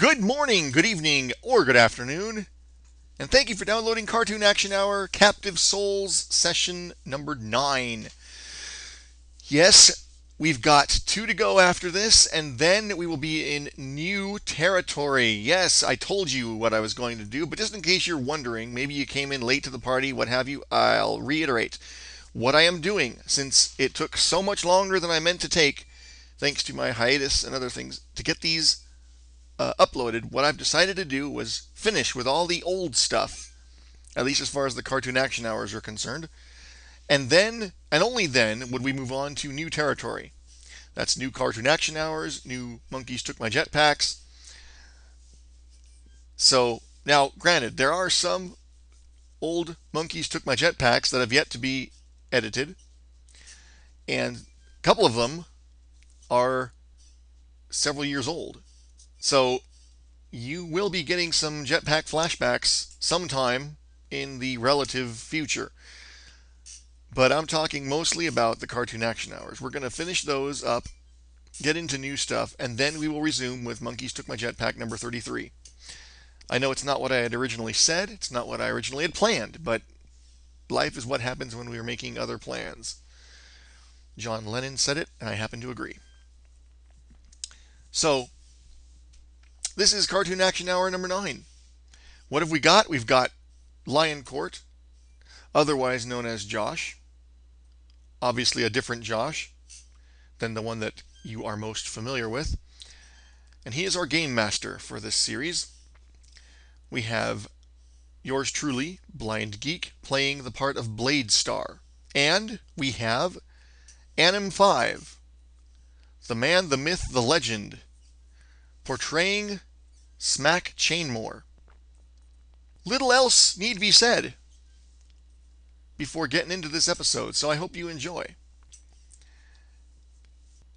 Good morning, good evening, or good afternoon, and thank you for downloading Cartoon Action Hour Captive Souls Session number 9. Yes, we've got 2 to go after this, and then we will be in new territory. Yes, I told you what I was going to do, but just in case you're wondering, maybe you came in late to the party, what have you, I'll reiterate what I am doing, since it took so much longer than I meant to take, thanks to my hiatus and other things, to get these uploaded. What I've decided to do was finish with all the old stuff, at least as far as the Cartoon Action Hours are concerned, and then, and only then, would we move on to new territory. That's new Cartoon Action Hours, new Monkeys Took My Jetpacks. So, now, granted, there are some old Monkeys Took My Jetpacks that have yet to be edited, and a couple of them are several years old. So you will be getting some jetpack flashbacks sometime in the relative future. But I'm talking mostly about the Cartoon Action Hours. We're going to finish those up, get into new stuff, and then we will resume with Monkeys Took My Jetpack number 33. I know it's not what I had originally said. It's not what I originally had planned. But life is what happens when we are making other plans. John Lennon said it, and I happen to agree. So this is Cartoon Action Hour number 9. What have we got? We've got Lioncourt, otherwise known as Josh. Obviously a different Josh than the one that you are most familiar with. And he is our game master for this series. We have yours truly, Blind Geek, playing the part of Blade Star. And we have Anim5, the man, the myth, the legend, portraying Smack Chainmore. Little else need be said before getting into this episode, so I hope you enjoy.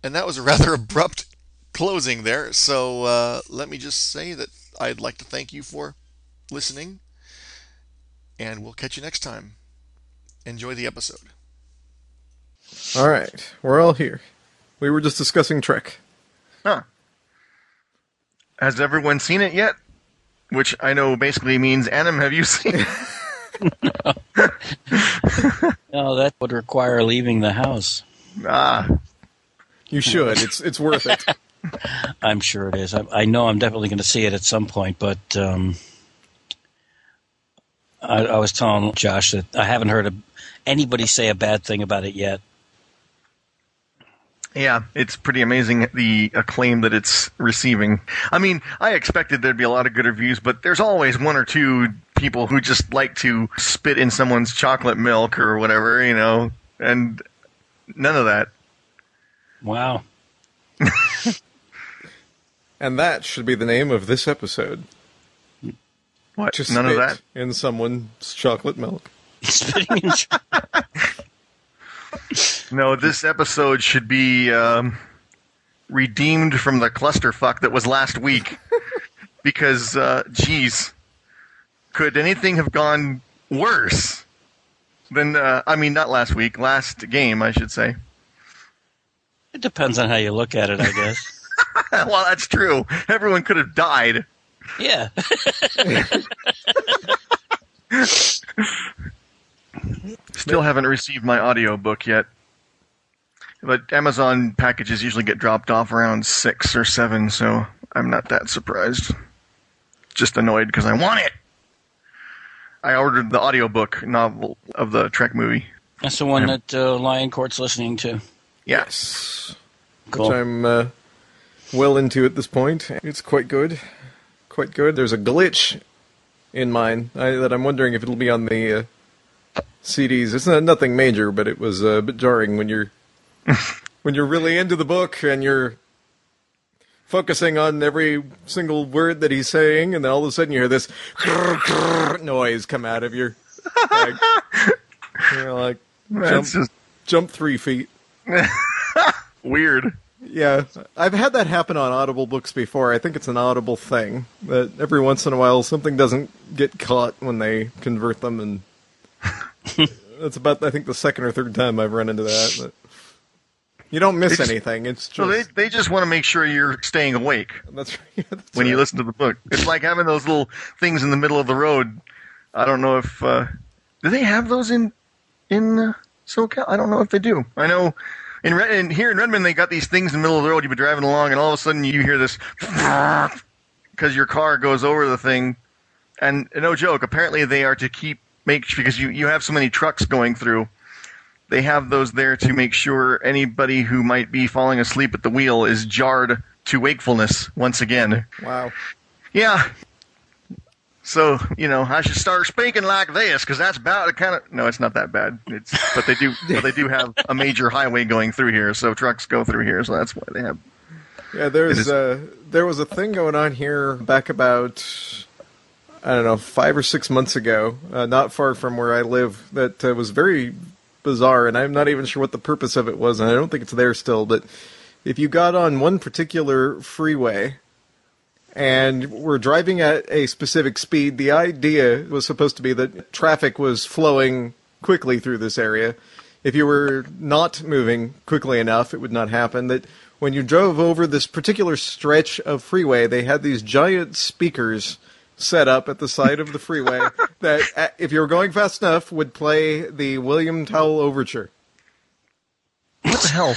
And that was a rather abrupt closing there, so let me just say that I'd like to thank you for listening, and we'll catch you next time. Enjoy the episode. All right, we're all here. We were just discussing Trek. Huh. Has everyone seen it yet? Which I know basically means, Anim, have you seen it? No, that would require leaving the house. Ah. You should. It's worth it. I'm sure it is. I know I'm definitely going to see it at some point, but I was telling Josh that I haven't heard anybody say a bad thing about it yet. Yeah, it's pretty amazing, the acclaim that it's receiving. I mean, I expected there'd be a lot of good reviews, but there's always one or two people who just like to spit in someone's chocolate milk or whatever, you know, and none of that. Wow. And that should be the name of this episode. What? Just none of that? In someone's chocolate milk. Spitting in chocolate. No, this episode should be redeemed from the clusterfuck that was last week. Because, geez, could anything have gone worse than, I mean, not last week, last game, I should say. It depends on how you look at it, I guess. Well, that's true. Everyone could have died. Yeah. Still haven't received my audiobook yet. But Amazon packages usually get dropped off around 6 or 7, so I'm not that surprised. Just annoyed because I want it! I ordered the audiobook novel of the Trek movie. That's the one that Lioncourt's listening to. Yes. Cool. Which I'm well into at this point. It's quite good. Quite good. There's a glitch in mine that I'm wondering if it'll be on the CDs. It's nothing major, but it was a bit jarring when you're really into the book and you're focusing on every single word that he's saying, and then all of a sudden you hear this noise come out of your like, jump 3 feet. Weird. Yeah, I've had that happen on Audible books before. I think it's an Audible thing that every once in a while something doesn't get caught when they convert them, and that's about, I think, the second or third time I've run into that. But You don't miss anything. It's just... They just want to make sure you're staying awake. That's right. That's when you listen to the book. It's like having those little things in the middle of the road. I don't know if... do they have those in SoCal? I don't know if they do. I know... Here in Redmond, they got these things in the middle of the road. You've been driving along, and all of a sudden you hear this because your car goes over the thing. And no joke, apparently they are to because you have so many trucks going through. They have those there to make sure anybody who might be falling asleep at the wheel is jarred to wakefulness once again. Wow. Yeah. So, I should start speaking like this because that's about the kind of... No, it's not that bad. But they do have a major highway going through here, so trucks go through here, so that's why they have... Yeah, there was a thing going on here back about, 5 or 6 months ago, not far from where I live, that was very bizarre, and I'm not even sure what the purpose of it was, and I don't think it's there still, but if you got on one particular freeway... and we're driving at a specific speed. The idea was supposed to be that traffic was flowing quickly through this area. If you were not moving quickly enough, it would not happen. That when you drove over this particular stretch of freeway, they had these giant speakers set up at the side of the freeway that, if you were going fast enough, would play the William Tell Overture. What the hell?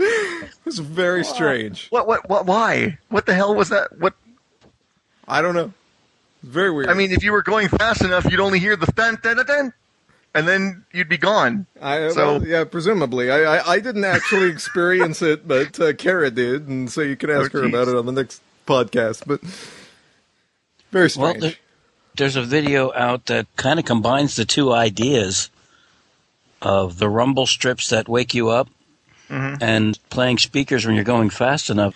It was very strange. What? Why? What the hell was that? What? I don't know. Very weird. I mean, if you were going fast enough, you'd only hear the dun dun dun, and then you'd be gone. Well, yeah, presumably. I didn't actually experience it, but Kara did, and so you can ask her about it on the next podcast. But very strange. Well, there's a video out that kind of combines the two ideas of the rumble strips that wake you up. Mm-hmm. And playing speakers when you're going fast enough.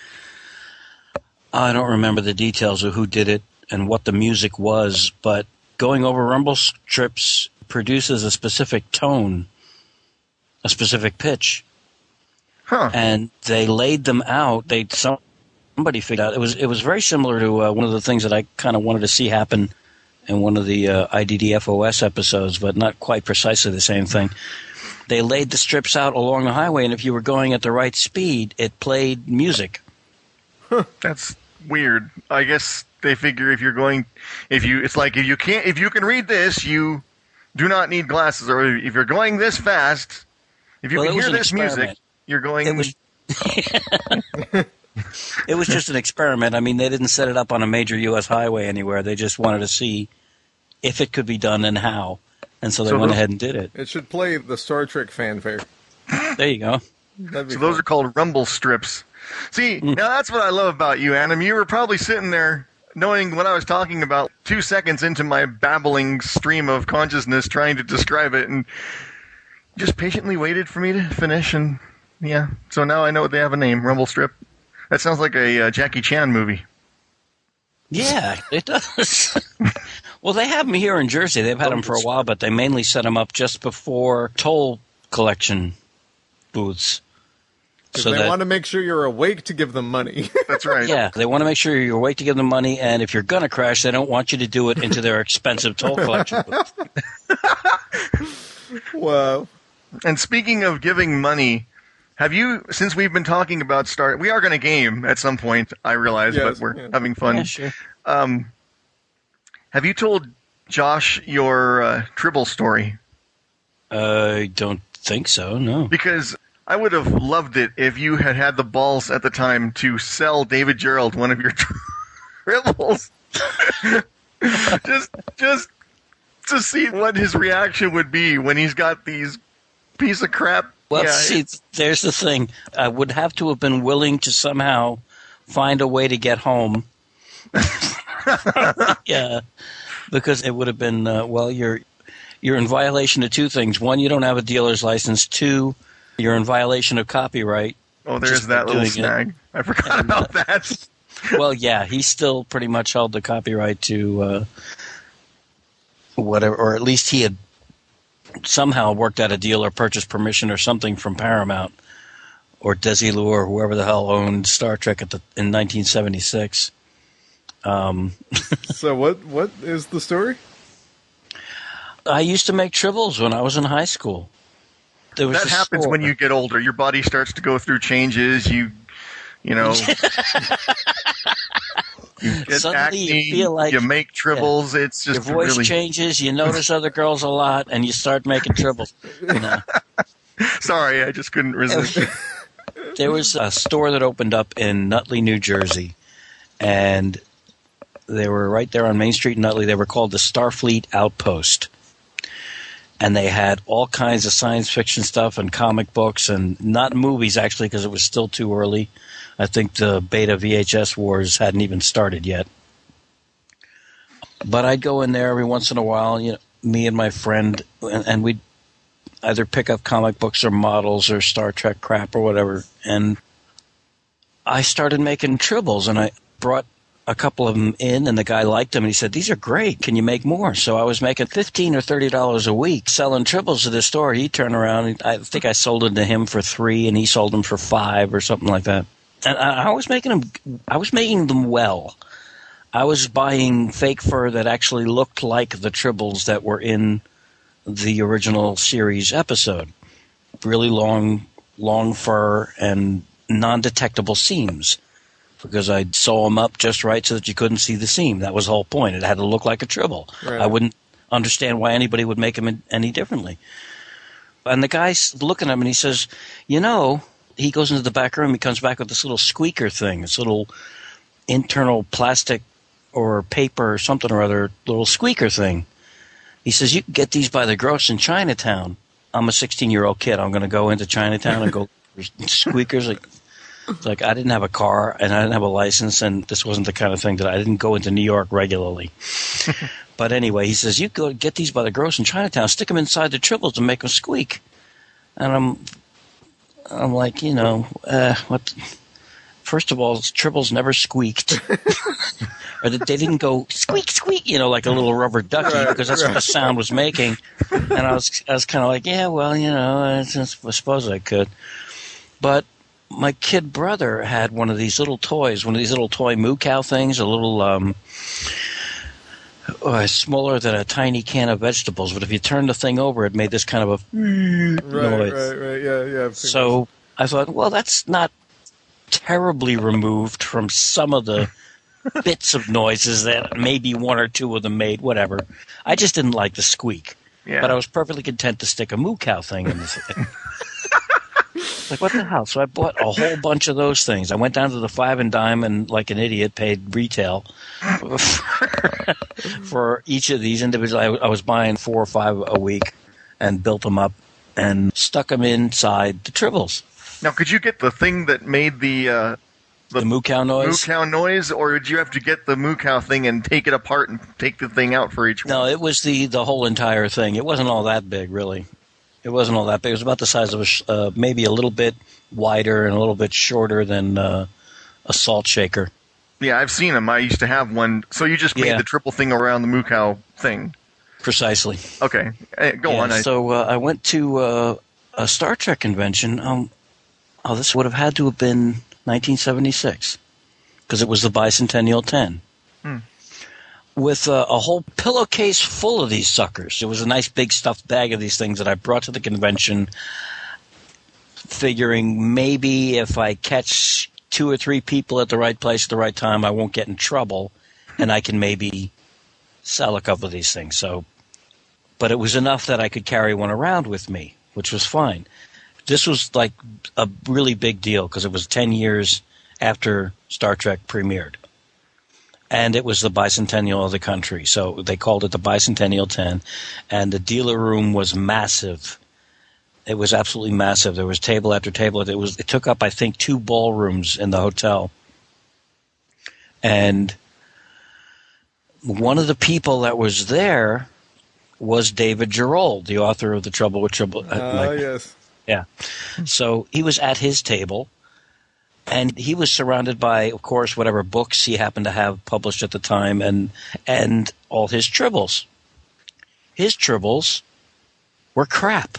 I don't remember the details of who did it and what the music was, but going over rumble strips produces a specific tone, a specific pitch. Huh. And they laid them out. Somebody figured out. It was very similar to one of the things that I kind of wanted to see happen in one of the IDDFOS episodes, but not quite precisely the same thing. They laid the strips out along the highway, and if you were going at the right speed, it played music. Huh, that's weird. I guess they figure if you can read this, you do not need glasses. Or if you're going this fast, if you can hear this music, you're going. It was just an experiment. I mean, they didn't set it up on a major U.S. highway anywhere. They just wanted to see if it could be done and how. And so they went ahead and did it. It should play the Star Trek fanfare. There you go. Those are called rumble strips. See, now that's what I love about you, Adam. You were probably sitting there knowing what I was talking about 2 seconds into my babbling stream of consciousness trying to describe it and just patiently waited for me to finish. And yeah, so now I know they have a name, rumble strip. That sounds like a Jackie Chan movie. Yeah, it does. Well, they have them here in Jersey. They've had them for a while, but they mainly set them up just before toll collection booths. So they want to make sure you're awake to give them money. That's right. Yeah, they want to make sure you're awake to give them money, and if you're going to crash, they don't want you to do it into their expensive toll collection booth. Wow. And speaking of giving money... since we've been talking about we are going to game at some point, I realize, yes, but we're having fun. Yeah, sure. Have you told Josh your Tribble story? I don't think so, no. Because I would have loved it if you had had the balls at the time to sell David Gerrold one of your Tribbles. just to see what his reaction would be when he's got these piece of crap. Well, see, there's the thing. I would have been willing to somehow find a way to get home. Yeah, because it would have been, you're in violation of two things. One, you don't have a dealer's license. Two, you're in violation of copyright. Oh, there's that little snag. I forgot about that. Well, yeah, he still pretty much held the copyright to whatever, or at least he had somehow worked out a deal or purchased permission or something from Paramount or Desilu or whoever the hell owned Star Trek in 1976. So what is the story? I used to make tribbles when I was in high school. That happens when you get older. Your body starts to go through changes. You know, you get suddenly acne, you feel like you make tribbles. Yeah. It's just your voice really changes. You notice other girls a lot, and you start making tribbles. You know? Sorry, I just couldn't resist. There was a store that opened up in Nutley, New Jersey, and they were right there on Main Street in Nutley. They were called the Starfleet Outpost. And they had all kinds of science fiction stuff and comic books and not movies, actually, because it was still too early. I think the beta VHS wars hadn't even started yet. But I'd go in there every once in a while, you know, me and my friend, and we'd either pick up comic books or models or Star Trek crap or whatever. And I started making tribbles, and I brought a couple of them in, and the guy liked them, and he said, "These are great. Can you make more?" So I was making $15 or $30 a week selling tribbles to the store. He turned around, and I think I sold it to him for $3, and he sold them for $5 or something like that. And I was making them well. I was buying fake fur that actually looked like the tribbles that were in the original series episode. Really long fur and non-detectable seams, because I sew them up just right so that you couldn't see the seam. That was the whole point. It had to look like a tribble. Right. I wouldn't understand why anybody would make them any differently. And the guy's looking at him, and he says, "You know," he goes into the back room. He comes back with this little squeaker thing, this little internal plastic or paper or something or other, little squeaker thing. He says, "You can get these by the gross in Chinatown." I'm a 16-year-old kid. I'm going to go into Chinatown and go squeakers like... Like, I didn't have a car, and I didn't have a license, and this wasn't the kind of thing that I didn't go into New York regularly. But anyway, he says, "You go get these by the gross in Chinatown, stick them inside the tribbles and make them squeak." And I'm like, you know, what? First of all, tribbles never squeaked. Or they didn't go squeak, squeak, you know, like a little rubber ducky, because that's what the sound was making. And I was kind of like, yeah, well, you know, I suppose I could. But my kid brother had one of these little toys, one of these little toy moo cow things, a little smaller than a tiny can of vegetables. But if you turned the thing over, it made this kind of a noise. Right, yeah. So I thought, well, that's not terribly removed from some of the bits of noises that maybe one or two of them made, whatever. I just didn't like the squeak. Yeah. But I was perfectly content to stick a moo cow thing in this thing. Like, what the hell? So I bought a whole bunch of those things. I went down to the 5 and dime and, like an idiot, paid retail for each of these individually. I was buying 4 or 5 a week and built them up and stuck them inside the tribbles. Now, could you get the thing that made the moo cow noise? Moo cow noise, or did you have to get the moo cow thing and take it apart and take the thing out for each one? No, it was the whole entire thing. It wasn't all that big, really. It wasn't all that big. It was about the size of maybe a little bit wider and a little bit shorter than a salt shaker. Yeah, I've seen them. I used to have one. So you just made the triple thing around the moo cow thing. Precisely. Okay. Hey, go on. So I went to a Star Trek convention. This would have had to have been 1976 because it was the Bicentennial 10. With a whole pillowcase full of these suckers. It was a nice big stuffed bag of these things that I brought to the convention, figuring maybe if I catch 2 or 3 people at the right place at the right time, I won't get in trouble, and I can maybe sell a couple of these things. So, but it was enough that I could carry one around with me, which was fine. This was like a really big deal because it was 10 years after Star Trek premiered. And it was the bicentennial of the country, so they called it the Bicentennial 10. And the dealer room was massive. It was absolutely massive. There was table after table. It took up, I think, 2 ballrooms in the hotel. And one of the people that was there was David Gerrold, the author of The Trouble with Trouble. Yes. Yeah. So he was at his table. And he was surrounded by, of course, whatever books he happened to have published at the time and all his tribbles. His tribbles were crap.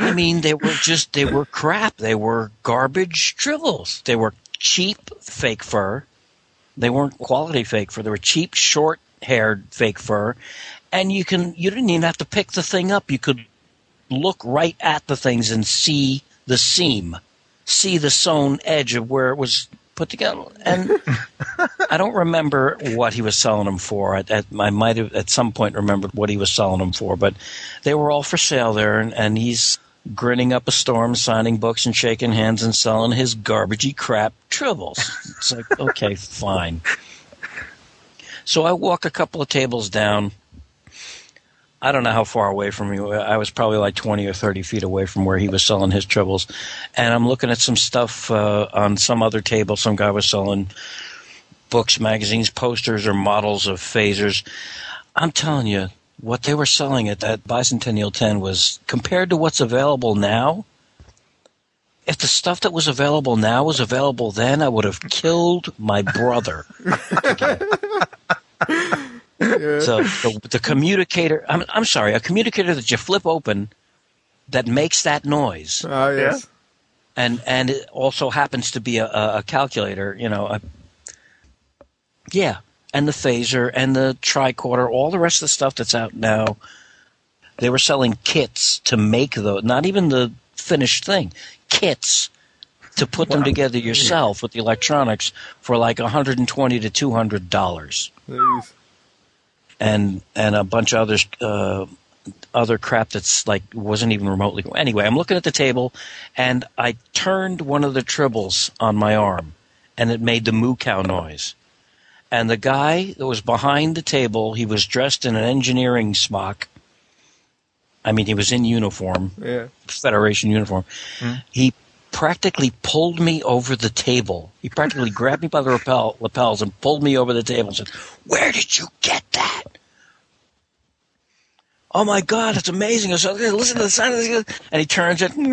I mean, they were crap. They were garbage tribbles. They were cheap fake fur. They weren't quality fake fur. They were cheap, short-haired fake fur. And you didn't even have to pick the thing up. You could look right at the things and see the seam, see the sewn edge of where it was put together. And I don't remember what he was selling them for. I might have at some point remembered what he was selling them for, but they were all for sale there, and he's grinning up a storm, signing books and shaking hands and selling his garbagey crap tribbles. It's like, okay, fine. So I walk a couple of tables down. I don't know how far away from you. I was probably like 20 or 30 feet away from where he was selling his tribbles. And I'm looking at some stuff on some other table. Some guy was selling books, magazines, posters, or models of phasers. I'm telling you, what they were selling at that Bicentennial 10 was, compared to what's available now, if the stuff that was available now was available then, I would have killed my brother. Yeah. So the communicator, I'm sorry, a communicator that you flip open that makes that noise. Oh, yeah. And it also happens to be a calculator, you know. Yeah, and the phaser and the tricorder, all the rest of the stuff that's out now. They were selling kits to make those, not even the finished thing, kits to put them together yourself with the electronics for like $120 to $200. Jeez. And a bunch of others, other crap that's like wasn't even remotely. Anyway, I'm looking at the table, and I turned one of the tribbles on my arm, and it made the moo cow noise. And the guy that was behind the table, he was dressed in an engineering smock. I mean, he was in uniform, Federation uniform. Mm. He practically pulled me over the table. He practically grabbed me by the lapels and pulled me over the table and said, "Where did you get that? Oh, my God, it's amazing. I said, listen to the sound of this." And he turns it, and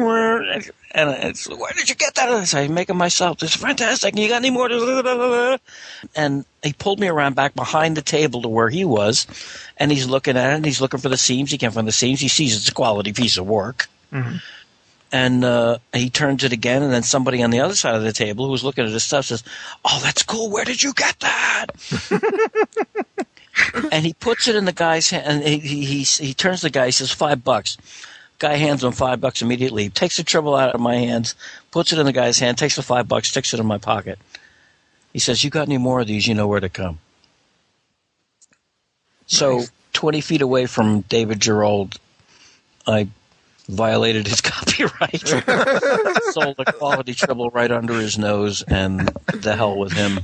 it's, "Where did you get that?" And I said, "I make it myself. It's fantastic. You got any more?" And he pulled me around back behind the table to where he was, and he's looking at it, and he's looking for the seams. He can't find the seams. He sees it's a quality piece of work. Mm-hmm. And he turns it again, and then somebody on the other side of the table who was looking at his stuff says, "Oh, that's cool. Where did you get that?" And he puts it in the guy's hand, and he turns to the guy. He says, $5. Guy hands him $5 immediately. He takes the tribble out of my hands, puts it in the guy's hand, takes the $5, sticks it in my pocket. He says, "You got any more of these, you know where to come." Nice. So 20 feet away from David Gerrold, I violated his copyright. Sold a quality tribble right under his nose, and the hell with him.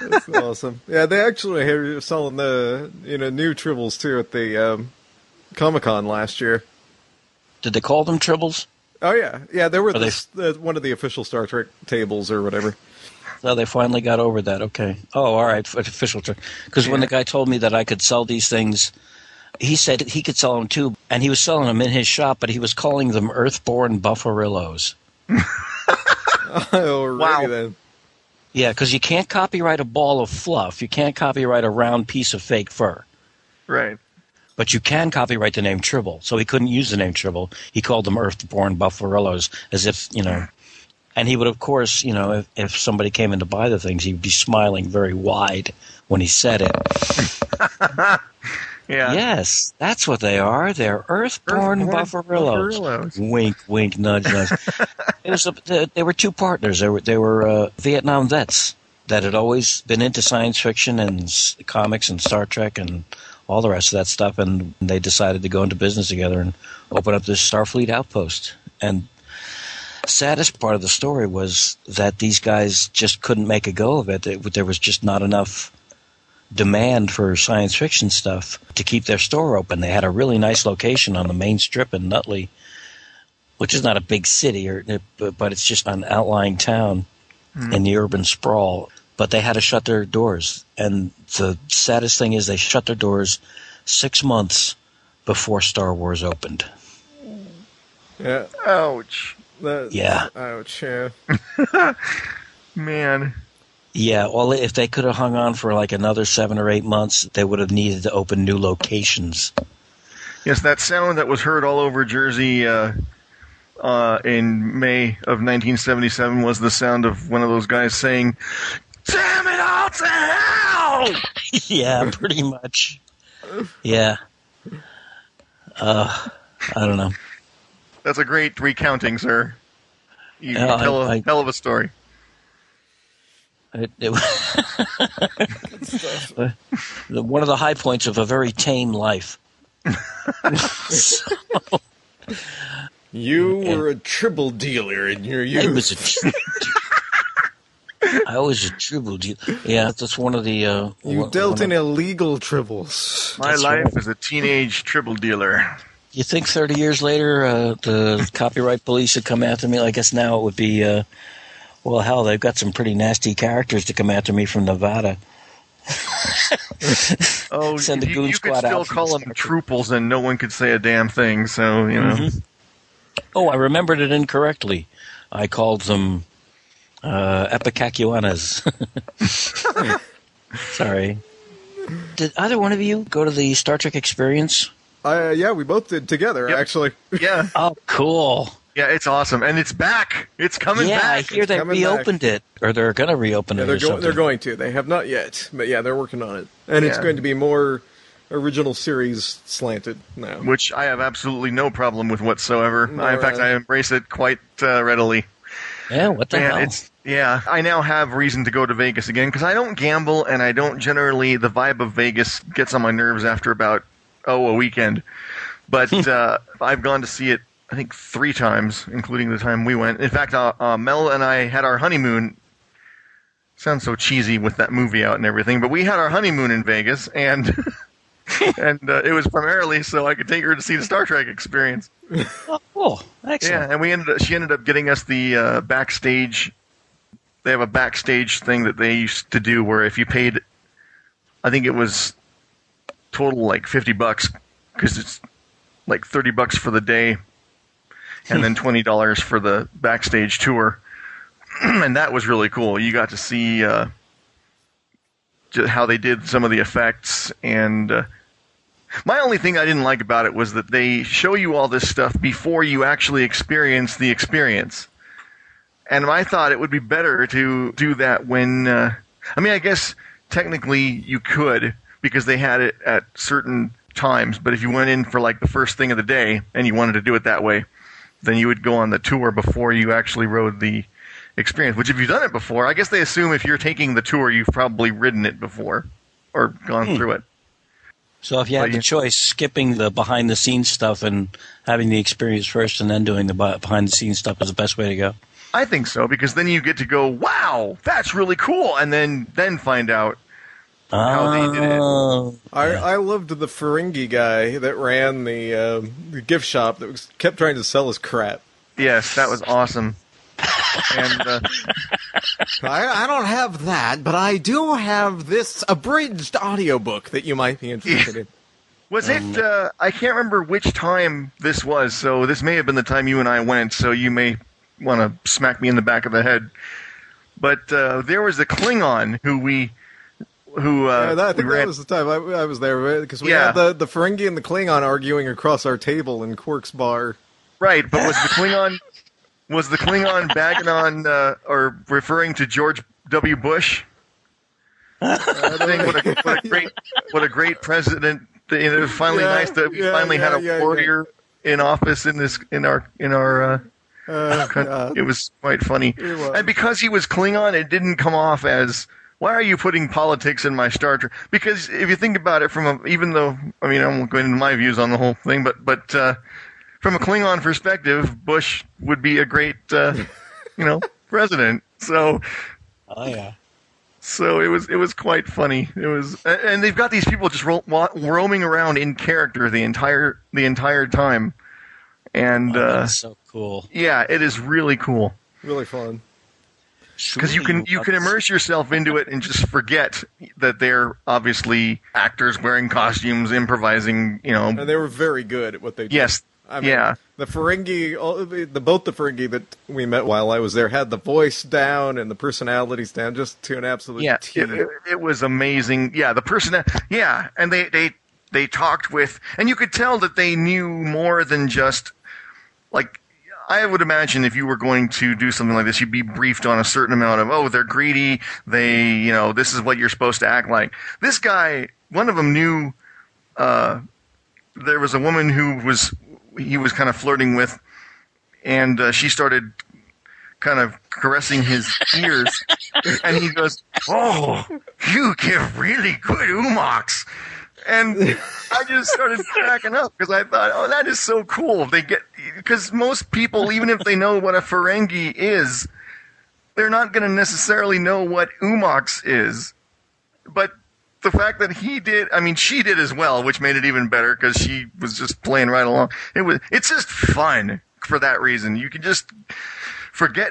That's awesome. Yeah, they actually were selling the new tribbles too at the Comic-Con last year. Did they call them tribbles? Oh yeah. They were one of the official Star Trek tables or whatever. No, they finally got over that. Okay. Oh, all right. Official Trek. Because when the guy told me that I could sell these things, he said he could sell them too, and he was selling them in his shop, but he was calling them Earthborn Buffarillos. Oh, wow. Then. Yeah, because you can't copyright a ball of fluff. You can't copyright a round piece of fake fur. Right. But you can copyright the name Tribble, so he couldn't use the name Tribble. He called them Earthborn Buffarillos as if, And he would, of course, if somebody came in to buy the things, he'd be smiling very wide when he said it. Yeah. Yes, that's what they are. They're Earthborn Buffarillos. Wink, wink, nudge, nudge. They were two partners. They were Vietnam vets that had always been into science fiction and comics and Star Trek and all the rest of that stuff, and they decided to go into business together and open up this Starfleet Outpost. And saddest part of the story was that these guys just couldn't make a go of it. There was just not enough demand for science fiction stuff to keep their store open. They had a really nice location on the main strip in Nutley, which is not a big city, but it's just an outlying town in the urban sprawl. But they had to shut their doors. And the saddest thing is they shut their doors 6 months before Star Wars opened. Yeah. Ouch. Ouch, yeah. Man. Yeah, well, if they could have hung on for like another 7 or 8 months, they would have needed to open new locations. Yes, that sound that was heard all over Jersey in May of 1977 was the sound of one of those guys saying, "Damn it all to hell!" Yeah, pretty much. Yeah. I don't know. That's a great recounting, sir. You tell a hell of a story. One of the high points of a very tame life. So, you were a tribble dealer in your youth. I was a tribble dealer. Yeah, that's one of the... you dealt in illegal tribbles. My life as a teenage tribble dealer. You think 30 years later the copyright police would come after me? I guess now it would be... well, hell, they've got some pretty nasty characters to come after me from Nevada. Oh, send the goon squad out. You could still call them trooples, and no one could say a damn thing. So you know. Mm-hmm. Oh, I remembered it incorrectly. I called them Epicacuanas. Sorry. Did either one of you go to the Star Trek Experience? Yeah, we both did together. Yep. Actually. Yeah. Oh, cool. Yeah, it's awesome, and it's back. It's coming back. Yeah, I hear they reopened it, or they're going to reopen it. They're going to. They have not yet, but yeah, they're working on it, and it's going to be more original series slanted now. Which I have absolutely no problem with whatsoever. In fact, I embrace it quite readily. Yeah, what the hell? I now have reason to go to Vegas again because I don't gamble, and I don't generally. The vibe of Vegas gets on my nerves after about a weekend, but I've gone to see it. I think 3 times, including the time we went. In fact, Mel and I had our honeymoon. Sounds so cheesy with that movie out and everything, but we had our honeymoon in Vegas, and it was primarily so I could take her to see the Star Trek Experience. Oh, cool. Excellent. Yeah, and she ended up getting us the backstage. They have a backstage thing that they used to do where if you paid, I think it was total like $50 because it's like $30 for the day. And then $20 for the backstage tour. And that was really cool. You got to see how they did some of the effects. And my only thing I didn't like about it was that they show you all this stuff before you actually experience the experience. And I thought it would be better to do that when... I guess technically you could because they had it at certain times. But if you went in for like the first thing of the day and you wanted to do it that way, then you would go on the tour before you actually rode the experience. Which, if you've done it before, I guess they assume if you're taking the tour, you've probably ridden it before or gone through it. So if you had the choice, skipping the behind-the-scenes stuff and having the experience first and then doing the behind-the-scenes stuff is the best way to go? I think so, because then you get to go, wow, that's really cool, and then find out how they did it. I loved the Ferengi guy that ran the gift shop that kept trying to sell his crap. Yes, that was awesome. And I don't have that, but I do have this abridged audiobook that you might be interested in. Was it? I can't remember which time this was. So this may have been the time you and I went. So you may want to smack me in the back of the head. But there was a Klingon I think that was the time I was there because we had the Ferengi and the Klingon arguing across our table in Quark's bar. Right, but was the Klingon bagging on or referring to George W. Bush? What a great president! It was finally nice that we finally had a warrior in office in our. It was quite funny, and because he was Klingon, it didn't come off as. Why are you putting politics in my Star Trek? Because if you think about it, I won't go into my views on the whole thing, but from a Klingon perspective, Bush would be a great, president. So, so it was quite funny. It was, and they've got these people just roaming around in character the entire time, and that's so cool. Yeah, it is really cool, really fun. Because you can immerse yourself into it and just forget that they're obviously actors wearing costumes, improvising, And they were very good at what they did. Yes. I mean, the Ferengi, both the Ferengi that we met while I was there had the voice down and the personalities down just to an absolute T. It was amazing. Yeah, the personality. Yeah, and they talked with... And you could tell that they knew more than just, like... I would imagine if you were going to do something like this, you'd be briefed on a certain amount of, they're greedy, this is what you're supposed to act like. This guy, one of them knew there was a woman he was kind of flirting with, and she started kind of caressing his ears, and he goes, "Oh, you give really good umaks." And I just started cracking up because I thought, "Oh, that is so cool." They get, because most people, even if they know what a Ferengi is, they're not going to necessarily know what umaks is. But the fact that he did, I mean, she did as well, which made it even better because she was just playing right along. It's just fun for that reason. You can just forget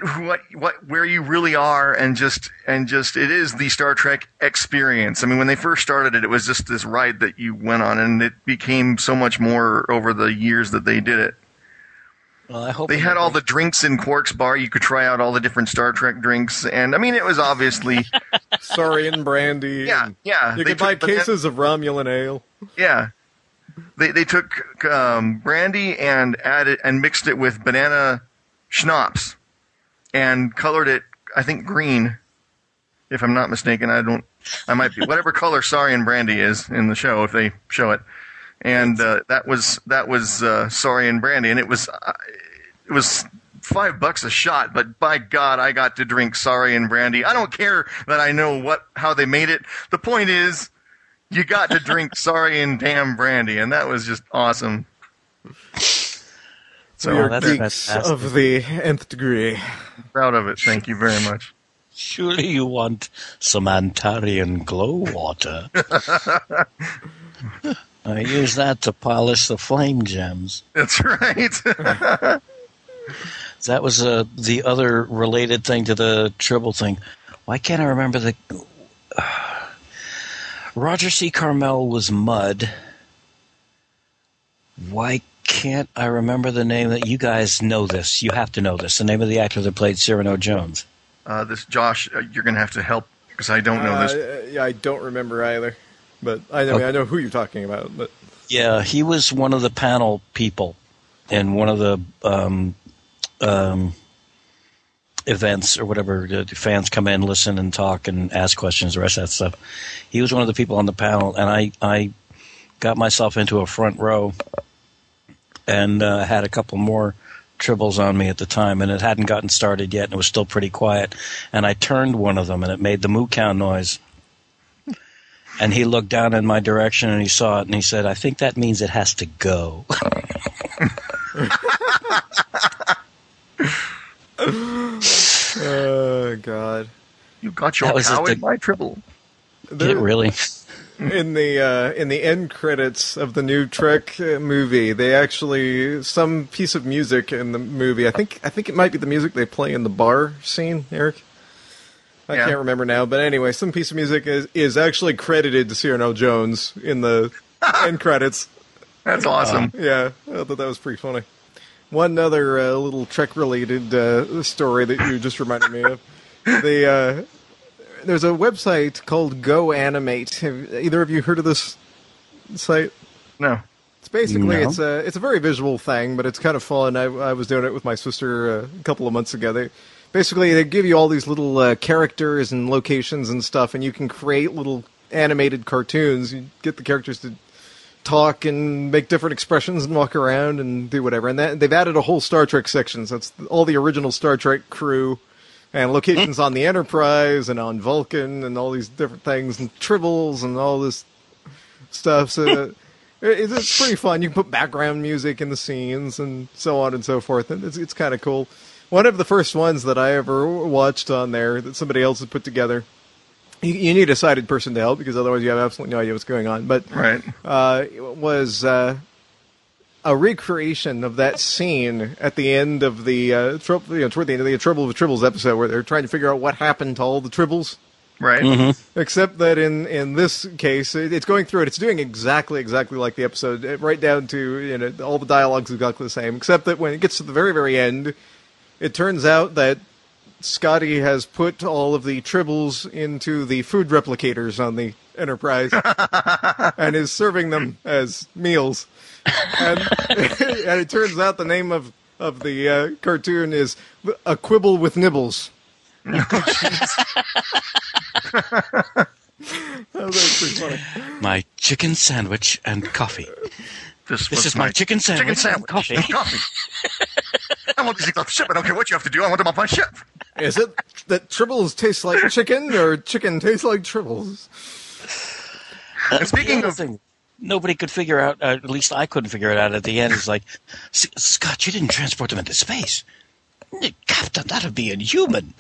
where you really are, and just it is the Star Trek experience. I mean, when they first started it, it was just this ride that you went on, and it became so much more over the years that they did it. Well, I hope they had all the drinks in Quark's bar. You could try out all the different Star Trek drinks, and I mean, it was obviously Saurian brandy. Yeah. You could buy cases of Romulan ale. Yeah, they took brandy and added and mixed it with banana schnapps. And colored it, I think, green, if I'm not mistaken. I might be. Whatever color Saurian brandy is in the show, if they show it. And that was Saurian brandy, and it was $5 a shot. But by God, I got to drink Saurian brandy. I don't care that I know how they made it. The point is, you got to drink Saurian damn brandy, and that was just awesome. So that's of the nth degree. Proud of it. Thank you very much. Surely you want some Antarian glow water. I use that to polish the flame gems. That's right. That was the other related thing to the Tribble thing. Why can't I remember the... Roger C. Carmel was Mud. Why can't I remember the name that you guys know this? You have to know this. The name of the actor that played Cyrano Jones. Josh, you're going to have to help because I don't know this. Yeah, I don't remember either. But I know who you're talking about. But yeah, he was one of the panel people in one of the events or whatever. The fans come in, listen, and talk and ask questions, the rest of that stuff. He was one of the people on the panel, and I got myself into a front row. And had a couple more tribbles on me at the time, and it hadn't gotten started yet, and it was still pretty quiet. And I turned one of them, and it made the moo cow noise. And he looked down in my direction, and he saw it, and he said, "I think that means it has to go." Oh, God. You got your cow in my tribble. Did it really? In the end credits of the new Trek movie, they actually some piece of music in the movie. I think it might be the music they play in the bar scene, Eric. I can't remember now, but anyway, some piece of music is actually credited to Cyrano Jones in the end credits. That's awesome. Yeah, I thought that was pretty funny. One other little Trek-related story that you just reminded me of. There's a website called GoAnimate. Have either of you heard of this site? No. It's basically it's a very visual thing, but it's kind of fun. I was doing it with my sister a couple of months ago. They give you all these little characters and locations and stuff, and you can create little animated cartoons. You get the characters to talk and make different expressions and walk around and do whatever. And they've added a whole Star Trek section. So it's all the original Star Trek crew. And locations on the Enterprise and on Vulcan and all these different things and tribbles and all this stuff. So it's pretty fun. You can put background music in the scenes and so on and so forth. And it's kind of cool. One of the first ones that I ever watched on there that somebody else had put together. You need a sighted person to help because otherwise you have absolutely no idea what's going on. But it was a recreation of that scene at the end of the toward the end of the Trouble with Tribbles episode where they're trying to figure out what happened to all the Tribbles. Right. Mm-hmm. Except that in this case, it's going through it. It's doing exactly like the episode, right down to all the dialogues exactly the same. Except that when it gets to the very, very end, it turns out that Scotty has put all of the Tribbles into the food replicators on the Enterprise and is serving them as meals. And it turns out the name of the cartoon is A Quibble with Nibbles. That was pretty funny. My chicken sandwich and coffee. This is my chicken sandwich and coffee. want these off the ship. I don't care what you have to do. I want them off my ship. Is it that tribbles taste like chicken or chicken tastes like tribbles? And speaking of thing, nobody could figure out, at least I couldn't figure it out at the end. It's like, Scott, you didn't transport them into space. Captain, that would be inhuman.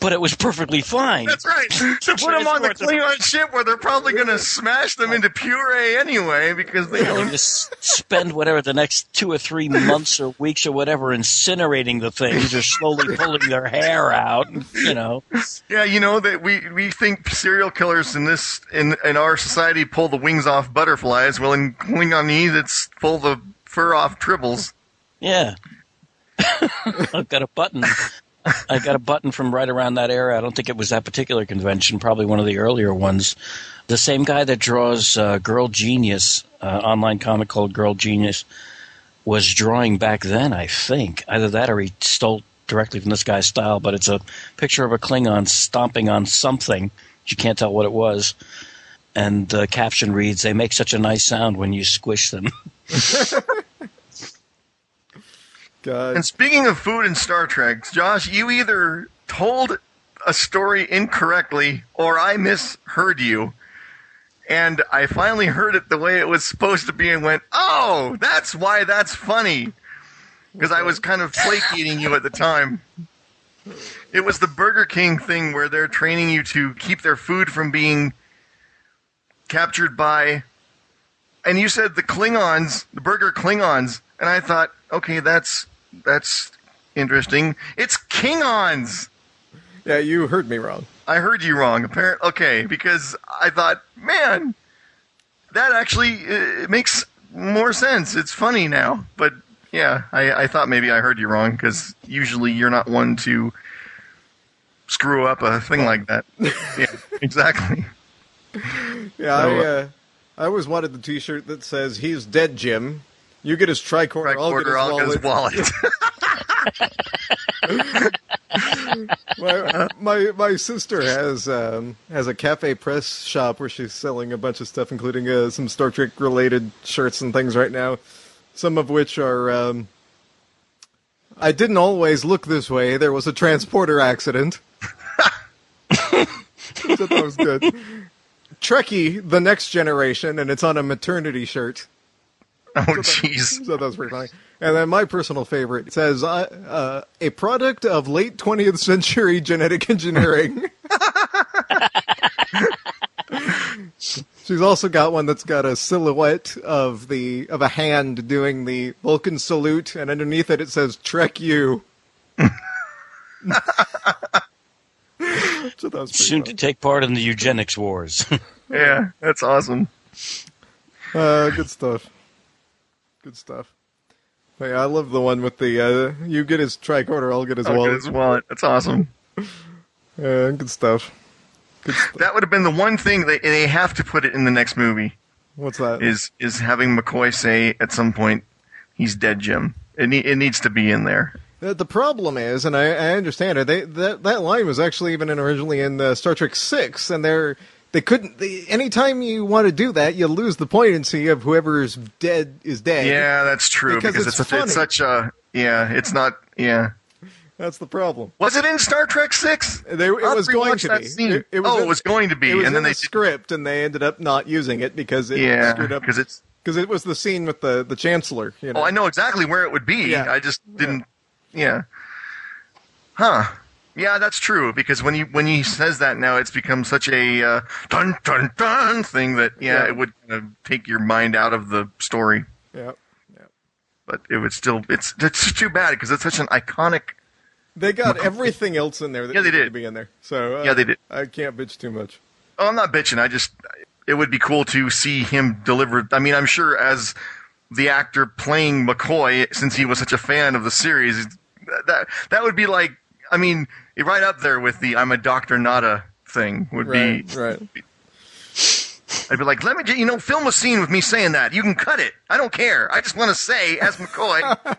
But it was perfectly fine. That's right. So put them on the Klingon ship where they're probably going to smash them into puree anyway because they don't just spend whatever the next 2 or 3 months or weeks or whatever incinerating the things or slowly pulling their hair out. You know. Yeah, you know that we think serial killers in this in our society pull the wings off butterflies. Well, in Klingonese, it's pull the fur off tribbles. Yeah. I've got a button. I got a button from right around that era. I don't think it was that particular convention, probably one of the earlier ones. The same guy that draws Girl Genius, online comic called Girl Genius, was drawing back then, I think. Either that or he stole directly from this guy's style, but it's a picture of a Klingon stomping on something. You can't tell what it was. And the caption reads, "They make such a nice sound when you squish them." God. And speaking of food in Star Trek, Josh, you either told a story incorrectly or I misheard you. And I finally heard it the way it was supposed to be and went, oh, that's why that's funny. Because I was kind of placating you at the time. It was the Burger King thing where they're training you to keep their food from being captured by... And you said the Klingons, the Burger Klingons, and I thought... Okay, that's interesting. It's Klingons. Yeah, you heard me wrong. I heard you wrong. Apparently, okay, because I thought, man, that actually makes more sense. It's funny now, but yeah, I thought maybe I heard you wrong because usually you're not one to screw up a thing like that. Yeah, exactly. Yeah, so, I always wanted the T-shirt that says "He's dead, Jim." You get his tricorder, I'll get his wallet. My sister has a cafe press shop where she's selling a bunch of stuff, including some Star Trek related shirts and things right now. Some of which are, I didn't always look this way. There was a transporter accident. So that was good. Trekkie, the next generation, and it's on a maternity shirt. Oh, jeez. So that was pretty funny. And then my personal favorite, it says, a product of late 20th century genetic engineering. She's also got one that's got a silhouette of a hand doing the Vulcan salute, and underneath it says, Trek you. So that was soon funny. To take part in the eugenics wars. Yeah, that's awesome. Good stuff. Good stuff. But yeah, I love the one with the, you get his tricorder, I'll get his wallet. I'll get his wallet. That's awesome. Good stuff. Good stuff. That would have been the one thing that they have to put it in the next movie. What's that? Is having McCoy say at some point, he's dead, Jim. It needs to be in there. The problem is, and I understand it, that line was actually even originally in Star Trek VI, and they couldn't. Anytime you want to do that, you lose the poignancy of whoever's dead is dead. Yeah, that's true. Because it's such a. Yeah, it's not. Yeah, that's the problem. Was it in Star Trek VI? It was going to be. It was and in then they script, and they ended up not using it because it screwed up. Because it was the scene with the Chancellor. You know? Oh, I know exactly where it would be. Yeah. I just didn't. Yeah. Huh. Yeah, that's true, because when he says that now, it's become such a dun-dun-dun thing that, it would take your mind out of the story. Yeah, yeah. But it would still – it's too bad because it's such an iconic – They got everything else in there that needed to be in there. So, yeah, they did. I can't bitch too much. Oh, I'm not bitching. I just – it would be cool to see him deliver – I mean, I'm sure as the actor playing McCoy, since he was such a fan of the series, that would be like – I mean – right up there with the "I'm a doctor, not a" thing would be. Right. I'd be like, let me, film a scene with me saying that. You can cut it. I don't care. I just want to say, as McCoy.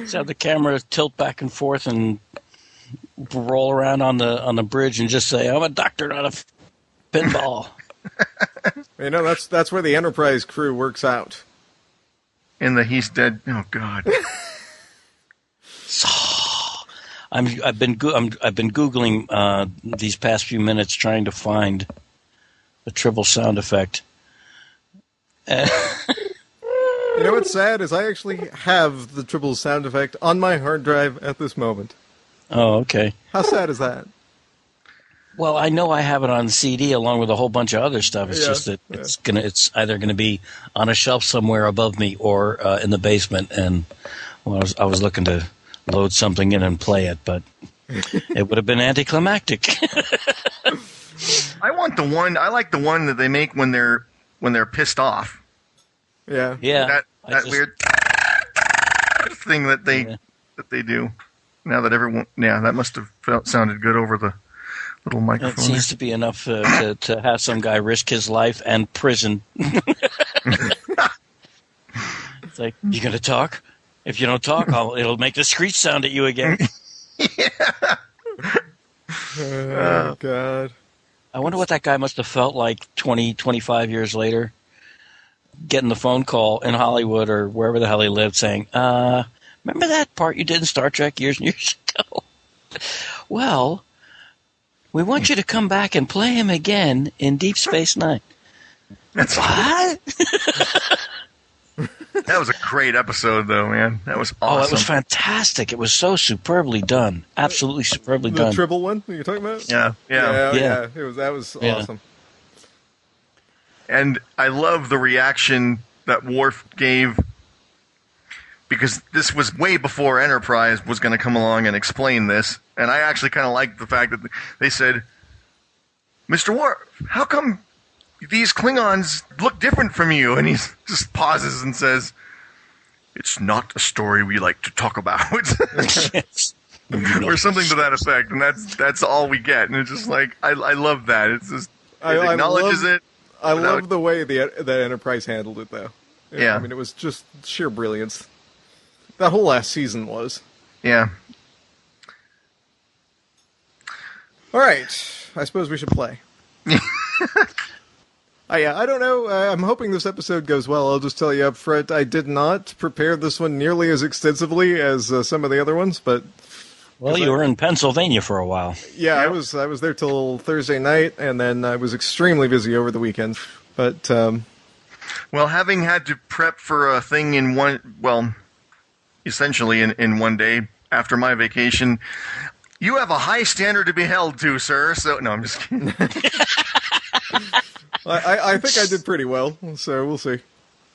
Just have the camera tilt back and forth and roll around on the bridge and just say, "I'm a doctor, not a pinball." That's where the Enterprise crew works out. in the he's dead. Oh God. So, I've been googling these past few minutes trying to find the triple sound effect. You know what's sad is I actually have the triple sound effect on my hard drive at this moment. Oh, okay. How sad is that? Well, I know I have it on CD along with a whole bunch of other stuff. It's just that it's either gonna be on a shelf somewhere above me or in the basement. And well, I was looking to load something in and play it, but it would have been anticlimactic. I want the one. I like the one that they make when they're pissed off. Yeah, yeah. That weird thing that they do. Now that everyone, that must have sounded good over the little microphone. It seems to be enough to have some guy risk his life and prison. It's like, you gonna talk? If you don't talk, it'll make the screech sound at you again. Yeah. Oh God! I wonder what that guy must have felt like 20, 25 years later, getting the phone call in Hollywood or wherever the hell he lived, saying, "Remember that part you did in Star Trek years and years ago? Well, we want you to come back and play him again in Deep Space Nine." That's what? That was a great episode, though, man. That was awesome. Oh, it was fantastic. It was so superbly done. Absolutely superbly done. The triple one that you're talking about? Yeah. That was awesome. And I love the reaction that Worf gave, because this was way before Enterprise was going to come along and explain this. And I actually kind of liked the fact that they said, "Mr. Worf, how come these Klingons look different from you?" And he just pauses and says, "It's not a story we like to talk about." Or something to that effect. And that's all we get. And it's just like, I love that. It's just, it acknowledges it. I love the way that Enterprise handled it, though. Yeah. I mean, it was just sheer brilliance. That whole last season was. Yeah. All right. I suppose we should play. I don't know. I'm hoping this episode goes well. I'll just tell you up front, I did not prepare this one nearly as extensively as some of the other ones, but... Well, you were in Pennsylvania for a while. Yeah, yep. I was there till Thursday night, and then I was extremely busy over the weekend. But well, having had to prep for a thing in essentially in one day after my vacation, you have a high standard to be held to, sir. So no, I'm just kidding. I think I did pretty well, so we'll see.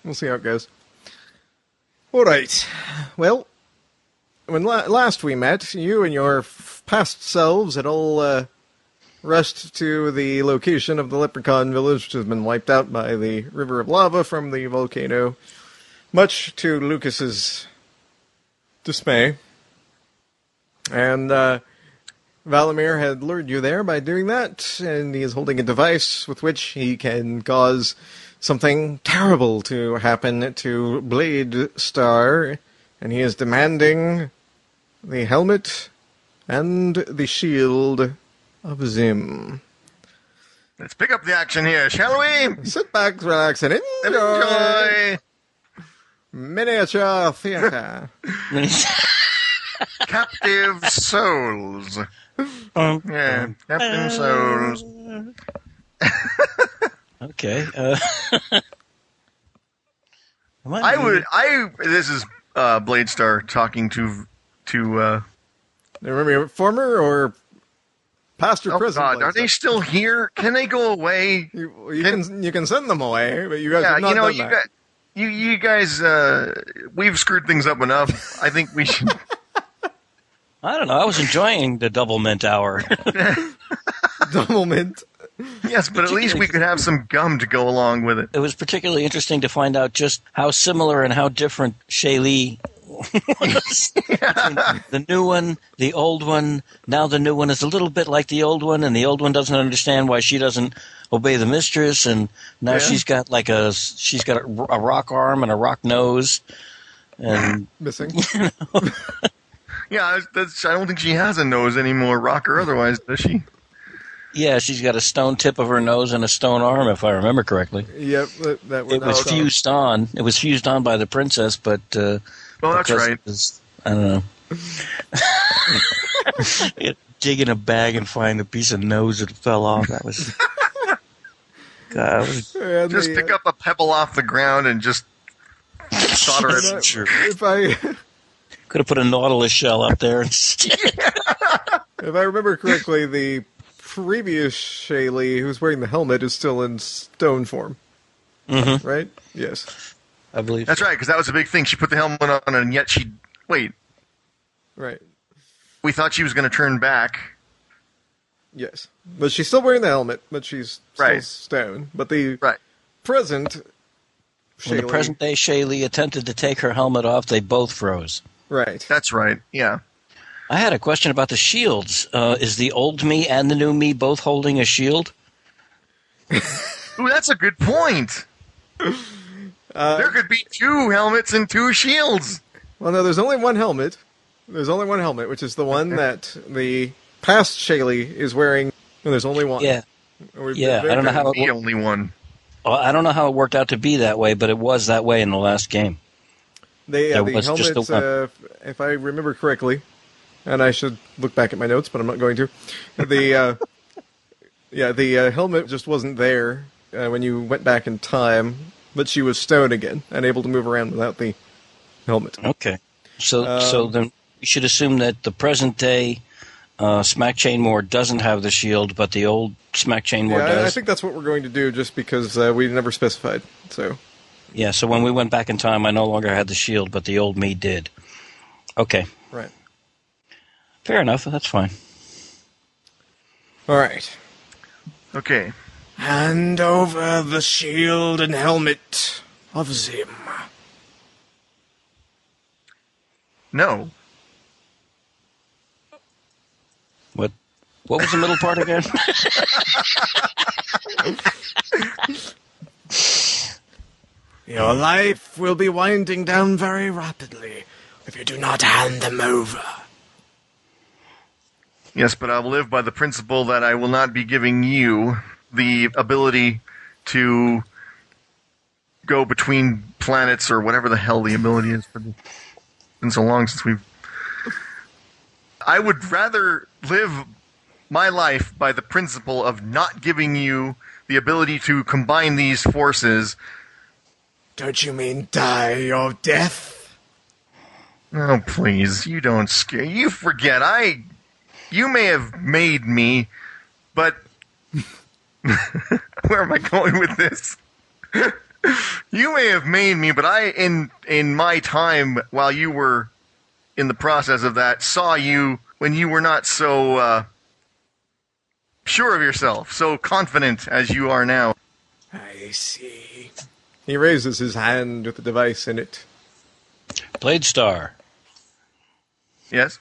We'll see how it goes. All right. Well, when last we met, you and your past selves had all rushed to the location of the Leprechaun Village, which has been wiped out by the river of lava from the volcano, much to Lucas's dismay. And Valamir had lured you there by doing that, and he is holding a device with which he can cause something terrible to happen to Blade Star, and he is demanding the helmet and the shield of Zim. Let's pick up the action here, shall we? Sit back, relax, and enjoy miniature theater. Captive souls. Yeah, Captain Souls. Okay. This is Blade Star talking to remember former or past or present. God, are they still here? Can they go away? You can send them away, but you guys have not done that. You guys, we've screwed things up enough. I think we should. I don't know. I was enjoying the double mint hour. Double mint. Yes, but at least we could have some gum to go along with it. It was particularly interesting to find out just how similar and how different Shaylee was. Yeah. The new one, the old one. Now the new one is a little bit like the old one, and the old one doesn't understand why she doesn't obey the mistress. And now she's got a rock arm and a rock nose, and missing. You know. Yeah, I don't think she has a nose anymore, rock or otherwise, does she? Yeah, she's got a stone tip of her nose and a stone arm, if I remember correctly. Yep, that was. It was fused on. It was fused on by the princess, but well, that's right. Was, I don't know. Dig in a bag and find a piece of nose that fell off. That was. God, just pick up a pebble off the ground and just solder it. If I could have put a nautilus shell up there instead. If I remember correctly, the previous Shaylee, who's wearing the helmet, is still in stone form. Mm-hmm. Right? Yes. I believe that's so. Right, because that was a big thing. She put the helmet on, and yet she... Wait. Right. We thought she was going to turn back. Yes. But she's still wearing the helmet, but she's still stone. But the present Shaylee... When the present-day Shaylee attempted to take her helmet off, they both froze. Right. That's right, yeah. I had a question about the shields. Is the old me and the new me both holding a shield? Ooh, that's a good point. There could be two helmets and two shields. Well, no, there's only one helmet. There's only one helmet, which is the one that the past Shaylee is wearing. No, there's only one. Yeah. I don't know how the only one. I don't know how it worked out to be that way, but it was that way in the last game. The helmets, if I remember correctly. And I should look back at my notes, but I'm not going to. The helmet just wasn't there when you went back in time, but she was stone again and able to move around without the helmet. Okay, so then we should assume that the present day Smack Chainmore doesn't have the shield, but the old Smack Chainmore does. I think that's what we're going to do, just because we never specified. So yeah, so when we went back in time, I no longer had the shield, but the old me did. Okay, right. Fair enough. That's fine. All right. Okay. Hand over the shield and helmet of Zim. No. What? What was the middle part again? Your life will be winding down very rapidly if you do not hand them over. Yes, but I'll live by the principle that I will not be giving you the ability to go between planets or whatever the hell the ability is. It's been so long since we've... I would rather live my life by the principle of not giving you the ability to combine these forces. Don't you mean die your death? Oh, please, you don't scare... You forget, You may have made me, but where am I going with this? You may have made me, but I, in my time, while you were in the process of that, saw you when you were not so sure of yourself, so confident as you are now. I see. He raises his hand with the device in it. Blade Star. Yes?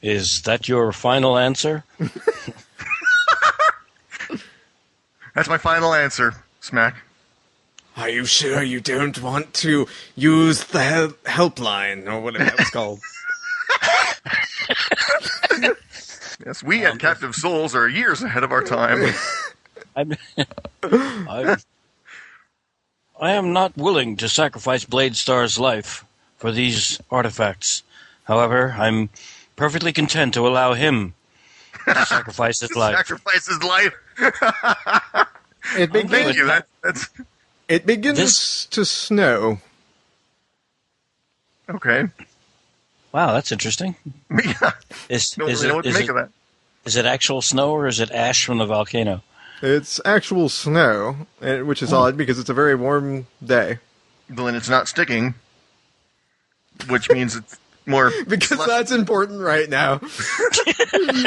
Is that your final answer? That's my final answer, Smack. Are you sure you don't want to use the helpline, or whatever that was called? Yes, we at Captive Souls are years ahead of our time. I am not willing to sacrifice Blade Star's life for these artifacts. However, I'm... perfectly content to allow him to sacrifice his life. Sacrifice his life. Thank you. It begins to snow. Okay. Wow, that's interesting. Yeah. I don't really know what to make of that. Is it actual snow or is it ash from the volcano? It's actual snow, which is odd because it's a very warm day. Well, and it's not sticking, which means it's... Because that's important right now.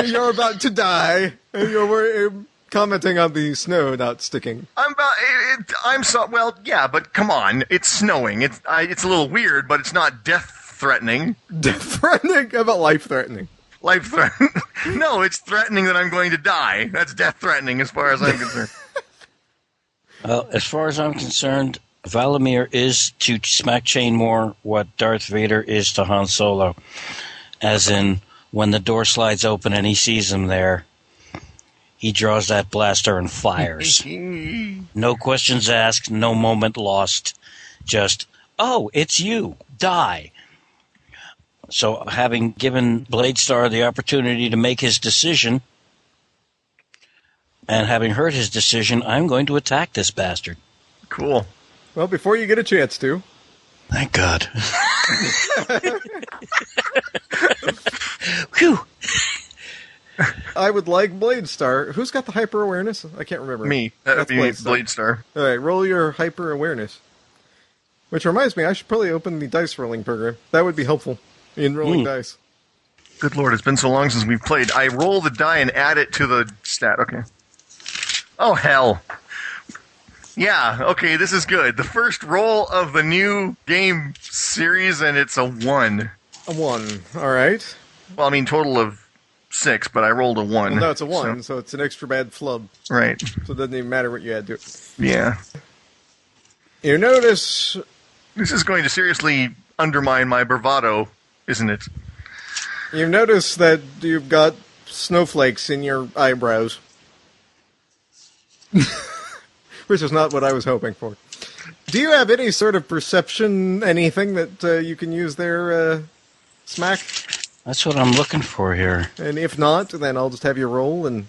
You're about to die, and you're commenting on the snow not sticking. Well, yeah, but come on, it's snowing. It's a little weird, but it's not death-threatening. Death-threatening? How about life-threatening? Life-threatening? No, it's threatening that I'm going to die. That's death-threatening, as far as I'm concerned. Well, as far as I'm concerned, Valamir is to Smack Chainmore what Darth Vader is to Han Solo. As in, when the door slides open and he sees him there, he draws that blaster and fires. No questions asked, no moment lost. Just, oh, it's you. Die. So having given Blade Star the opportunity to make his decision, and having heard his decision, I'm going to attack this bastard. Cool. Well, before you get a chance to... Thank God. Whew. I would like Blade Star. Who's got the hyper awareness? I can't remember. Me. That's Blade Star. All right, roll your hyper awareness. Which reminds me, I should probably open the dice rolling program. That would be helpful in rolling dice. Good lord, it's been so long since we've played. I roll the die and add it to the stat. Okay. Oh, hell. Yeah, okay, this is good. The first roll of the new game series, and it's a 1. A 1, all right. Well, I mean, total of 6, but I rolled a 1. Well, no, it's a 1, so it's an extra bad flub. Right. So it doesn't even matter what you add to it. Yeah. You notice... This is going to seriously undermine my bravado, isn't it? You notice that you've got snowflakes in your eyebrows. Which is not what I was hoping for. Do you have any sort of perception, anything that you can use there, Smack? That's what I'm looking for here. And if not, then I'll just have you roll. And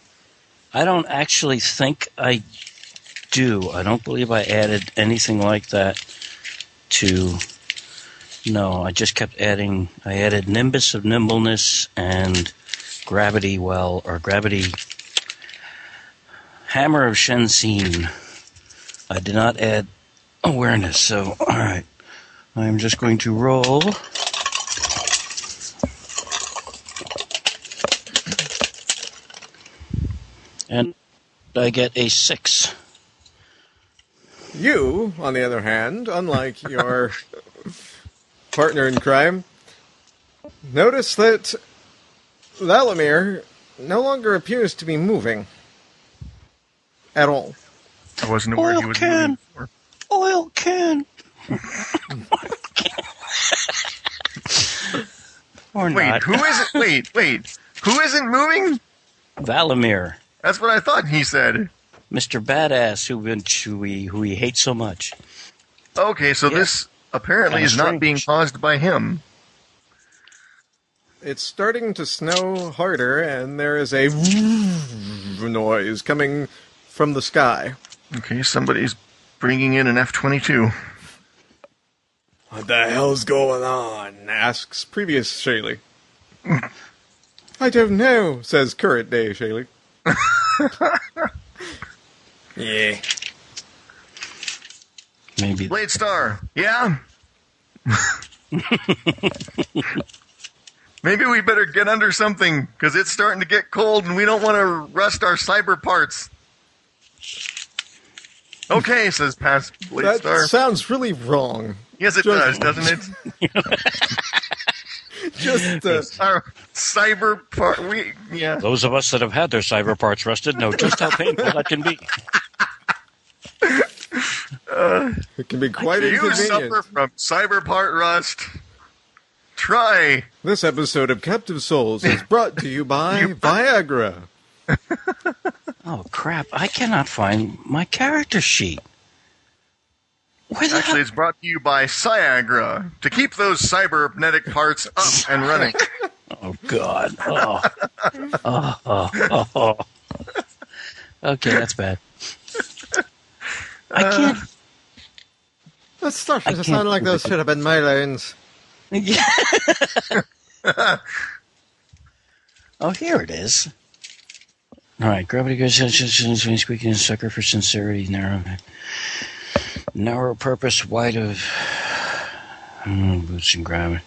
I don't actually think I do. I don't believe I added anything like that to... No, I just kept adding... I added Nimbus of Nimbleness and Gravity Well, or Gravity Hammer of Shenzhen. I did not add awareness, so, all right. I'm just going to roll. And I get a 6. You, on the other hand, unlike your partner in crime, notice that Valamir no longer appears to be moving at all. I wasn't aware he was moving before. Oil can. Or not. Wait, who isn't moving? Valamir. That's what I thought he said. Mr. Badass, who we hate so much. Okay, so this apparently is not being caused by him. It's starting to snow harder, and there is a noise coming from the sky. Okay, somebody's bringing in an F-22. What the hell's going on? Asks previous Shaylee. I don't know, says current day Shaylee. Yeah. Maybe. Blade Star. Yeah? Maybe we better get under something, because it's starting to get cold and we don't want to rust our cyber parts. Okay, says past Blade Star. That sounds really wrong. Yes, it does, doesn't it? Just our cyber part. Yeah. Those of us that have had their cyber parts rusted know just how painful that can be. It can be quite inconvenient. You suffer from cyber part rust. Try. This episode of Captive Souls is brought to you by Viagra. Oh, crap. I cannot find my character sheet. Actually, it's brought to you by Viagra to keep those cybernetic parts up and running. Oh, God. Oh. Oh. Okay, that's bad. I can't. That stuff doesn't sound like those should have been my lines. Yeah. Oh, here it is. All right, gravity goes when speaking, sucker for sincerity, narrow purpose, wide of boots and gravity,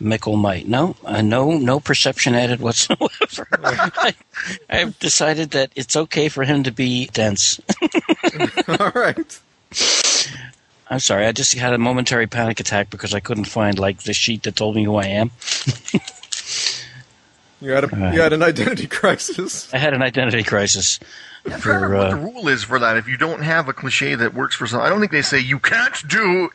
mickle might. No perception added whatsoever. I've decided that it's okay for him to be dense. All right. I'm sorry, I just had a momentary panic attack because I couldn't find the sheet that told me who I am. You had an identity crisis. I had an identity crisis. I'm trying to remember what the rule is for that. If you don't have a cliche that works for something, I don't think they say you can't do.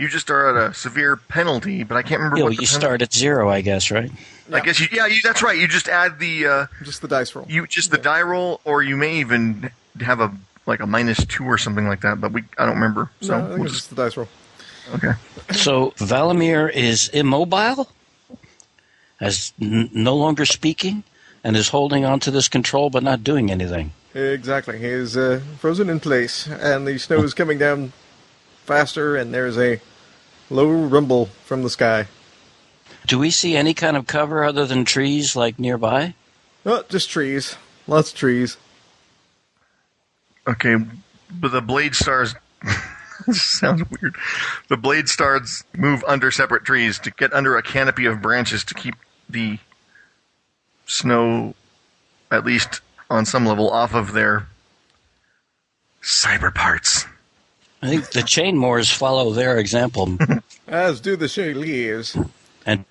You just are at a severe penalty, but I can't remember what the penalty. Start at zero, I guess, right? Yeah. I guess, that's right. You just add the... just the dice roll. The die roll, or you may even have a -2 or something like that, but I don't remember. So no, I think it's just the dice roll. Okay. So Valamir is immobile, as no longer speaking, and is holding on to this control but not doing anything. Exactly. He is frozen in place, and the snow is coming down faster, and there's a low rumble from the sky. Do we see any kind of cover other than trees, nearby? Oh, just trees. Lots of trees. Okay, but the Blade Stars... This sounds weird. The Blade Stars move under separate trees to get under a canopy of branches to keep the snow, at least on some level, off of their cyber parts. I think the Chainmores follow their example. As do the Shaylees. And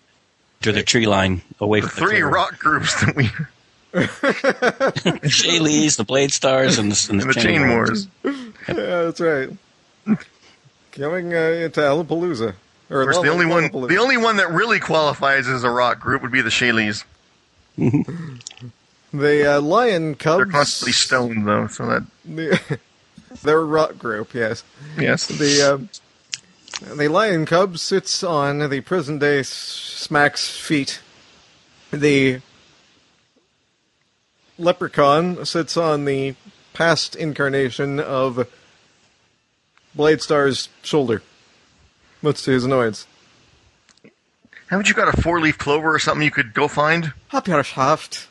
to the tree line, away from the three rock groups that we... The Shaylees, the Blade Stars, and the Chainmores. Yeah, that's right. Coming into Alapalooza. Or course, the only one that really qualifies as a rock group would be the Shaylees. The Lion Cubs... They're constantly stoned, though, so that... They're a rock group, yes. Yes. The Lion Cub sits on the present-day Smack's feet. The Leprechaun sits on the past incarnation of... Blade Star's shoulder. What's to his annoyance? Haven't you got a 4-leaf clover or something you could go find? Hop your shaft.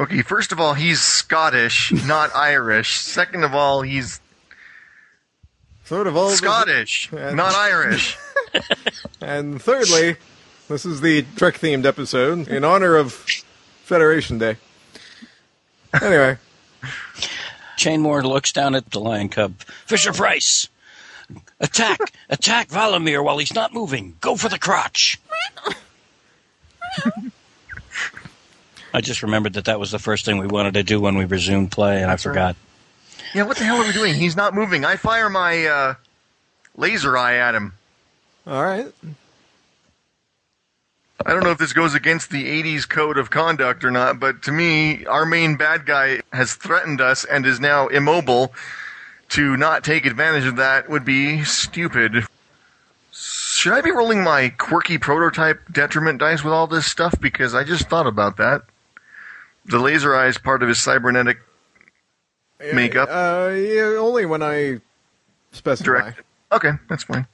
Okay, first of all, he's Scottish, not Irish. Second of all, he's... Third of all... Scottish, not Irish. And thirdly, this is the Trek-themed episode in honor of Federation Day. Anyway... Chainmore looks down at the Lion Cub. Fisher Price! Attack! Attack Valamir while he's not moving! Go for the crotch! I just remembered that was the first thing we wanted to do when we resumed play, and I forgot. Yeah, what the hell are we doing? He's not moving. I fire my laser eye at him. All right. I don't know if this goes against the 80s code of conduct or not, but to me, our main bad guy has threatened us and is now immobile. To not take advantage of that would be stupid. Should I be rolling my quirky prototype detriment dice with all this stuff? Because I just thought about that. The laser eye is part of his cybernetic makeup. Only when I specify. Direct. Okay, that's fine.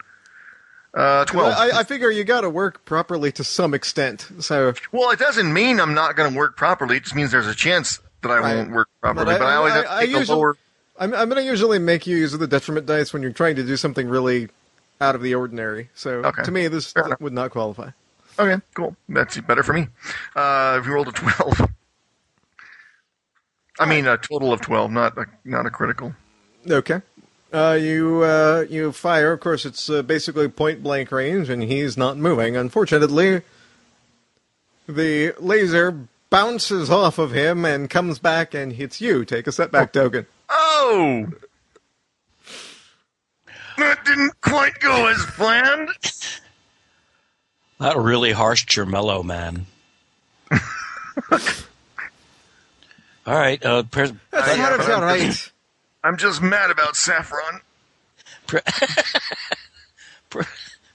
12. I figure you got to work properly to some extent. So well, it doesn't mean I'm not going to work properly. It just means there's a chance that I won't work properly. But I always have to take the lower. I'm going to usually make you use the detriment dice when you're trying to do something really out of the ordinary. So to me, this would not qualify. Okay, cool. That's better for me. If you rolled a 12, I mean a total of 12, not a critical. Okay. You fire. Of course, it's basically point-blank range, and he's not moving. Unfortunately, the laser bounces off of him and comes back and hits you. Take a setback token. Oh! That didn't quite go as planned. That really harsh Jermello, man. All right. That's not about right. I'm just mad about Saffron.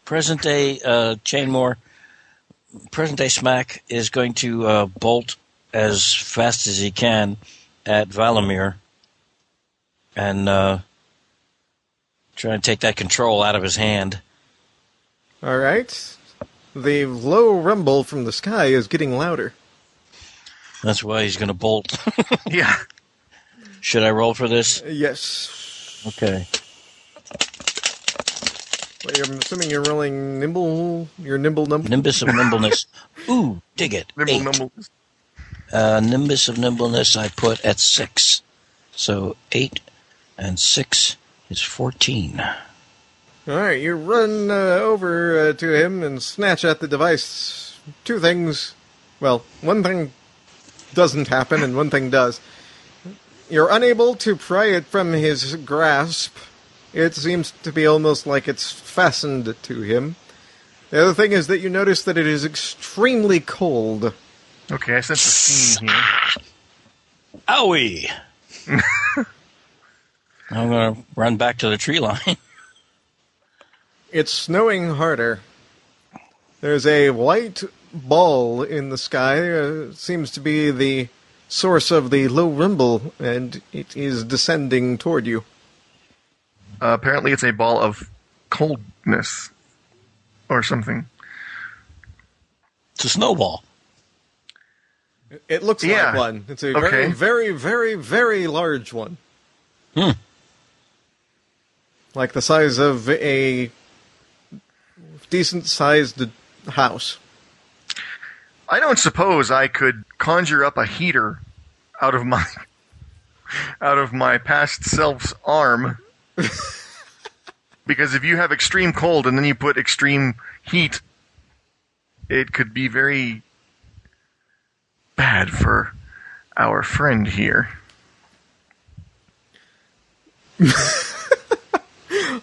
Present-day Chainmore, present-day Smack is going to bolt as fast as he can at Valamir and try and take that control out of his hand. All right. The low rumble from the sky is getting louder. That's why he's going to bolt. Yeah. Should I roll for this? Yes. Okay. Wait, I'm assuming you're rolling nimble. Your nimble number. Nimbus of Nimbleness. Ooh, dig it. Nimble Nimbleness. Nimbus of Nimbleness I put at 6. So 8 and 6 is 14. All right, you run over to him and snatch at the device. Two things. Well, one thing doesn't happen and one thing does. You're unable to pry it from his grasp, It seems to be almost like it's fastened to him. The other thing is that you notice that it is extremely cold. Okay, I sense a scene here. Owie! I'm going to run back to the tree line. It's snowing harder. There's a white ball in the sky. It seems to be the source of the low rumble, and it is descending toward you. Apparently it's a ball of coldness or something. It's a snowball. It looks like one. It's a very, very large one. Hmm. Like the size of a decent-sized house. I don't suppose I could conjure up a heater out of my past self's arm. Because if you have extreme cold and then you put extreme heat, it could be very bad for our friend here.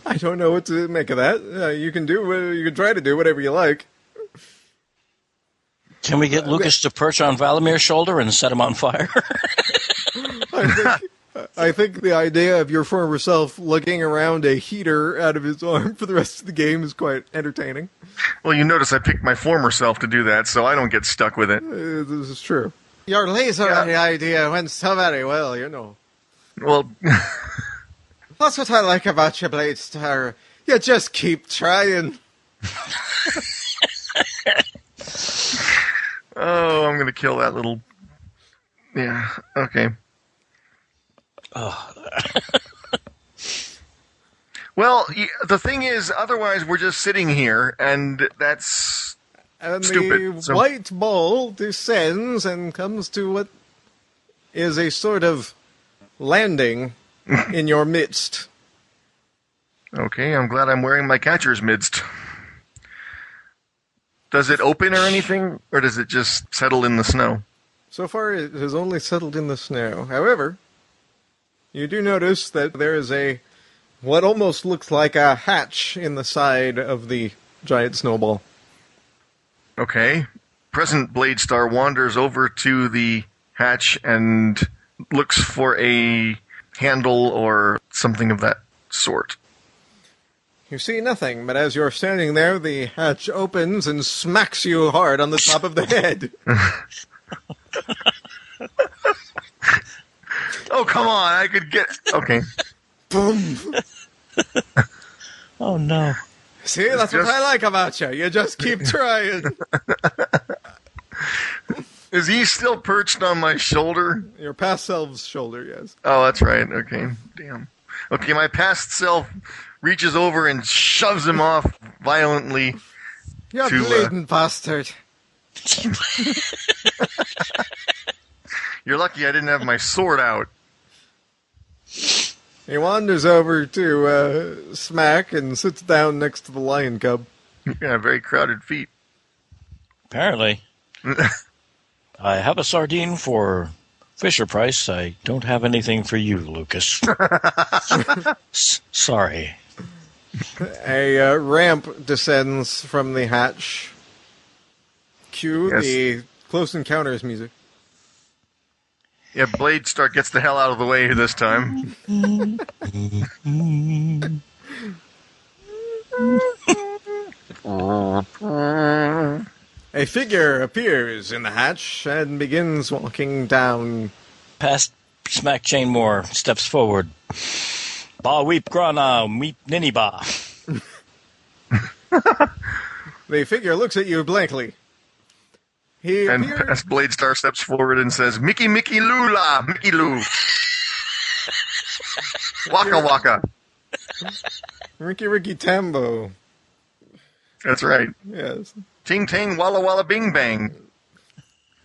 I don't know what to make of that. You can try to do whatever you like. Can we get Lucas to perch on Valamir's shoulder and set him on fire? I think the idea of your former self lugging around a heater out of his arm for the rest of the game is quite entertaining. Well, you notice I picked my former self to do that, so I don't get stuck with it. This is true. Your laser idea went so very well, you know. Well... That's what I like about your Blade Star. You just keep trying. Oh, I'm going to kill that little... Yeah, okay. Oh. Well, the thing is, otherwise we're just sitting here, and that's stupid. And the white ball descends and comes to what is a sort of landing in your midst. Okay, I'm glad I'm wearing my catcher's midst. Does it open or anything, or does it just settle in the snow? So far, it has only settled in the snow. However... You do notice that there is what almost looks like a hatch in the side of the giant snowball. Okay. Present Blade Star wanders over to the hatch and looks for a handle or something of that sort. You see nothing, but as you're standing there, the hatch opens and smacks you hard on the top of the head. Oh, come on, I could get... Okay. Boom. Oh, no. See, that's what I like about you. You just keep trying. Is he still perched on my shoulder? Your past self's shoulder, yes. Oh, that's right. Okay. Damn. Okay, my past self reaches over and shoves him off violently. You're bleeding, bastard. You're lucky I didn't have my sword out. He wanders over to Smack and sits down next to the lion cub. Yeah, very crowded feet. Apparently. I have a sardine for Fisher Price. I don't have anything for you, Lucas. Sorry. A ramp descends from the hatch. Cue the Close Encounters music. Yeah, Blade Star gets the hell out of the way this time. A figure appears in the hatch and begins walking down. Past Smack Chainmore steps forward. Ba weep grana, weep ninny ba. The figure looks at you blankly. And as Blade Star steps forward and says, Mickey, Mickey, Lula, Mickey, Lou. Waka, waka. Ricky, Ricky, Tambo. That's right. Yes. Ting, ting, walla, walla, bing, bang.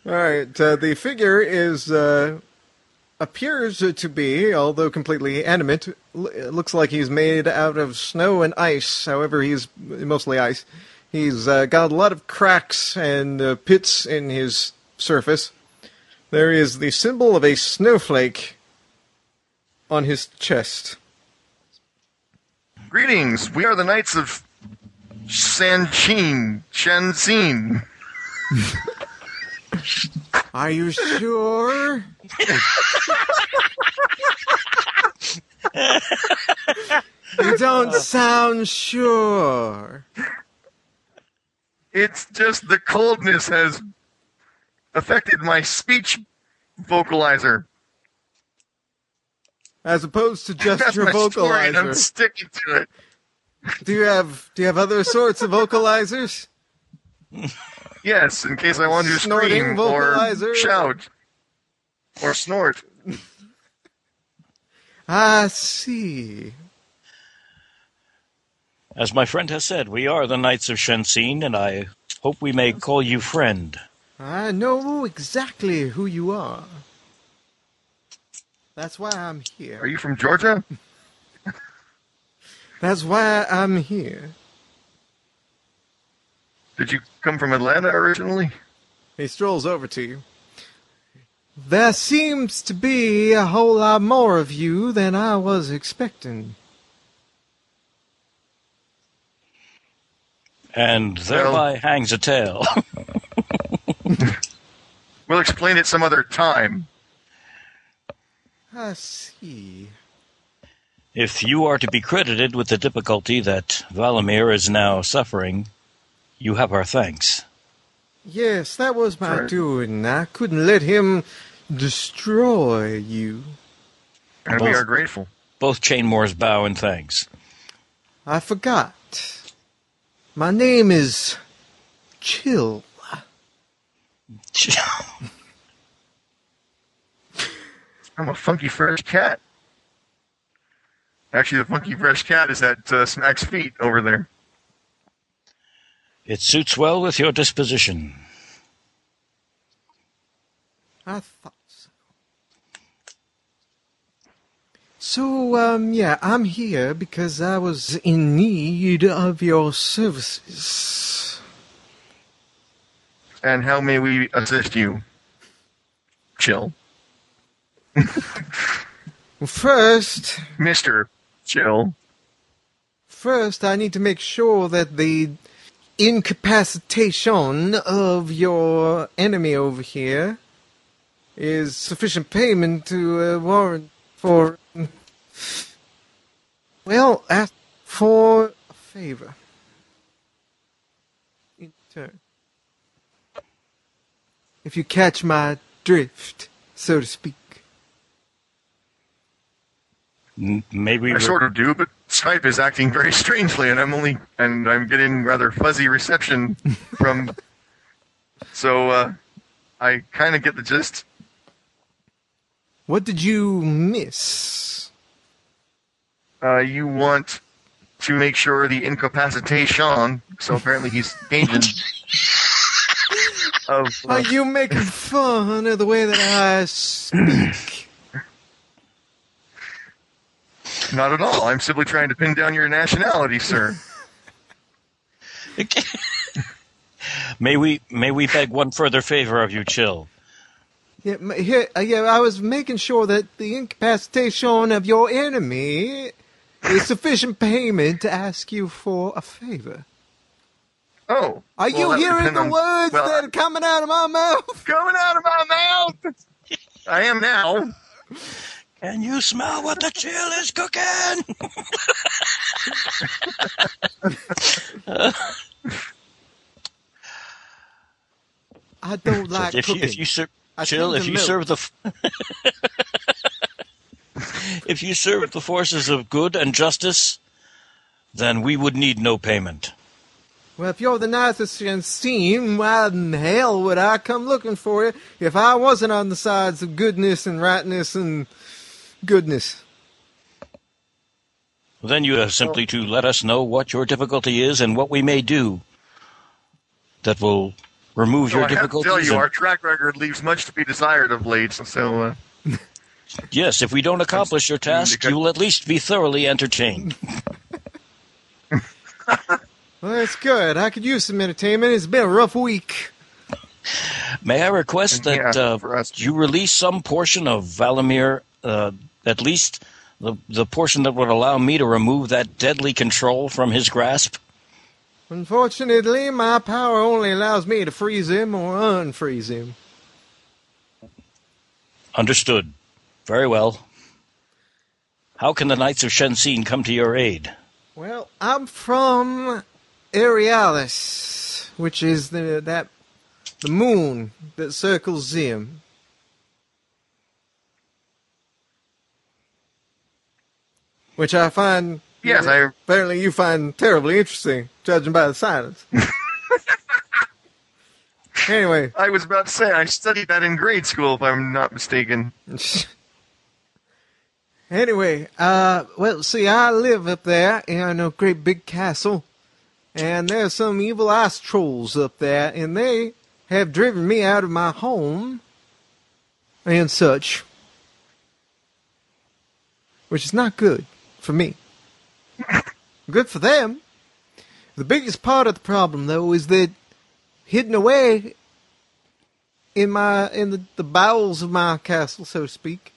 All right. The figure appears to be, although completely animate, looks like he's made out of snow and ice. However, he's mostly ice. He's got a lot of cracks and pits in his surface. There is the symbol of a snowflake on his chest. Greetings, we are the Knights of Shenzhen. Are you sure? You don't sound sure. It's just the coldness has affected my speech vocalizer. As opposed to just that's your vocalizer. Story and I'm sticking to it. Do you have other sorts of vocalizers? Yes, in case I want to scream vocalizer. Or shout or snort. I see. As my friend has said, we are the Knights of Shenzhen, and I hope we may call you friend. I know exactly who you are. That's why I'm here. Are you from Georgia? That's why I'm here. Did you come from Atlanta originally? He strolls over to you. There seems to be a whole lot more of you than I was expecting. And thereby hangs a tale. We'll explain it some other time. I see. If you are to be credited with the difficulty that Valamir is now suffering, you have our thanks. Yes, that was my doing. I couldn't let him destroy you. And we are grateful. Both Chainmore's bow and thanks. I forgot. My name is Chill. Chill. I'm a funky fresh cat. Actually, the funky fresh cat is at Smack's feet over there. It suits well with your disposition. I thought so. So, I'm here because I was in need of your services. And how may we assist you? Chill. First, Mr. Chill. First, I need to make sure that the incapacitation of your enemy over here is sufficient payment to warrant for, well, ask for a favor in turn. If you catch my drift, so to speak. Maybe I sort of do, but Skype is acting very strangely, and I'm getting rather fuzzy reception from. So I kind of get the gist. What did you miss? You want to make sure the incapacitation. So apparently he's changing. Are you making fun of the way that I speak? Not at all. I'm simply trying to pin down your nationality, sir. May we beg one further favor of you, Chill? Yeah, I was making sure that the incapacitation of your enemy is sufficient payment to ask you for a favor. Oh. Are you hearing the words that are coming out of my mouth? Coming out of my mouth! I am now. Can you smell what the Chill is cooking? I don't like cooking. If you serve the forces of good and justice, then we would need no payment. Well, if you're the nicest in steam, why in the hell would I come looking for you if I wasn't on the sides of goodness and rightness and goodness. Well, then you have simply to let us know what your difficulty is and what we may do that will remove your difficulties. I have to tell you, our track record leaves much to be desired of late. So, yes, if we don't accomplish your task, you will at least be thoroughly entertained. Well, that's good. I could use some entertainment. It's been a rough week. May I request that you release some portion of Valamir? At least the portion that would allow me to remove that deadly control from his grasp? Unfortunately, my power only allows me to freeze him or unfreeze him. Understood. Very well. How can the Knights of Shenzhen come to your aid? Well, I'm from Aerialis, which is the moon that circles Zium. Which I find... Yes, apparently you find terribly interesting, judging by the silence. Anyway. I was about to say, I studied that in grade school, if I'm not mistaken. Anyway, well, see, I live up there in a great big castle, and there's some evil ice trolls up there, and they have driven me out of my home and such, which is not good for me. Good for them. The biggest part of the problem, though, is that hidden away in the bowels of my castle, so to speak,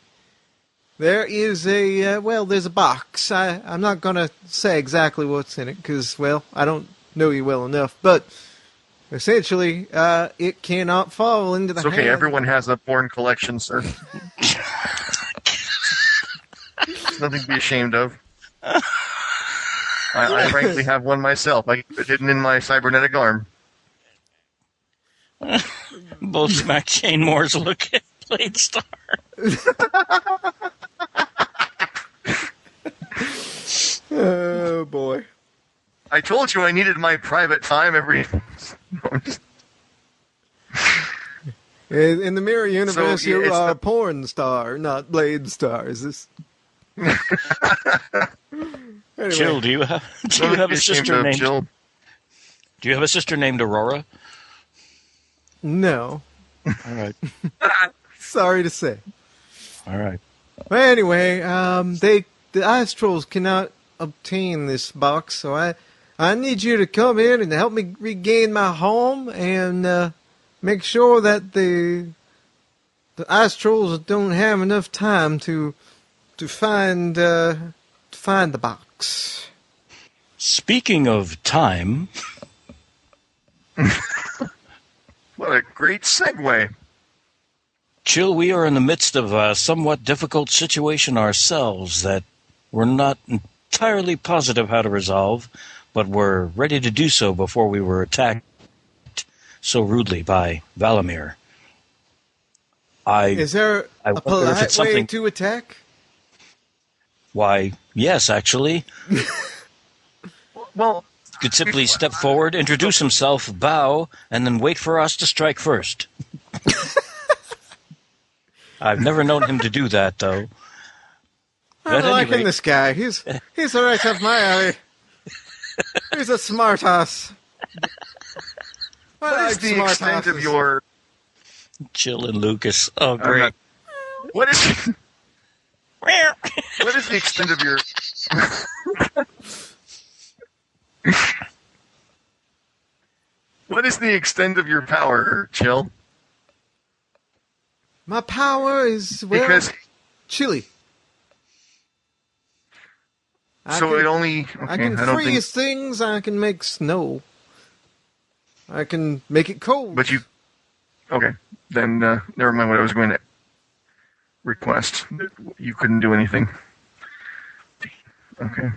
there is a, well, there's a box. I'm not going to say exactly what's in it because, well, I don't know you well enough. But essentially, it cannot fall into the hand. It's okay. Everyone has a porn collection, sir. Nothing to be ashamed of. I frankly have one myself. I put it hidden in my cybernetic arm. Both Smack Chainmores look at Blade Star. Oh, boy. I told you I needed my private time every... In the mirror universe, so, you are a porn star, not Blade Star. Is this... Anyway. Chill, do you have a sister named... Chill. Do you have a sister named Aurora? No. All right. Sorry to say. All right. But anyway, the ice trolls cannot obtain this box, so I need you to come in and help me regain my home and make sure that the ice trolls don't have enough time to find the box. Speaking of time. What a great segue. Chill, we are in the midst of a somewhat difficult situation ourselves that we're not entirely positive how to resolve, but we're ready to do so before we were attacked so rudely by Valamir. Is there a polite way to attack? Why, yes, actually. Well... could simply step forward, introduce himself, bow, and then wait for us to strike first. I've never known him to do that, though. I'm liking this guy. He's right up my alley. He's a smart ass. What is the extent of your... Chill and Lucas. Oh, great. What is the extent of your... What is the extent of your power, Chill? My power is, well, because chilly. I can freeze things, I can make snow. I can make it cold. But you... Okay, then never mind what I was going to request. You couldn't do anything. Okay.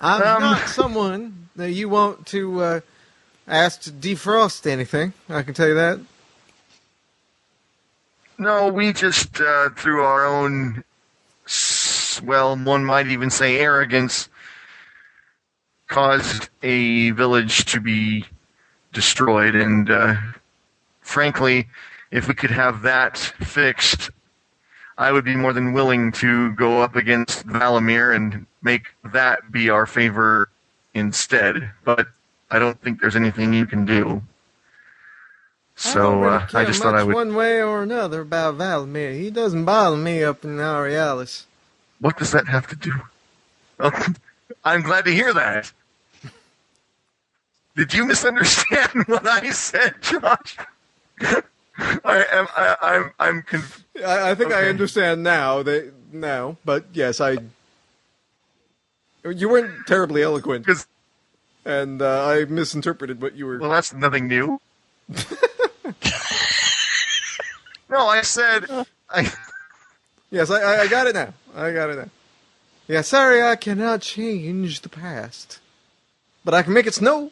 I'm not someone that you want to ask to defrost anything. I can tell you that. No, we just, through our own, well, one might even say arrogance, caused a village to be destroyed. And frankly, if we could have that fixed, I would be more than willing to go up against Valamir and make that be our favor instead. But I don't think there's anything you can do. So I just thought I would... one way or another about Valamir. He doesn't bother me up in Aerialis. What does that have to do? Well, I'm glad to hear that. Did you misunderstand what I said, Josh? I think okay. I understand now that now, but yes, you weren't terribly eloquent, and I misinterpreted what you were... Well, that's nothing new. No, I said... Yes, I got it now. I got it now. Yeah, sorry, I cannot change the past. But I can make it snow.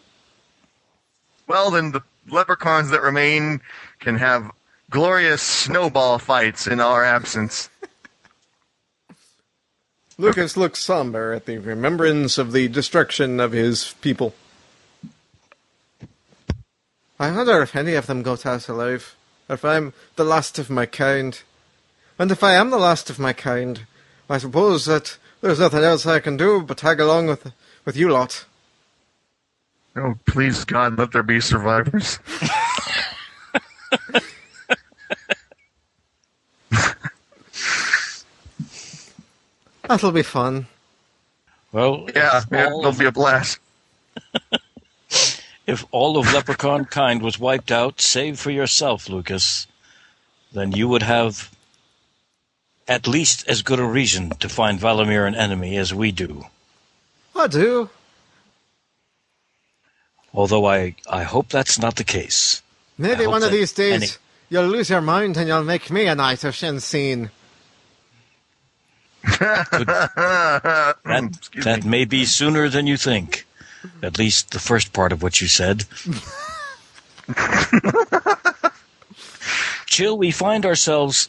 Well, then the leprechauns that remain can have glorious snowball fights in our absence. Lucas looks somber at the remembrance of the destruction of his people. I wonder if any of them got out alive, if I'm the last of my kind. And if I am the last of my kind, I suppose that there's nothing else I can do but tag along with you lot. Oh, please, God, let there be survivors. That'll be fun. Well, yeah, it'll be a blast. If all of leprechaun kind was wiped out, save for yourself, Lucas, then you would have at least as good a reason to find Valamir an enemy as we do. I do. Although I hope that's not the case. Maybe one of these days you'll lose your mind and you'll make me a Knight of Shenzhen. That may be sooner than you think. At least the first part of what you said. Chill, we find ourselves,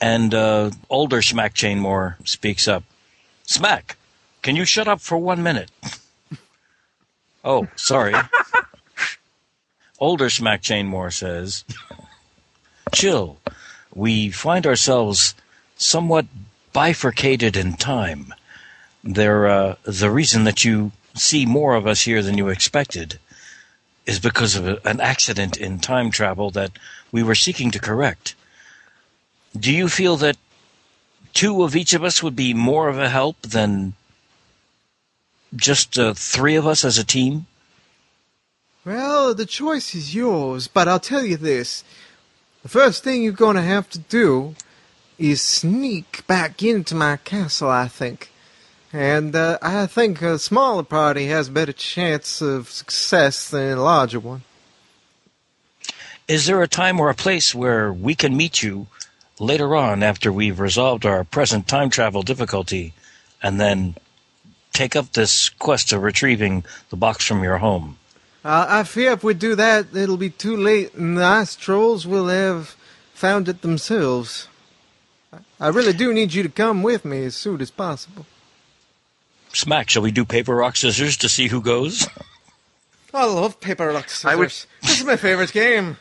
and older Smack Chainmore speaks up. Smack, can you shut up for 1 minute? Oh, sorry. Older Smack Chainmore says, Chill, we find ourselves somewhat bifurcated in time. The reason that you see more of us here than you expected is because of an accident in time travel that we were seeking to correct. Do you feel that 2 of each of us would be more of a help than just 3 of us as a team? Well, the choice is yours, but I'll tell you this. The first thing you're going to have to do is sneak back into my castle, I think. And I think a smaller party has better chance of success than a larger one. Is there a time or a place where we can meet you later on after we've resolved our present time travel difficulty and then take up this quest of retrieving the box from your home? I fear if we do that, it'll be too late and the ice trolls will have found it themselves. I really do need you to come with me as soon as possible. Smack, shall we do paper, rock, scissors to see who goes? I love paper, rock, scissors. This is my favorite game.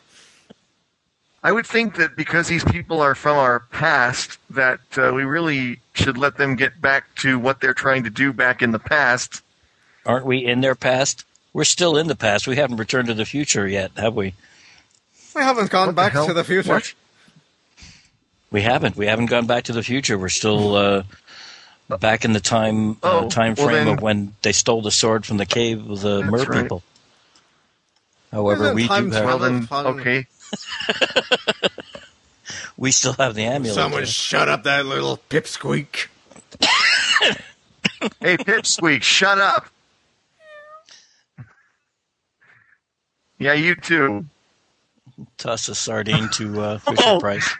I would think that because these people are from our past, that we really should let them get back to what they're trying to do back in the past. Aren't we in their past? We're still in the past. We haven't returned to the future yet, have we? We haven't gone back to the future. What? We haven't. We haven't gone back to the future. We're still back in the time frame of when they stole the sword from the cave of the mer people. However, we do have... Well, then, okay. We still have the amulet. Someone shut up that little pipsqueak. Hey, pipsqueak, shut up. Yeah, you too. Toss a sardine to Fisher Price.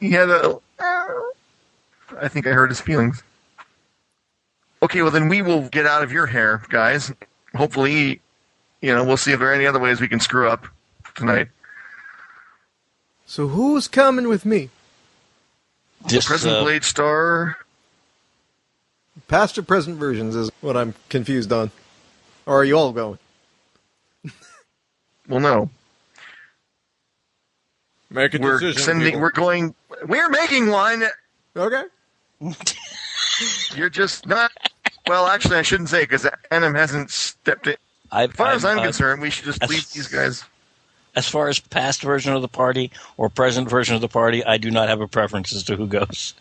Yeah, I think I hurt his feelings. Okay, well then we will get out of your hair, guys. Hopefully, we'll see if there are any other ways we can screw up tonight. So who's coming with me? Just, present Blade Star. Past or present versions is what I'm confused on. Or are you all going? Well, no. Make a decision. We're making one. Okay. You're just not. Well, actually, I shouldn't say because Anim hasn't stepped in. As far as I'm concerned, we should just leave these guys. As far as past version of the party or present version of the party, I do not have a preference as to who goes.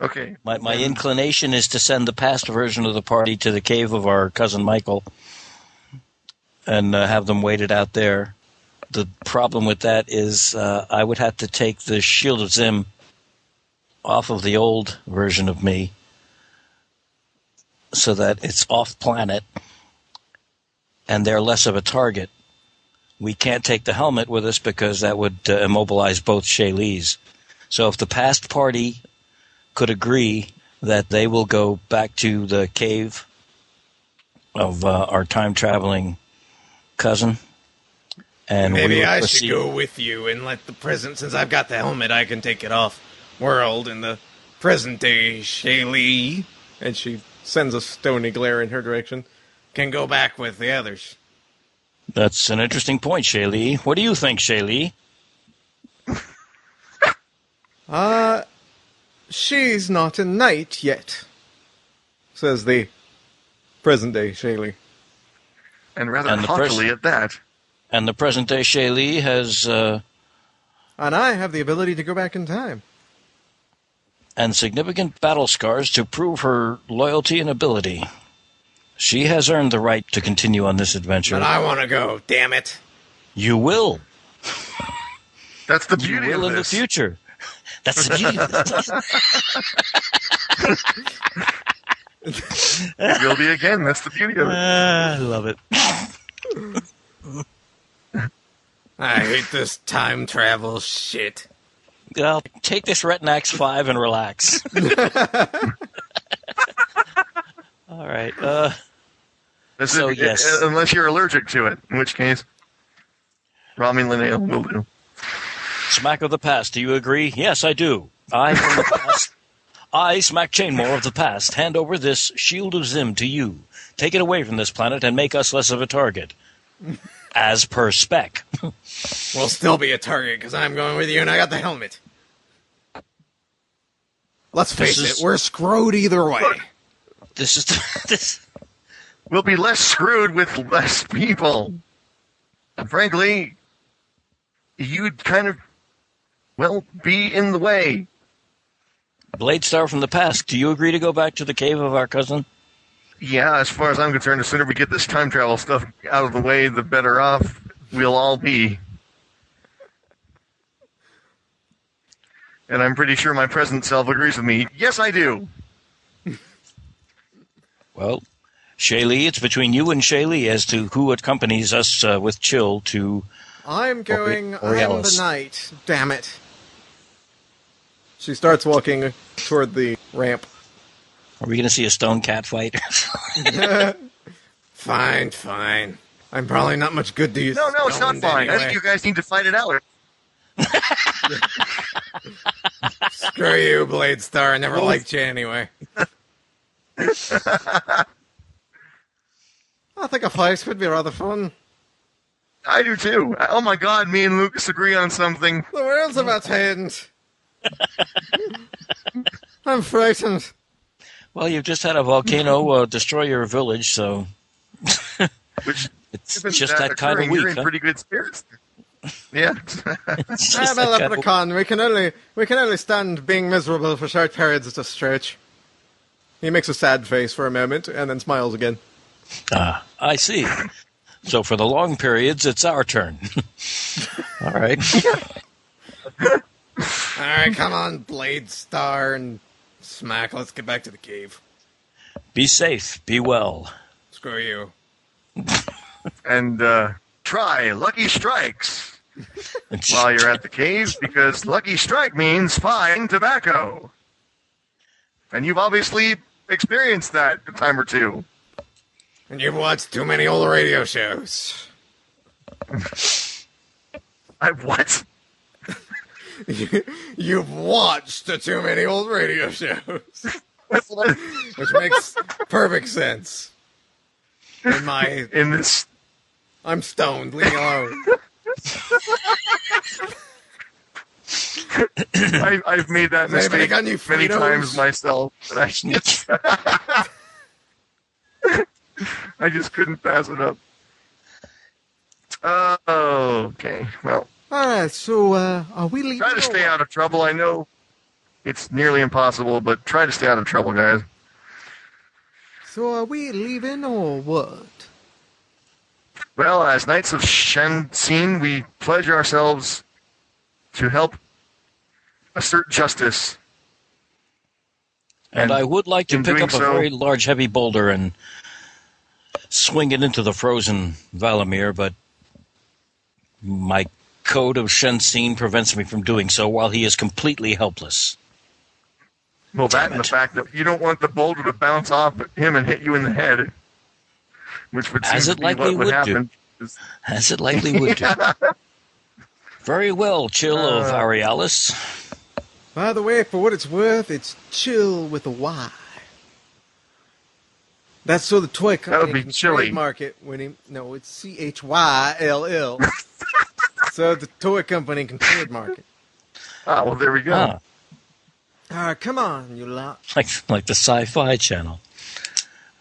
Okay. My inclination is to send the past version of the party to the cave of our cousin Michael and have them waited out there. The problem with that is I would have to take the Shield of Zim off of the old version of me so that it's off-planet and they're less of a target. We can't take the helmet with us because that would immobilize both Shaylees. So if the past party could agree that they will go back to the cave of our time-traveling cousin. And maybe I should go with you and let the present, since I've got the helmet, I can take it off world in the present day Shaylee. And she sends a stony glare in her direction. Can go back with the others. That's an interesting point, Shaylee. What do you think, Shaylee? She's not a knight yet, says the present-day Shaylee. And rather haughtily at that. And the present-day Shaylee has... And I have the ability to go back in time. And significant battle scars to prove her loyalty and ability. She has earned the right to continue on this adventure. But I want to go, damn it. You will. That's the beauty of this. You will in the future. That's the beauty of this. It will be again. That's the beauty of it. I love it. I hate this time travel shit. I'll take this Retinax 5 and relax. All right. So, yes. Unless you're allergic to it, in which case, Rami Linnea will do. Smack of the past, do you agree? Yes, I do. I, from the past, I, Smack Chainmore of the past, hand over this Shield of Zim to you. Take it away from this planet and make us less of a target. As per spec. We'll still be a target because I'm going with you and I got the helmet. Let's face it, we're screwed either way. This is... this. We'll be less screwed with less people. And frankly, you'd kind of, well, be in the way. Blade Star from the past, do you agree to go back to the cave of our cousin? Yeah, as far as I'm concerned, the sooner we get this time travel stuff out of the way, the better off we'll all be. And I'm pretty sure my present self agrees with me. Yes, I do. Well, Shaylee, it's between you and Shaylee as to who accompanies us with Chill to... I'm going, I'm the knight, damn it. She starts walking toward the ramp. Are we going to see a stone cat fight? Fine, fine. I'm probably not much good to you. No, it's not fine. Anyway. I think you guys need to fight it out. Screw you, Blade Star. I never liked you anyway. I think a fight would be rather fun. I do too. Oh my god, me and Lucas agree on something. The world's about to end. I'm frightened. Well, you've just had a volcano destroy your village, so... Which it's just that kind of week. You're in pretty good spirits. Yeah. I'm a leprechaun. We can only stand being miserable for short periods at a stretch. He makes a sad face for a moment, and then smiles again. Ah, I see. So for the long periods, it's our turn. All right. All right, come on, Blade Star and Smack. Let's get back to the cave. Be safe. Be well. Screw you. And try Lucky Strikes while you're at the cave, because Lucky Strike means fine tobacco. And you've obviously experienced that a time or two. And you've watched too many old radio shows. What? You've watched too many old radio shows. Which makes perfect sense. I'm stoned, leave me alone. I've made that mistake many times myself. But I just couldn't pass it up. Okay, well. Alright, so are we leaving? Try to stay out of trouble. I know it's nearly impossible, but try to stay out of trouble, guys. So are we leaving or what? Well, as Knights of Shenzhen, we pledge ourselves to help assert justice. And I would like to pick up a very large, heavy boulder and swing it into the frozen Valamir, but my code of Shenzhen prevents me from doing so while he is completely helpless. Well, that and the fact that you don't want the boulder to bounce off him and hit you in the head, which would seem to be what would happen. As it likely would do. Very well, Chill of Aerialis. By the way, for what it's worth, it's Chill with a Y. That's so the toy company can trademark it when he... No, it's C-H-Y-L-L. So the toy company can trademark it. Ah, well, there we go. Ah. All right, come on, you lot. Like the Sci-Fi Channel.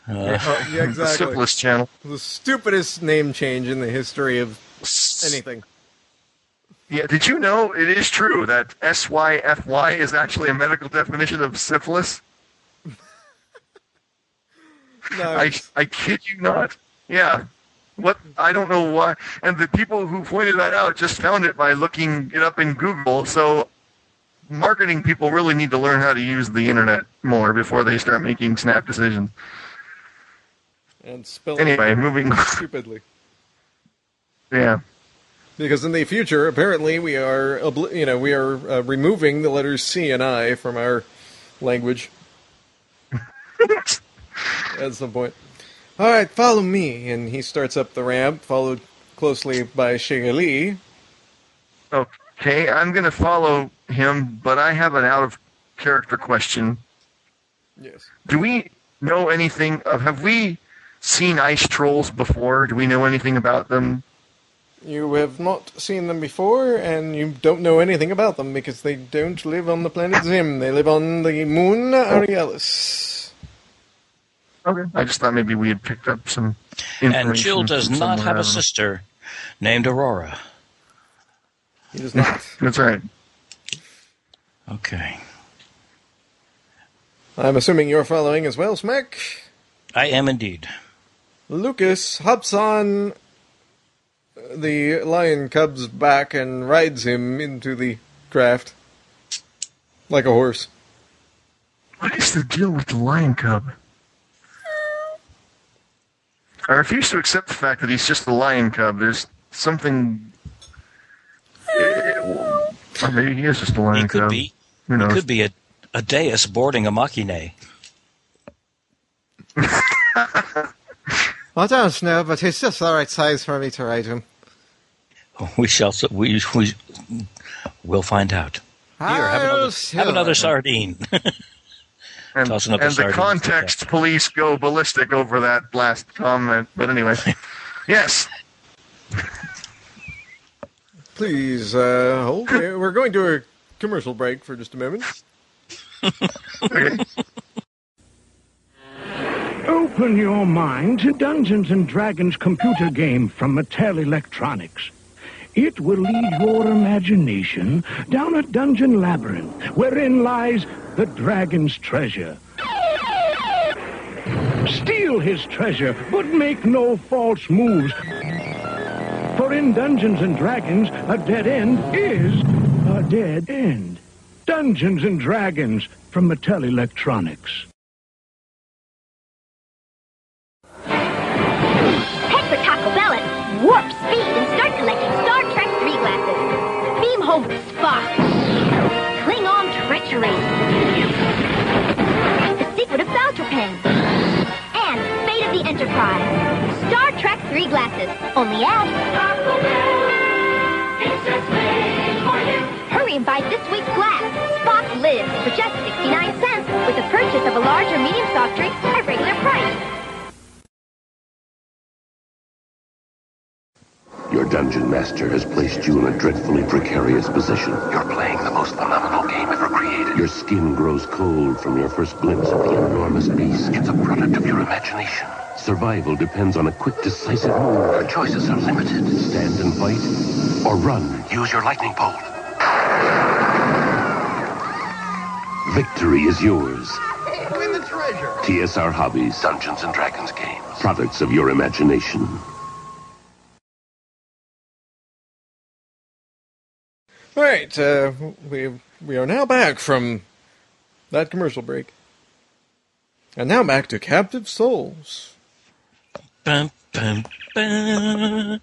Yeah, exactly. The simplest channel. The stupidest name change in the history of anything. Yeah, did you know it is true that S-Y-F-Y is actually a medical definition of syphilis? No, I kid you not. Yeah. What? I don't know why. And the people who pointed that out just found it by looking it up in Google. So marketing people really need to learn how to use the internet more before they start making snap decisions. And spelling anyway, moving stupidly. Yeah. Because in the future, apparently, we are, removing the letters C and I from our language. At some point. All right, follow me, and he starts up the ramp, followed closely by Shaylee. Okay, I'm going to follow him, but I have an out-of-character question. Yes. Do we know anything of? Have we seen ice trolls before? Do we know anything about them? You have not seen them before, and you don't know anything about them because they don't live on the planet Zim. They live on the moon Aerialis. Okay, I just thought maybe we had picked up some information. And Jill does not have a sister named Aurora. He does not. That's right. Okay. I'm assuming you're following as well, Smack? I am indeed. Lucas hops on the lion cub's back and rides him into the craft like a horse. What is the deal with the lion cub? I refuse to accept the fact that he's just the lion cub. There's something... Or maybe he is just a lion cub. He could be. He could be a deus boarding a machine. I don't know, but he's just the right size for me to ride him. We shall. We'll find out. Here, have another sardine. And the context police go ballistic over that last comment. But anyway, yes. Please hold. We're going to a commercial break for just a moment. Okay. Open your mind to Dungeons & Dragons computer game from Mattel Electronics. It will lead your imagination down a dungeon labyrinth wherein lies the dragon's treasure. Steal his treasure, but make no false moves. For in Dungeons & Dragons, a dead end is a dead end. Dungeons & Dragons from Mattel Electronics. Warp speed and start collecting Star Trek 3 glasses. Beam home Spock. Klingon treachery. The secret of Saltropen. And fate of the Enterprise. Star Trek 3 glasses. Only at Taco Bell. It's just made for you. Hurry and buy this week's glass. Spock lives for just 69 cents with the purchase of a large or medium soft drink at regular price. Your dungeon master has placed you in a dreadfully precarious position. You're playing the most phenomenal game ever created. Your skin grows cold from your first glimpse of the enormous beast. It's a product of your imagination. Survival depends on a quick, decisive move. Your choices are limited. Stand and fight, or run. Use your lightning bolt. Victory is yours. Win the treasure. TSR Hobbies, Dungeons & Dragons games. Products of your imagination. All right, we are now back from that commercial break. And now back to Captive Souls. Bum, bum, bum.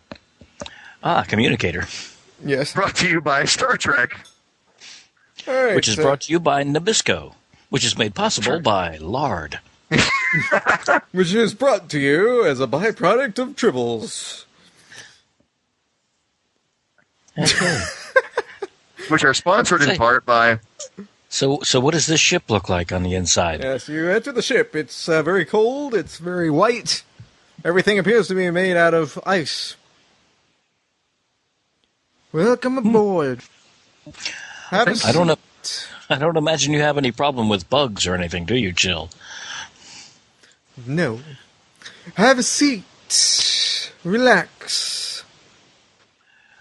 Ah, Communicator. Yes. Brought to you by Star Trek. All right, which is brought to you by Nabisco, which is made possible by lard. Which is brought to you as a byproduct of tribbles. Okay. Which are sponsored in part by... So what does this ship look like on the inside? Yes, you enter the ship. It's very cold. It's very white. Everything appears to be made out of ice. Welcome aboard. I don't imagine you have any problem with bugs or anything, do you, Chill? No. Have a seat. Relax.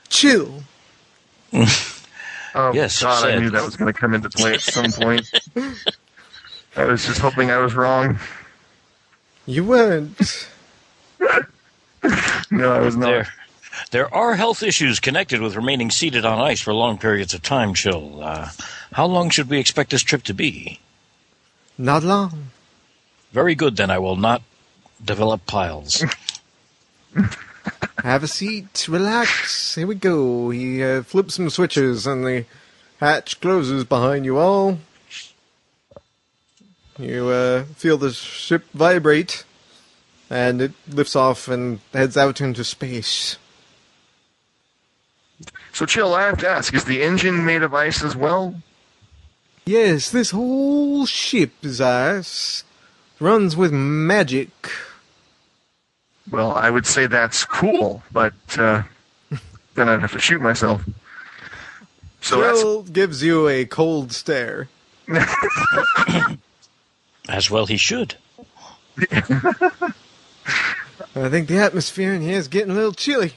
Chill. Oh, yes, God, I knew that was going to come into play at some point. I was just hoping I was wrong. You weren't. No, I was not. There are health issues connected with remaining seated on ice for long periods of time, Chill. How long should we expect this trip to be? Not long. Very good, then I will not develop piles. Have a seat, relax, here we go. He flips some switches and the hatch closes behind you all. You feel the ship vibrate and it lifts off and heads out into space. So Chill, I have to ask, is the engine made of ice as well? Yes, this whole ship is ice. It runs with magic. Well, I would say that's cool, but then I'd have to shoot myself. So Jill gives you a cold stare. As well he should. I think the atmosphere in here is getting a little chilly.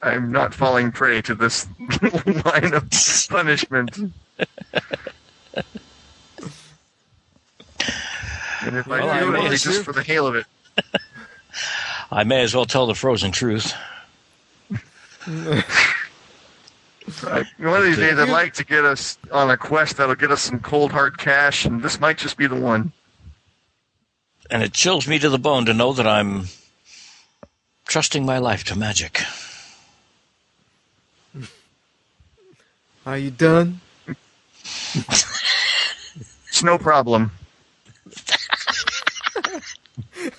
I'm not falling prey to this line of punishment. And if I do it, only just for the hail of it. I may as well tell the frozen truth. One of these days I'd like to get us on a quest that'll get us some cold hard cash, and this might just be the one. And it chills me to the bone to know that I'm trusting my life to magic. Are you done? It's no problem.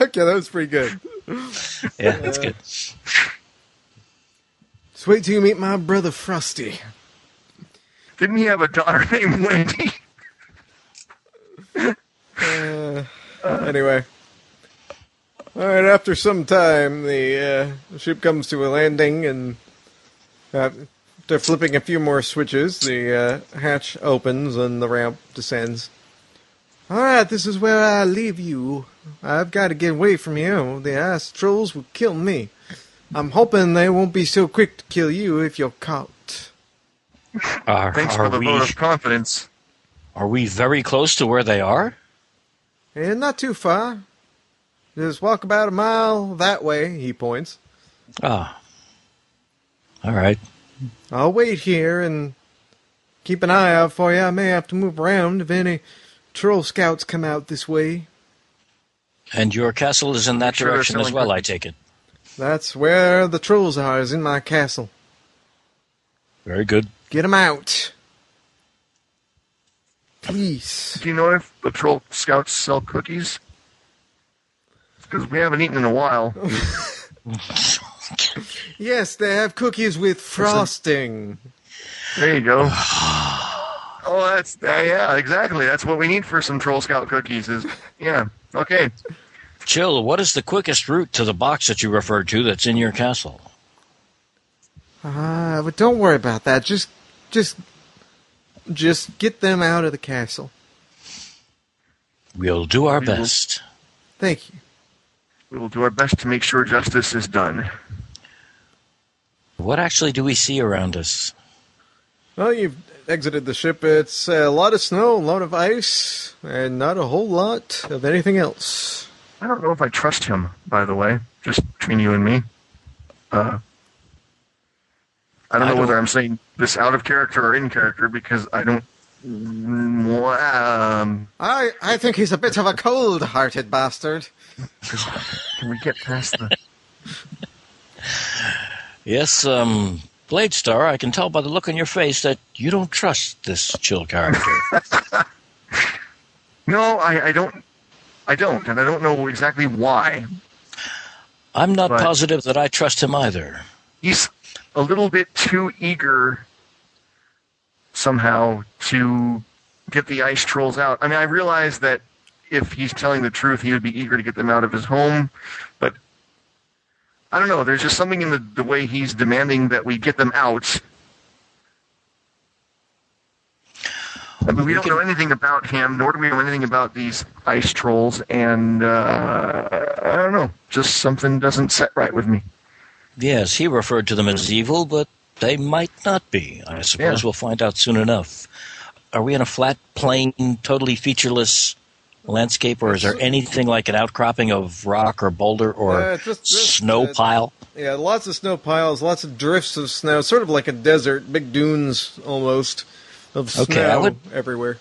Okay, that was pretty good. Yeah, that's good. Just wait till you meet my brother Frosty. Didn't he have a daughter named Wendy? Anyway. Alright, after some time, the ship comes to a landing, and after flipping a few more switches, the hatch opens and the ramp descends. Alright, this is where I leave you. I've got to get away from here. The ice trolls will kill me. I'm hoping they won't be so quick to kill you if you're caught. Thanks for the vote of confidence. Are we very close to where they are? Yeah, not too far. Just walk about a mile that way, he points. Ah. Alright. I'll wait here and keep an eye out for you. I may have to move around if any... Troll scouts come out this way. And your castle is in that direction as well, I take it. That's where the trolls are, is in my castle. Very good. Get them out. Please. Do you know if the troll scouts sell cookies? Because we haven't eaten in a while. Yes, they have cookies with frosting. There you go. Oh, that's, yeah, exactly. That's what we need for some Troll Scout cookies is, yeah, okay. Chill, what is the quickest route to the box that you referred to that's in your castle? But don't worry about that. Just get them out of the castle. We'll do our best. Thank you. We will do our best to make sure justice is done. What actually do we see around us? Well, you've exited the ship. It's a lot of snow, a lot of ice, and not a whole lot of anything else. I don't know if I trust him, by the way, just between you and me. I don't know whether I'm saying this out of character or in character, because I don't... I think he's a bit of a cold-hearted bastard. Can we get past the... Yes, Blade Star, I can tell by the look on your face that you don't trust this Chill character. No, I don't, and I don't know exactly why. I'm not positive that I trust him either. He's a little bit too eager somehow to get the ice trolls out. I mean, I realize that if he's telling the truth, he would be eager to get them out of his home, but I don't know. There's just something in the way he's demanding that we get them out. I mean, we don't know anything about him, nor do we know anything about these ice trolls, and I don't know. Just something doesn't set right with me. Yes, he referred to them as evil, but they might not be. I suppose we'll find out soon enough. Are we in a flat, plain, totally featureless landscape, or is there anything like an outcropping of rock or boulder or snow pile? Yeah, lots of snow piles, lots of drifts of snow, sort of like a desert, big dunes almost of snow everywhere.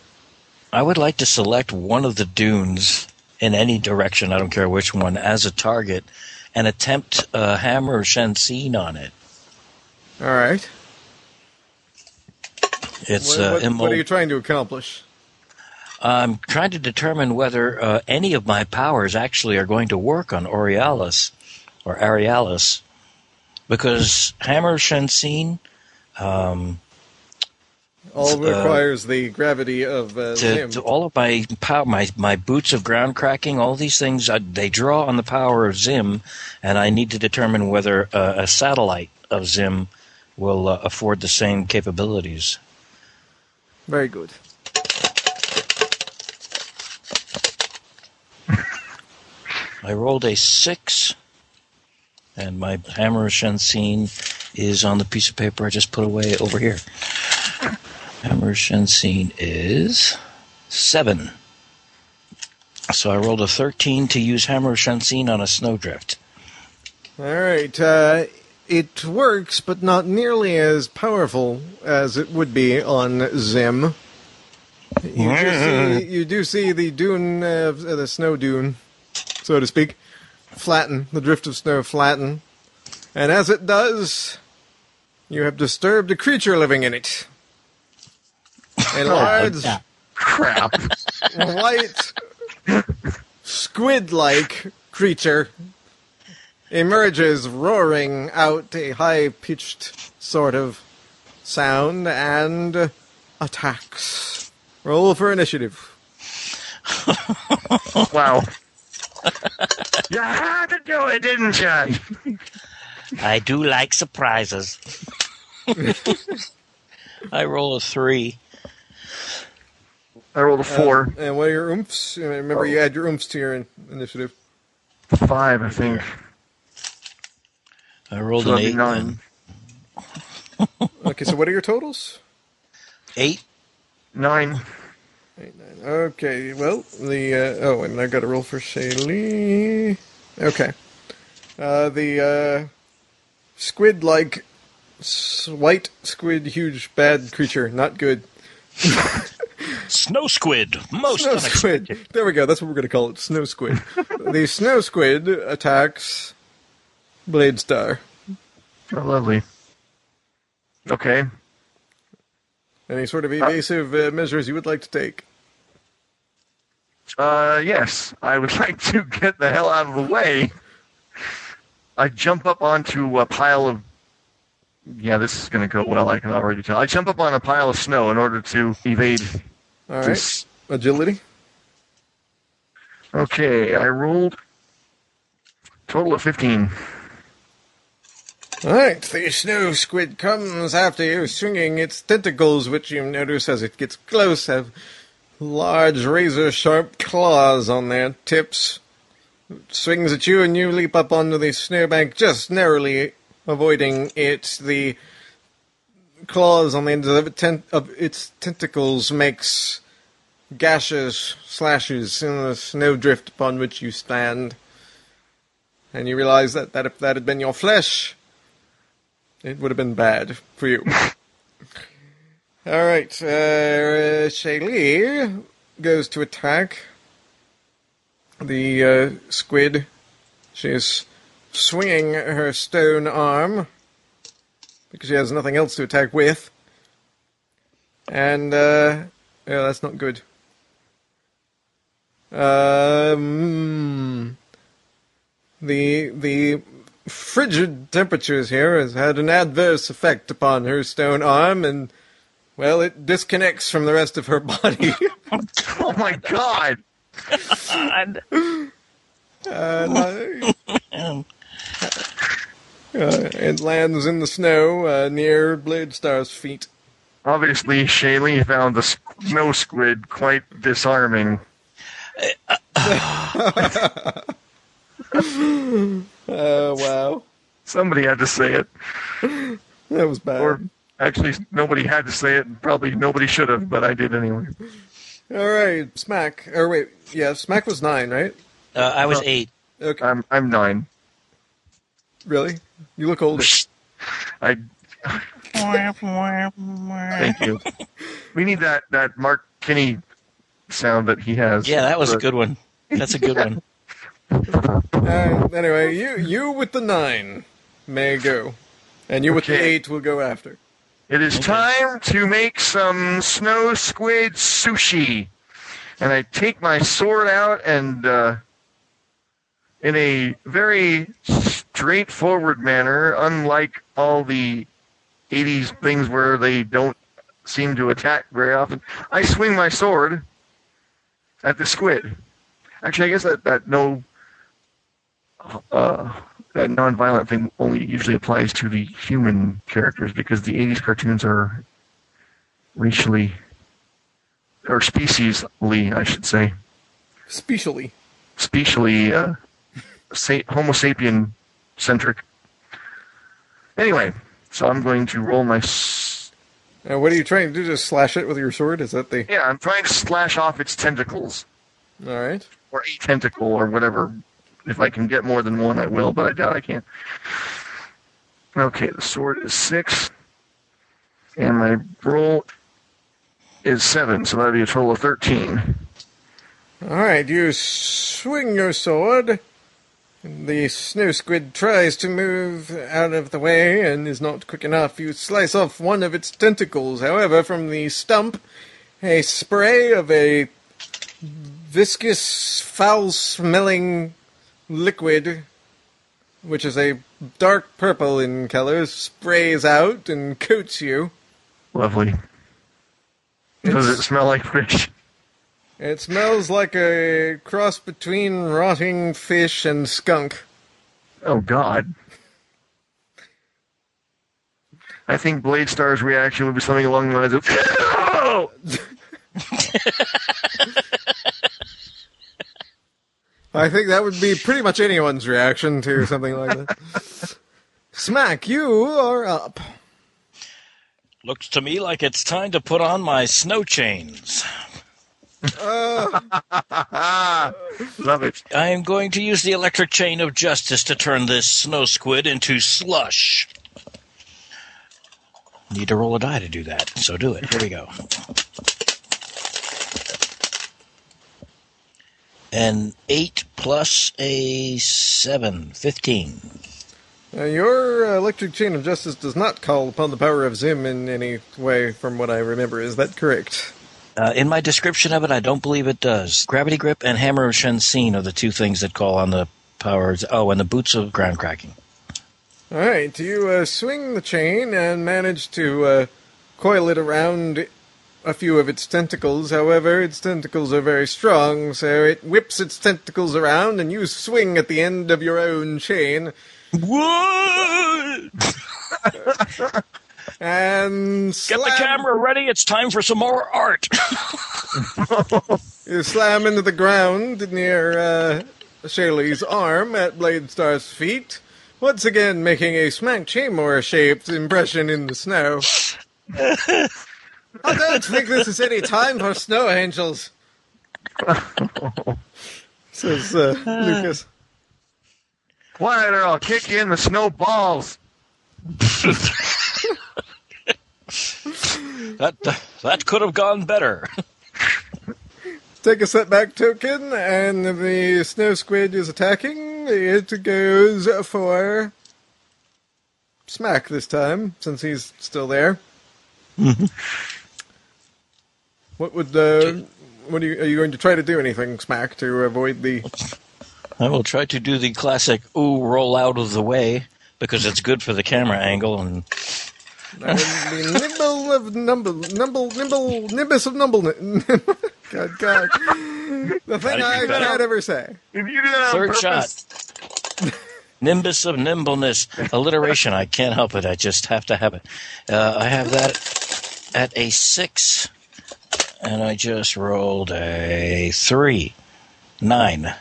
I would like to select one of the dunes in any direction, I don't care which one, as a target and attempt a hammer Shenzhen on it. All right. What are you trying to accomplish? I'm trying to determine whether any of my powers actually are going to work on Aerialis, because Hammer Shenzhen all requires the gravity of Zim. To all of my power, my boots of ground cracking, all these things, they draw on the power of Zim, and I need to determine whether a satellite of Zim will afford the same capabilities. Very good. I rolled a 6, and my hammer Shenzhen is on the piece of paper I just put away over here. Hammer Shenzhen is 7. So I rolled a 13 to use hammer Shenzhen on a snowdrift. All right. It works, but not nearly as powerful as it would be on Zim. You do see the dune, the snow dune, so to speak, the drift of snow flatten, and as it does, you have disturbed a creature living in it. A large, white, squid-like creature emerges, roaring out a high-pitched sort of sound, and attacks. Roll for initiative. Wow. You had to do it, didn't you? I do like surprises. I roll a 3. I rolled a 4. And what are your oomphs? Remember, you add your oomphs to your initiative. 5, I think. I rolled an 8. 9. Okay, so what are your totals? 8. 9. 8, 9. Okay, well, and I got to roll for Shaylee. Okay. The squid-like, white squid, huge, bad creature. Not good. Snow squid. Snow squid. There we go. That's what we're going to call it. Snow squid. The snow squid attacks Blade Star. Oh, lovely. Okay. Any sort of evasive measures you would like to take? Yes. I would like to get the hell out of the way. I jump up onto a pile of... Yeah, this is going to go well, I can already tell. I jump up on a pile of snow in order to evade. All right. This. Agility. Okay, I rolled total of 15. All right, the snow squid comes after you, swinging its tentacles, which you notice as it gets close have large razor-sharp claws on their tips. It swings at you, and you leap up onto the snowbank, just narrowly avoiding it. The claws on the end of, its tentacles makes gashes, slashes in the snowdrift upon which you stand. And you realize that if that had been your flesh, It would have been bad for you. All right, Shaylee goes to attack the squid. She's swinging her stone arm because she has nothing else to attack with. And, yeah, that's not good. The frigid temperatures here has had an adverse effect upon her stone arm, and, well, it disconnects from the rest of her body. Oh, my God! God. It lands in the snow near Blade Star's feet. Obviously, Shaylee found the snow squid quite disarming. Wow. Somebody had to say it. That was bad. Or actually, nobody had to say it, and probably nobody should have, but I did anyway. All right, Smack. Or wait, yeah, Smack was 9, right? I was 8. Okay. I'm 9. Really? You look older. Thank you. We need that Mark Kinney sound that he has. Yeah, that was a good one. That's a good one. Anyway, you with the 9 may go. And you with the 8 will go after. It is time to make some snow squid sushi. And I take my sword out and, in a very straightforward manner, unlike all the 80s things where they don't seem to attack very often, I swing my sword at the squid. Actually, I guess that non-violent thing only usually applies to the human characters, because the 80s cartoons are racially, or speciesly, I should say. Specially. Specially, Homo sapien-centric. Anyway, so I'm going to roll my... Now, what are you trying to do? Just slash it with your sword? Is that the... Yeah, I'm trying to slash off its tentacles. All right. Or a tentacle, or whatever. If I can get more than one, I will, but I doubt I can. Okay, the sword is 6. And my roll is 7, so that'll be a total of 13. All right, you swing your sword. The snow squid tries to move out of the way and is not quick enough. You slice off one of its tentacles. However, from the stump, a spray of a viscous, foul-smelling liquid, which is a dark purple in color, sprays out and coats you. Lovely. Does it smell like fish? It smells like a cross between rotting fish and skunk. Oh, God. I think Blade Star's reaction would be something along the lines of... Oh! I think that would be pretty much anyone's reaction to something like that. Smack, you are up. Looks to me like it's time to put on my snow chains. Love it. I am going to use the electric chain of justice to turn this snow squid into slush. Need to roll a die to do that, so do it. Here we go. And 8 plus a 7, 15. Your electric chain of justice does not call upon the power of Zim in any way, from what I remember. Is that correct? In my description of it, I don't believe it does. Gravity Grip and Hammer of Shenzhen are the two things that call on the powers. Oh, and the Boots of Ground Cracking. All right, you swing the chain and manage to coil it around a few of its tentacles. However, its tentacles are very strong, so it whips its tentacles around, and you swing at the end of your own chain. What? And slam. Get the camera ready, it's time for some more art. You slam into the ground near Shaylee's arm at Blade Star's feet, once again making a Smack Chainmore shaped impression in the snow. I don't think this is any time for snow angels, says Lucas. Quiet or I'll kick you in the snow balls. That could have gone better. Take a setback token, and the snow squid is attacking. It goes for Smack this time, since he's still there. What would the? What are you going to try to do anything, Smack, to avoid the? I will try to do the classic "ooh, roll out of the way" because it's good for the camera angle and. Nimbus of Nimbleness. God, the thing I could ever say. If you do that on purpose. Third shot. Nimbus of Nimbleness. Alliteration. I can't help it. I just have to have it. I have that at a 6. And I just rolled a 3. 9. I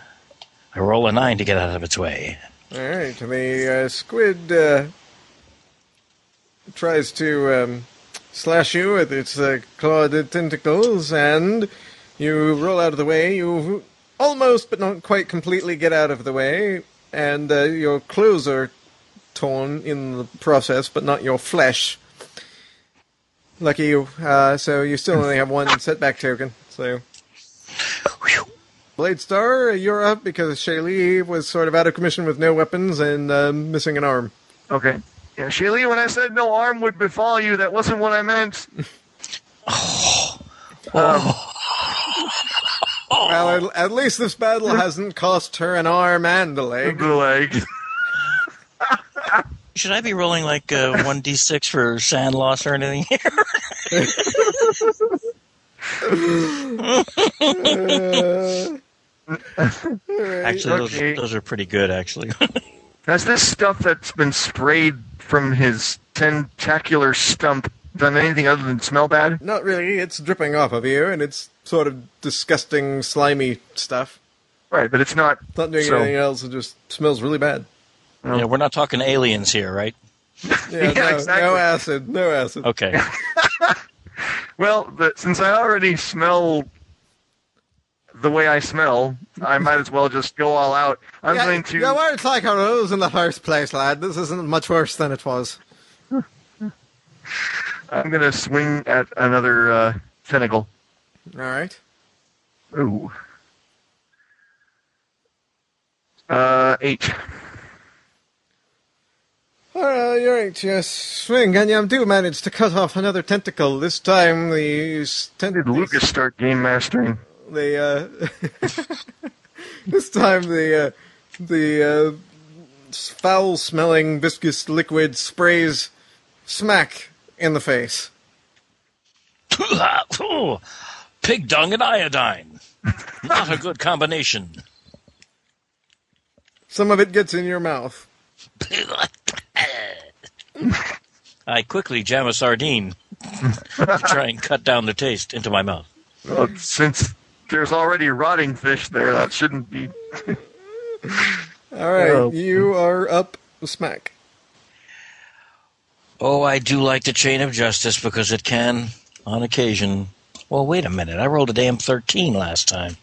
roll a 9 to get out of its way. All right. The squid tries to slash you with its clawed tentacles, and you roll out of the way. You almost, but not quite completely, get out of the way, and your clothes are torn in the process, but not your flesh. Lucky you. So you still only have one setback token. So, Blade Star, you're up because Shaylee was sort of out of commission with no weapons and missing an arm. Okay. Yeah, Shaylee, when I said no harm would befall you, that wasn't what I meant. Well, at least this battle hasn't cost her an arm and a leg. The leg. Should I be rolling like 1d6 for sand loss or anything here? Actually, okay. those are pretty good, actually. Has this stuff that's been sprayed from his tentacular stump done anything other than smell bad? Not really. It's dripping off of you, and it's sort of disgusting, slimy stuff. Right, but it's not... It's not doing anything else. It just smells really bad. Yeah, we're not talking aliens here, right? Yeah, exactly. No acid. Okay. Well, since I already smell the way I smell, I might as well just go all out. I'm going to... Yeah, well, it's like a rose in the first place, lad. This isn't much worse than it was. I'm going to swing at another tentacle. All right. Ooh. 8. You're right, yes. Swing, and you do manage to cut off another tentacle. This time, Did Lucas start game mastering? This time the foul-smelling viscous liquid sprays Smack in the face. Pig dung and iodine. Not a good combination. Some of it gets in your mouth. I quickly jam a sardine to try and cut down the taste into my mouth. Well, since there's already rotting fish there, that shouldn't be... All right, you are up, Smack. Oh, I do like the Chain of Justice because it can, on occasion... Well, wait a minute. I rolled a damn 13 last time.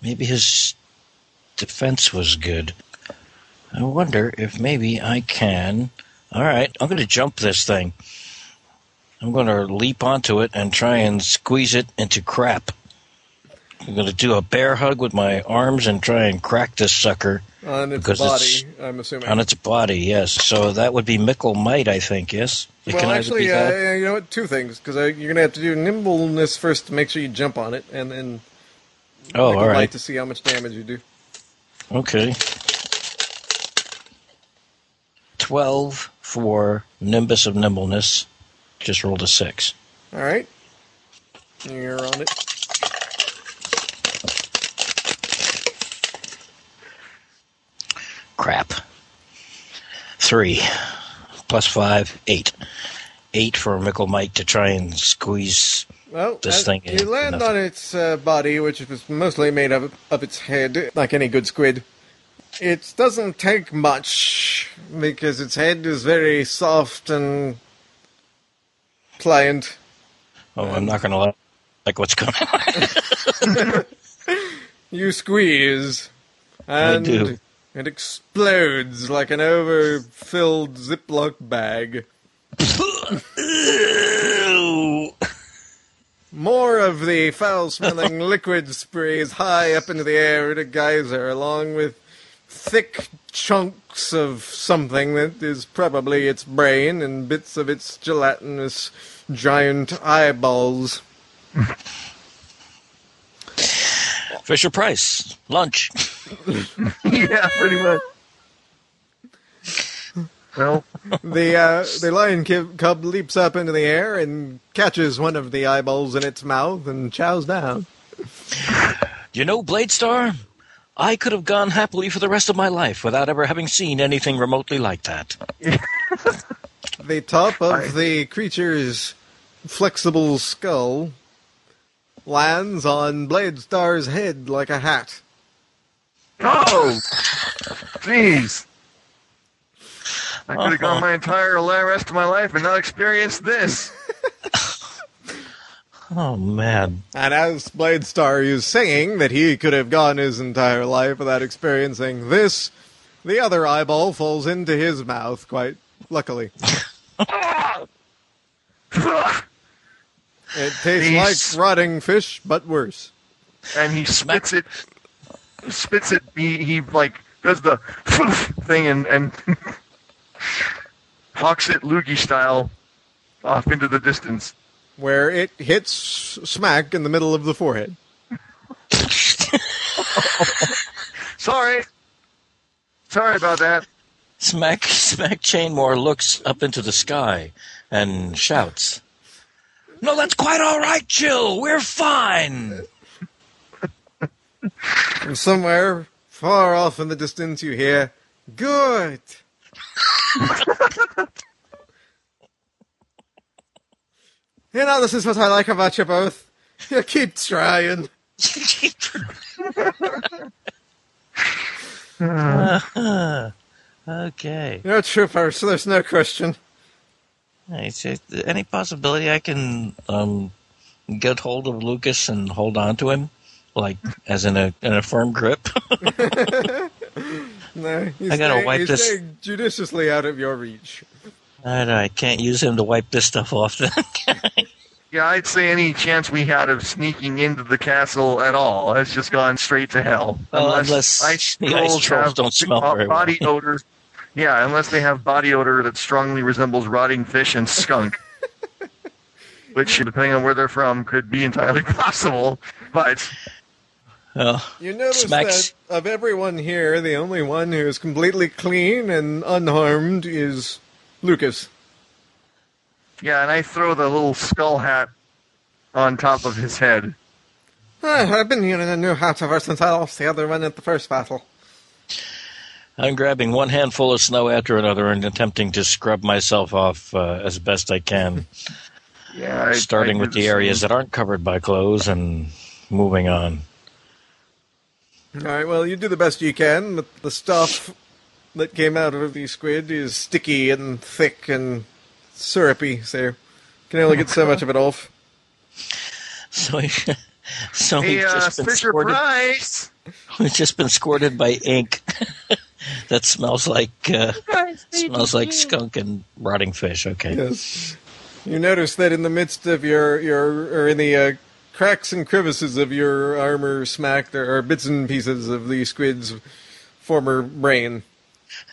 Maybe his defense was good. I wonder if maybe I can... All right, I'm going to jump this thing. I'm going to leap onto it and try and squeeze it into crap. I'm going to do a bear hug with my arms and try and crack this sucker. On its body, I'm assuming. On its body, yes. So that would be Mickle Might, I think, yes? You know what? 2 things, because you're going to have to do nimbleness first to make sure you jump on it, and then Mickle Might to see how much damage you do. Okay. 12 for Nimbus of Nimbleness. Just rolled a 6. All right. You're on it. Crap. 3. Plus 5, 8. 8 for Mickle Mike to try and squeeze this thing in. You land on its body, which was mostly made up of its head, like any good squid. It doesn't take much, because its head is very soft and... pliant. Oh, I'm not going to lie. Like, what's going on? You squeeze. And I do. It explodes like an overfilled Ziploc bag. More of the foul-smelling liquid sprays high up into the air in a geyser, along with thick chunks of something that is probably its brain and bits of its gelatinous giant eyeballs. Fisher Price, lunch. Yeah, pretty much. Well, the lion cub leaps up into the air and catches one of the eyeballs in its mouth and chows down. You know, Blade Star, I could have gone happily for the rest of my life without ever having seen anything remotely like that. The top of the creature's flexible skull lands on Blade Star's head like a hat. Oh! Jeez! I could have gone my entire rest of my life and not experienced this. Oh, man. And as Blade Star is saying that he could have gone his entire life without experiencing this, the other eyeball falls into his mouth, quite luckily. It tastes like rotting fish, but worse. And he spits it. Spits it. He like, does the thing and hawks it loogie style off into the distance, where it hits smack in the middle of the forehead. Sorry about that. Smack Chainmore looks up into the sky and shouts, "No, that's quite all right, Chill. We're fine." From somewhere far off in the distance, you hear, "Good." You know, this is what I like about you both. You keep trying. Okay. You're a trooper, so there's no question. Any possibility I can get hold of Lucas and hold on to him, like as in a firm grip? No, I gotta wipe this. He's staying judiciously out of your reach. I can't use him to wipe this stuff off then. Yeah, I'd say any chance we had of sneaking into the castle at all has just gone straight to hell. Unless the ice trolls don't smell very well. Body odor. Yeah, unless they have body odor that strongly resembles rotting fish and skunk. Which, depending on where they're from, could be entirely possible, but... you notice that of everyone here, the only one who is completely clean and unharmed is Lucas. Yeah, and I throw the little skull hat on top of his head. I've been using a new hat ever since I lost the other one at the first battle. I'm grabbing one handful of snow after another and attempting to scrub myself off as best I can. Yeah, starting with the areas that aren't covered by clothes and moving on. All right, well, you do the best you can, but the stuff that came out of the squid is sticky and thick and syrupy, so you can only get so much of it off. So hey, we've just been squirted by ink that smells like skunk and rotting fish. Okay. Yes. You notice that in the midst of your cracks and crevices of your armor, Smack, there are bits and pieces of the squid's former brain.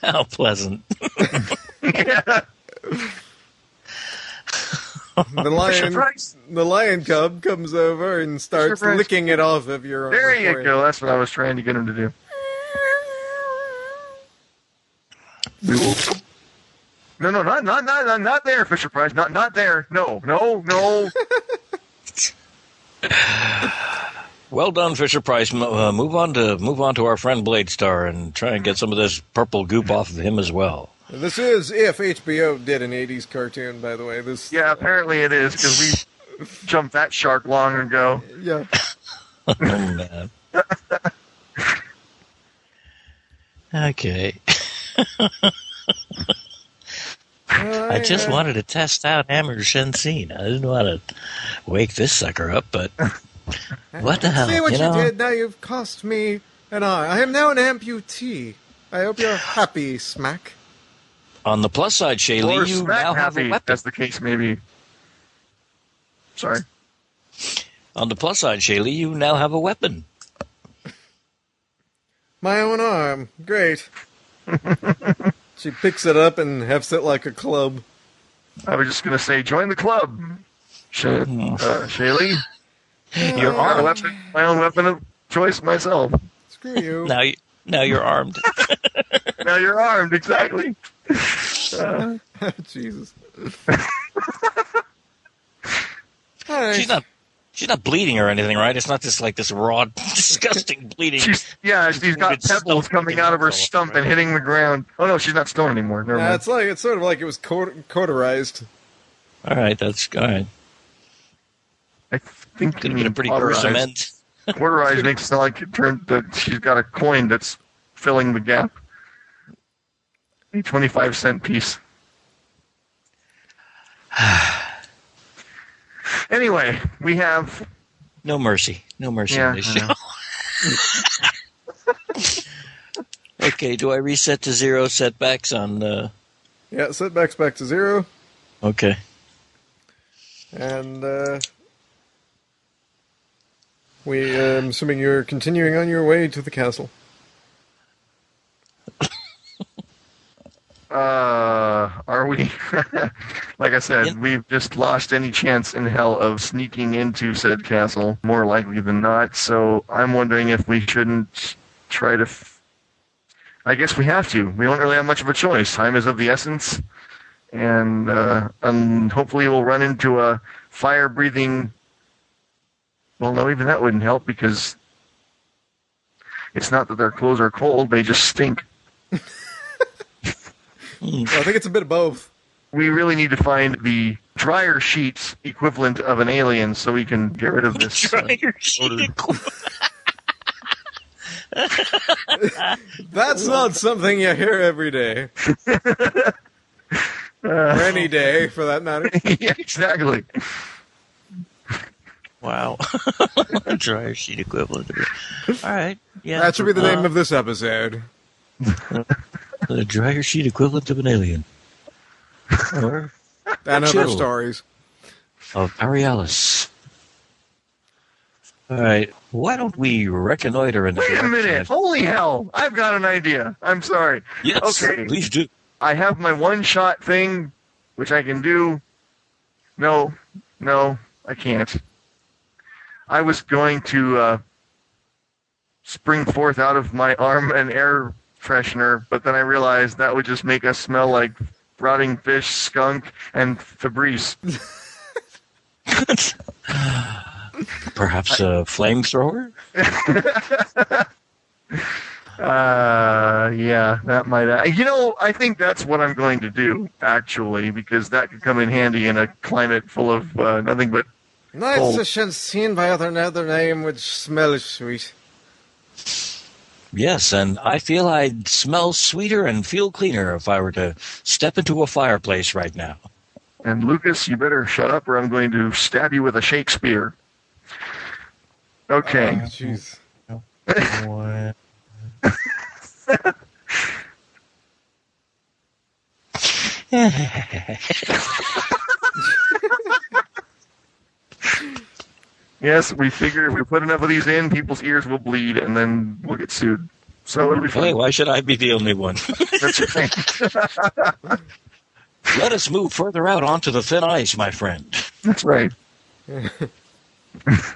How pleasant. The lion cub comes over and starts licking it off of your armor. There you go. That's what I was trying to get him to do. No, not there, Fisher Price. Not there. No. Well done, Fisher Price. Move on to our friend Blade Star and try and get some of this purple goop off of him as well. This is if HBO did an 80s cartoon, by the way. Yeah, apparently it is, because we jumped that shark long ago. Yeah. Oh, man. Okay. I just wanted to test out Hammer Shenzhen. I didn't want to wake this sucker up, but what the hell? See what you did? Now you've cost me an eye. I am now an amputee. I hope you're happy, Smack. On the plus side, Shaylee, or you now have a weapon. That's the case, maybe. Sorry. On the plus side, Shaylee, you now have a weapon. My own arm. Great. She picks it up and hefts it like a club. I was just going to say, join the club, Shaylee. You're armed. Weapon, my own weapon of choice myself. Screw you. Now you're armed. Now you're armed, exactly. Jesus. Right. She's not bleeding or anything, right? It's not just like this raw, disgusting bleeding. She's got pebbles coming out of her stump and hitting the ground. Oh no, she's not stone anymore. Never mind. It's sort of like it was cauterized. All right, that's good. I think it's going to be a pretty gruesome end. Cauterized makes it sound like it turned that she's got a coin that's filling the gap. A 25-cent piece. Anyway, we have... No mercy on this show. Okay, do I reset to zero setbacks on... Yeah, setbacks back to zero. Okay. And I'm assuming you're continuing on your way to the castle. Are we? Like I said, yep. We've just lost any chance in hell of sneaking into said castle, more likely than not. So I'm wondering if we shouldn't try to. I guess we have to. We don't really have much of a choice. Time is of the essence, and hopefully we'll run into a fire-breathing. Well, no, even that wouldn't help because it's not that their clothes are cold; they just stink. Well, I think it's a bit of both. We really need to find the dryer sheets equivalent of an alien so we can get rid of this. Dryer sheet. That's not something you hear every day. Or any day, for that matter. Yeah, exactly. Wow. Dryer sheet equivalent. All right. Yeah. That should be the name of this episode. The dryer sheet equivalent of an alien. Or and other stories. Of Aerialis. All right. Why don't we reconnoiter in the Wait a minute. Holy hell. I've got an idea. I'm sorry. Yes, okay. Please do. I have my one-shot thing, which I can do. No, I can't. I was going to spring forth out of my arm and air... freshener, but then I realized that would just make us smell like rotting fish, skunk, and Febreze. Perhaps a flamethrower? Yeah, that might... I think that's what I'm going to do, actually, because that could come in handy in a climate full of nothing but... Knights of Shenzhen by another name would smell sweet. Yes, and I feel I'd smell sweeter and feel cleaner if I were to step into a fireplace right now. And Lucas, you better shut up or I'm going to stab you with a Shakespeare. Okay. Jeez. Yes, we figure if we put enough of these in, people's ears will bleed, and then we'll get sued. So it'll be fine. Hey, why should I be the only one? That's your thing. Let us move further out onto the thin ice, my friend. That's right.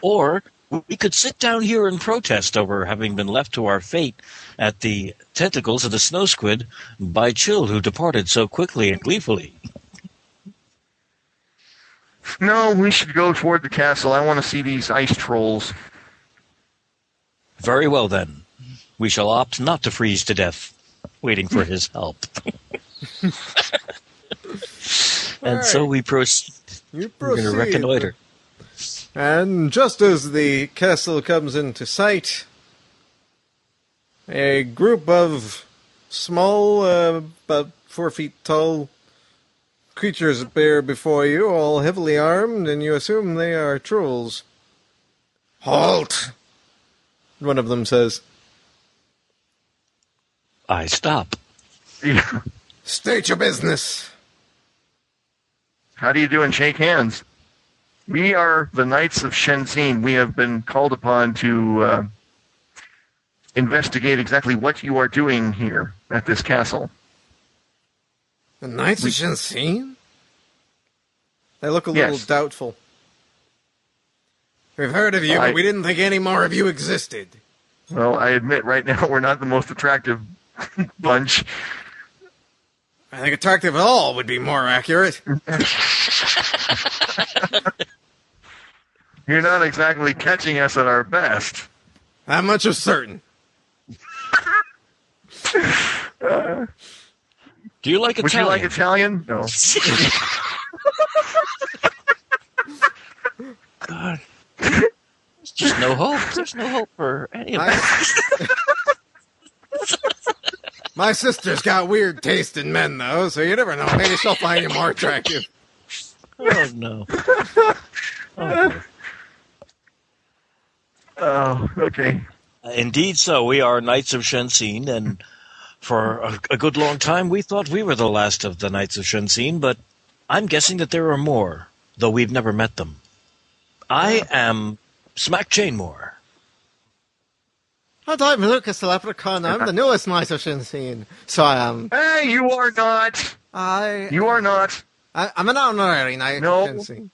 Or we could sit down here and protest over having been left to our fate at the tentacles of the snow squid by Chill, who departed so quickly and gleefully. No, we should go toward the castle. I want to see these ice trolls. Very well, then. We shall opt not to freeze to death, waiting for his help. And right. So we proceed. We're going to reconnoiter. And just as the castle comes into sight, a group of small, about 4 feet tall, creatures appear before you, all heavily armed, and you assume they are trolls. Halt! One of them says. I stop. State your business. How do you do and shake hands? We are the Knights of Shenzhen. We have been called upon to investigate exactly what you are doing here at this castle. The Knights of Shenzhen? They look a little doubtful. We've heard of you, but we didn't think any more of you existed. Well, I admit right now we're not the most attractive bunch. I think attractive at all would be more accurate. You're not exactly catching us at our best. That much is certain. Do you like Italian? Would you like Italian? No. God. There's just no hope. There's no hope for any of us. My sister's got weird taste in men, though, so you never know. Maybe she'll find you more attractive. Oh, no. Oh, okay. Indeed so. We are Knights of Shenzhen, and for a good long time we thought we were the last of the Knights of Shenzhen, but I'm guessing that there are more, though we've never met them. I am Smack Chainmore. And I'm Lucas the Leprechaun. I'm the newest Knight of Shenzhen. So I am... Hey, you are not! You are not. I'm an honorary Knight of Shenzhen.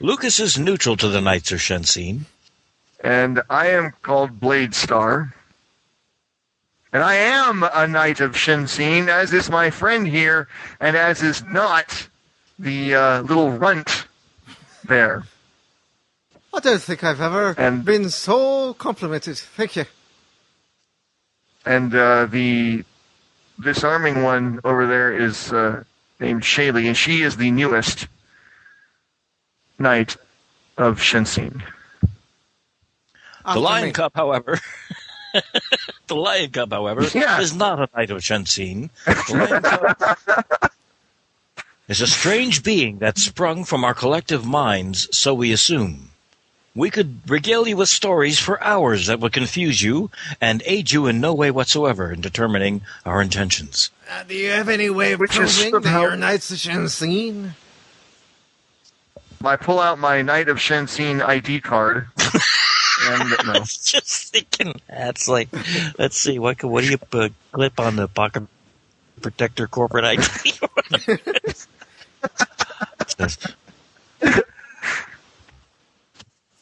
Lucas is neutral to the Knights of Shenzhen. And I am called Blade Star. And I am a Knight of Shenzhen, as is my friend here, and as is not the little runt there. I don't think I've ever been so complimented. Thank you. And the disarming one over there is named Shaylee, and she is the newest Knight of Shenzhen. The Lion Cup, however, is not a Knight of Shenzhen. The Lion Cup is a strange being that sprung from our collective minds, so we assume. We could regale you with stories for hours that would confuse you and aid you in no way whatsoever in determining our intentions. Do you have any way of proving that you're Knights of Shenzhen? I pull out my Knight of Shenzhen ID card. And, no. I was just thinking that's like, let's see, what do you clip on the pocket protector corporate ID?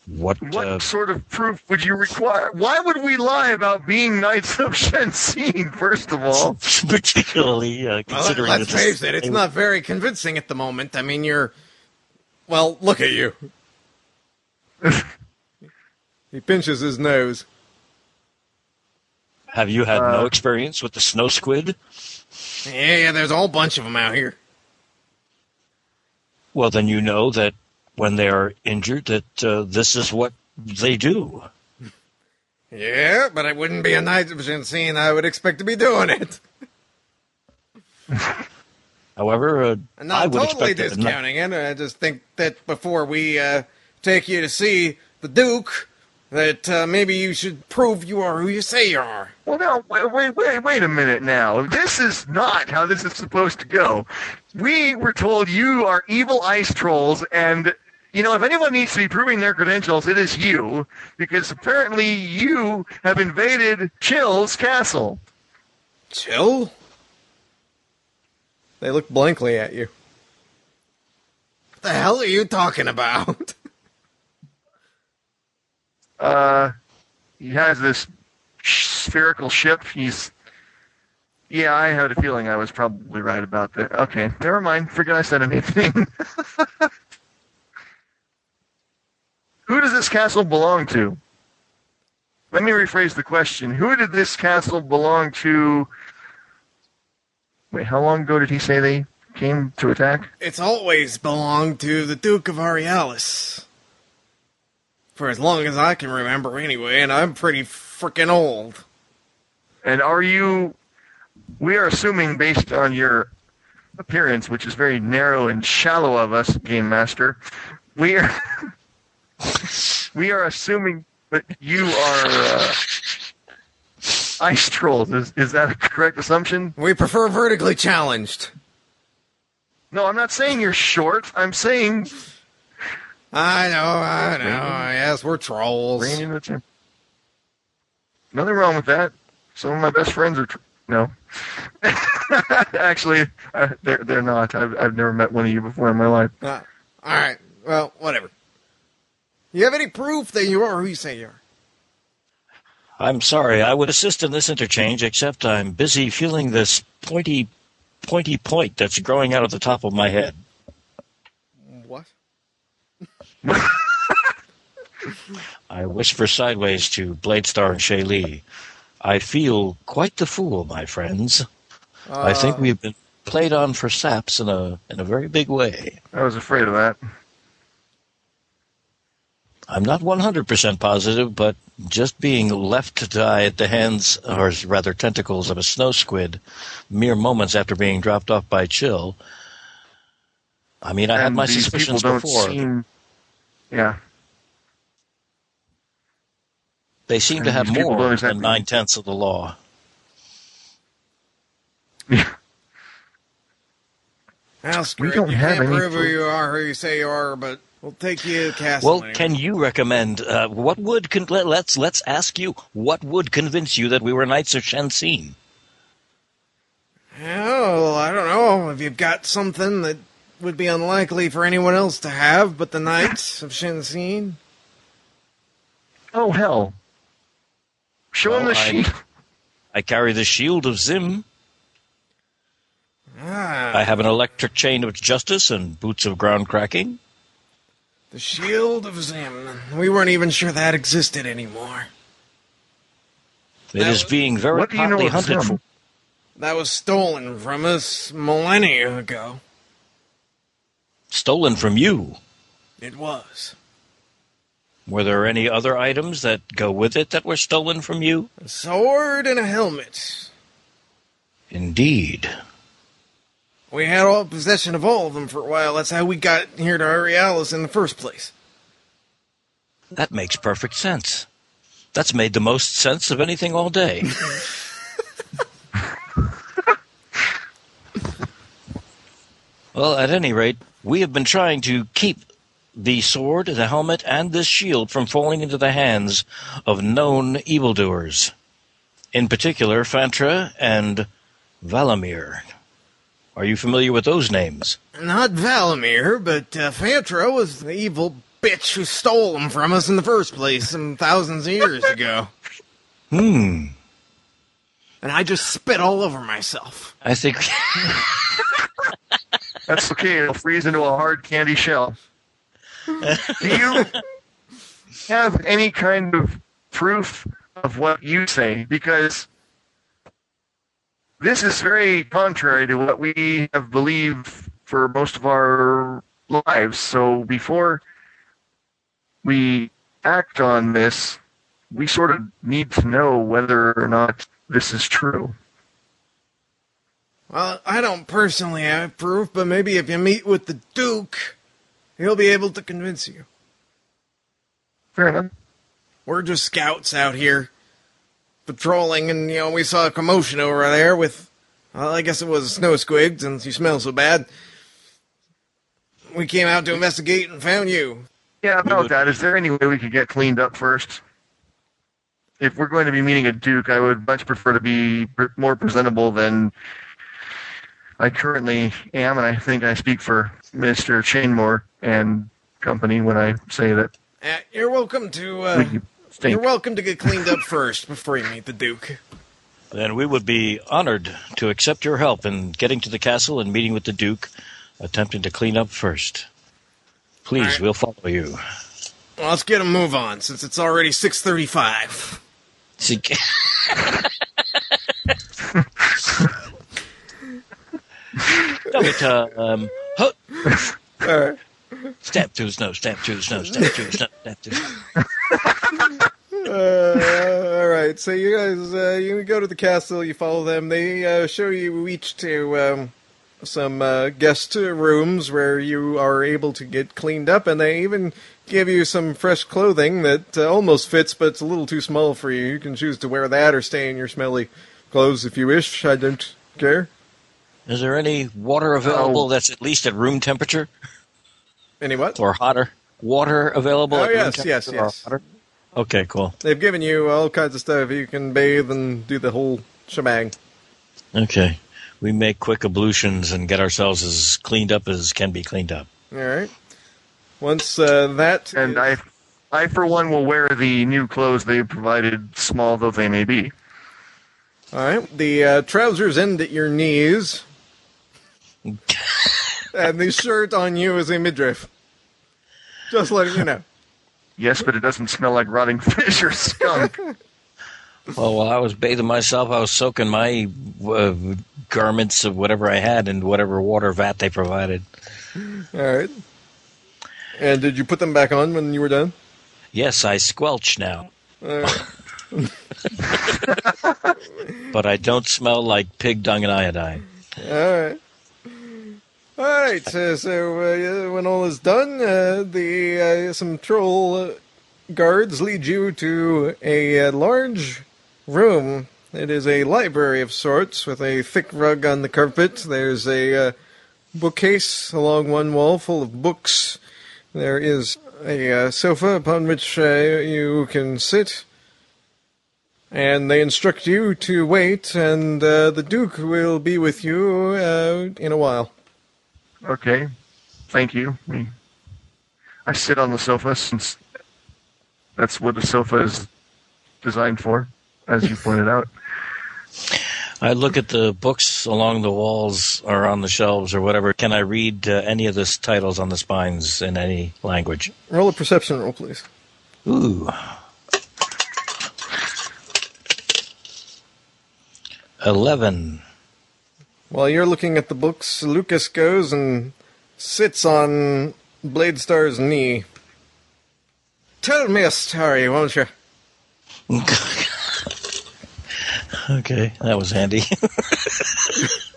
What sort of proof would you require? Why would we lie about being Knights of Shenzhen, first of all? Particularly considering... Well, let's face it, it's not very convincing at the moment. I mean, you're... Well, look at you. He pinches his nose. Have you had no experience with the snow squid? Yeah, there's a whole bunch of them out here. Well, then you know that when they are injured, that this is what they do. Yeah, but I wouldn't be a Knight of Shenzhen. I would expect to be doing it. However, I'm not totally discounting it. I just think that before we take you to see the Duke, that maybe you should prove you are who you say you are. Well, no, wait a minute now. This is not how this is supposed to go. We were told you are evil ice trolls, and... You know, if anyone needs to be proving their credentials, it is you, because apparently you have invaded Chill's castle. Chill? They look blankly at you. What the hell are you talking about? He has this spherical ship. Yeah, I had a feeling I was probably right about that. Okay, never mind. Forget I said anything. Who does this castle belong to? Let me rephrase the question. Who did this castle belong to? Wait, how long ago did he say they came to attack? It's always belonged to the Duke of Aerialis. For as long as I can remember anyway, and I'm pretty freaking old. And are you... We are assuming, based on your appearance, which is very narrow and shallow of us, Game Master, we are... We are assuming that you are ice trolls. Is that a correct assumption? We prefer vertically challenged. No, I'm not saying you're short. I'm saying... I know. Yes, we're trolls. Nothing wrong with that. Some of my best friends are... No. Actually, they're not. I've never met one of you before in my life. All right. Well, whatever. You have any proof that you are who you say you are? I'm sorry. I would assist in this interchange, except I'm busy feeling this pointy point that's growing out of the top of my head. What? I whisper sideways to Blade Star and Shaylee. I feel quite the fool, my friends. I think we've been played on for saps in a very big way. I was afraid of that. I'm not 100% positive, but just being left to die at the hands, or rather tentacles, of a snow squid mere moments after being dropped off by Chill. I mean, I had my suspicions before. Yeah. They seem to have more than 9/10 of the law. Yeah. We don't have any proof who you are, who you say you are, but we'll take you to Castle. Well, anyway. Can you recommend? What would let's ask you? What would convince you that we were Knights of Shenzhen? Well, I don't know. If you've got something that would be unlikely for anyone else to have, but the Knights of Shenzhen. Oh hell! Show him the shield. I carry the Shield of Zim. I have an Electric Chain of Justice and Boots of Ground Cracking. The Shield of Zim. We weren't even sure that existed anymore. It is being very hotly hunted for. That was stolen from us millennia ago. Stolen from you? It was. Were there any other items that go with it that were stolen from you? A sword and a helmet. Indeed. We had all possession of all of them for a while. That's how we got here to Aerialis in the first place. That makes perfect sense. That's made the most sense of anything all day. Well, at any rate, we have been trying to keep the sword, the helmet, and this shield from falling into the hands of known evildoers. In particular, Fantra and Valamir. Are you familiar with those names? Not Valamir, but Fantra was the evil bitch who stole them from us in the first place some thousands of years ago. And I just spit all over myself. I think... That's okay, it'll freeze into a hard candy shell. Do you have any kind of proof of what you say? Because... this is very contrary to what we have believed for most of our lives. So before we act on this, we sort of need to know whether or not this is true. Well, I don't personally have proof, but maybe if you meet with the Duke, he'll be able to convince you. Fair enough. We're just scouts out here. Patrolling, and you know, we saw a commotion over there with, well, I guess it was a snow squid since you smell so bad. We came out to investigate and found you. Yeah, about that. Is there any way we could get cleaned up first? If we're going to be meeting a Duke, I would much prefer to be more presentable than I currently am, and I think I speak for Mr. Chainmore and company when I say that. You're welcome to. You're welcome to get cleaned up first before you meet the Duke. Then we would be honored to accept your help in getting to the castle and meeting with the Duke, attempting to clean up first. Please, right. We'll follow you. Well, let's get a move on, since it's already 6:35. Step to the snow. All right, so you guys, you go to the castle, you follow them. They show you each to some guest rooms where you are able to get cleaned up, and they even give you some fresh clothing that almost fits, but it's a little too small for you. You can choose to wear that or stay in your smelly clothes if you wish. I don't care. Is there any water available that's at least at room temperature? Any what? Or hotter? Water available at room temperature? Yes. Or hotter? Okay, cool. They've given you all kinds of stuff. You can bathe and do the whole shebang. Okay. We make quick ablutions and get ourselves as cleaned up as can be cleaned up. All right. Once that... And I, for one, will wear the new clothes they provided, small though they may be. All right. The trousers end at your knees. And the shirt on you is a midriff. Just letting you know. Yes, but it doesn't smell like rotting fish or skunk. Well, while I was bathing myself, I was soaking my garments of whatever I had in whatever water vat they provided. All right. And did you put them back on when you were done? Yes, I squelch now. But I don't smell like pig dung and iodine. All right. All right, so when all is done, some troll guards lead you to a large room. It is a library of sorts with a thick rug on the carpet. There's a bookcase along one wall full of books. There is a sofa upon which you can sit. And they instruct you to wait, and the Duke will be with you in a while. Okay, thank you. I sit on the sofa since that's what the sofa is designed for, as you pointed out. I look at the books along the walls or on the shelves or whatever. Can I read any of the titles on the spines in any language? Roll a perception roll, please. Ooh. 11. While you're looking at the books, Lucas goes and sits on Blade Star's knee. Tell me a story, won't you? Okay, that was handy.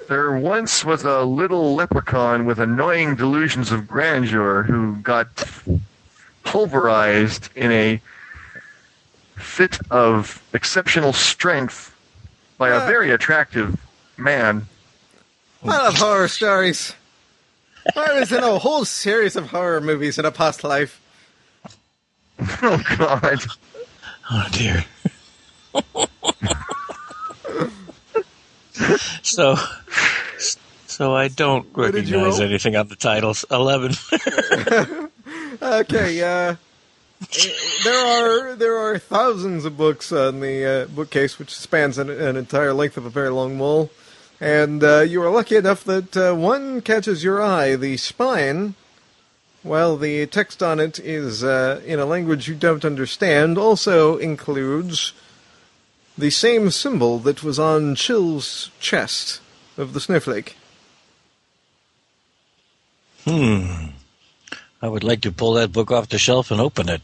There once was a little leprechaun with annoying delusions of grandeur who got pulverized in a fit of exceptional strength by a very attractive man. I love horror stories. I was in a whole series of horror movies in a past life. Oh, God. Oh, dear. So I don't recognize anything on the titles. 11. Okay, there are thousands of books on the bookcase, which spans an entire length of a very long wall. And you are lucky enough that one catches your eye. The spine, well, the text on it is in a language you don't understand, also includes the same symbol that was on Chill's chest of the snowflake. I would like to pull that book off the shelf and open it.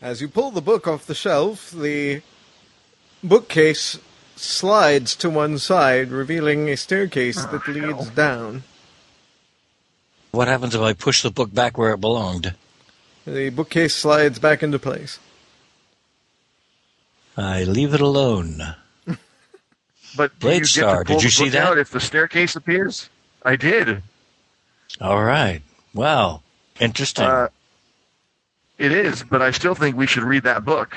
As you pull the book off the shelf, the bookcase slides to one side, revealing a staircase that leads down. What happens if I push the book back where it belonged? The bookcase slides back into place. I leave it alone. But Blade Star, did you see that? Out if the staircase appears? I did. All right. Wow. Interesting. It is, but I still think we should read that book.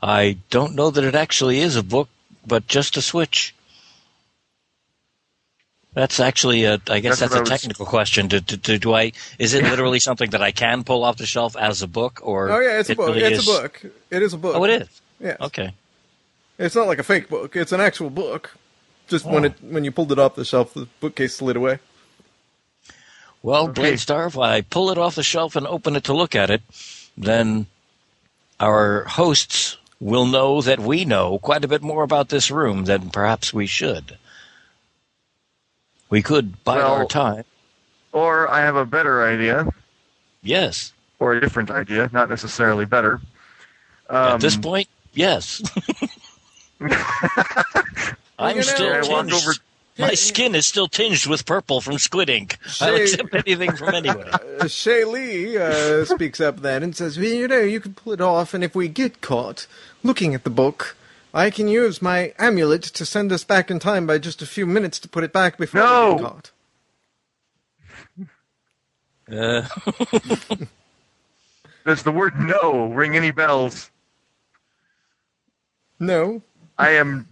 I don't know that it actually is a book, but just a switch. That's actually I guess that's a technical question. Is it literally something that I can pull off the shelf as a book, or? Oh yeah, it's a book. Really it's a book. It is a book. Oh, it is. Yeah. Okay. It's not like a fake book. It's an actual book. Just when you pulled it off the shelf, the bookcase slid away. Well, okay. Blade Star, if I pull it off the shelf and open it to look at it, then our hosts will know that we know quite a bit more about this room than perhaps we should. We could buy our time. Or I have a better idea. Yes. Or a different idea, not necessarily better. At this point, yes. I'm still tinged. My skin is still tinged with purple from squid ink. I'll accept anything from anyone. Shaylee speaks up then and says, well, you know, you can pull it off, and if we get caught looking at the book, I can use my amulet to send us back in time by just a few minutes to put it back before we get caught. Does the word no ring any bells? No. If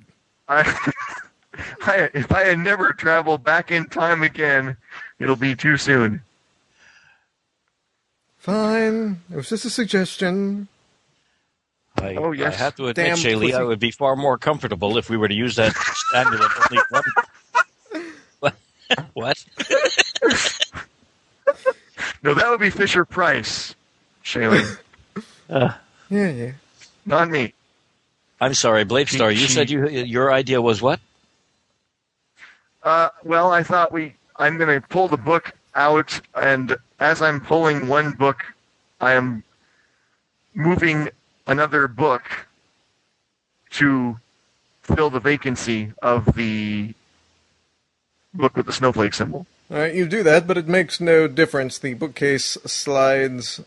I had never traveled back in time again, it'll be too soon. Fine. It was just a suggestion. I have to admit, Shaylee, I would be far more comfortable if we were to use that amulet only one. What? No, that would be Fisher Price, Shaylee. Yeah. Not me. I'm sorry, Blade Star. You said your idea was what? Well, I thought I'm going to pull the book out, and as I'm pulling one book, I am moving another book to fill the vacancy of the book with the snowflake symbol. All right, you do that, but it makes no difference. The bookcase slides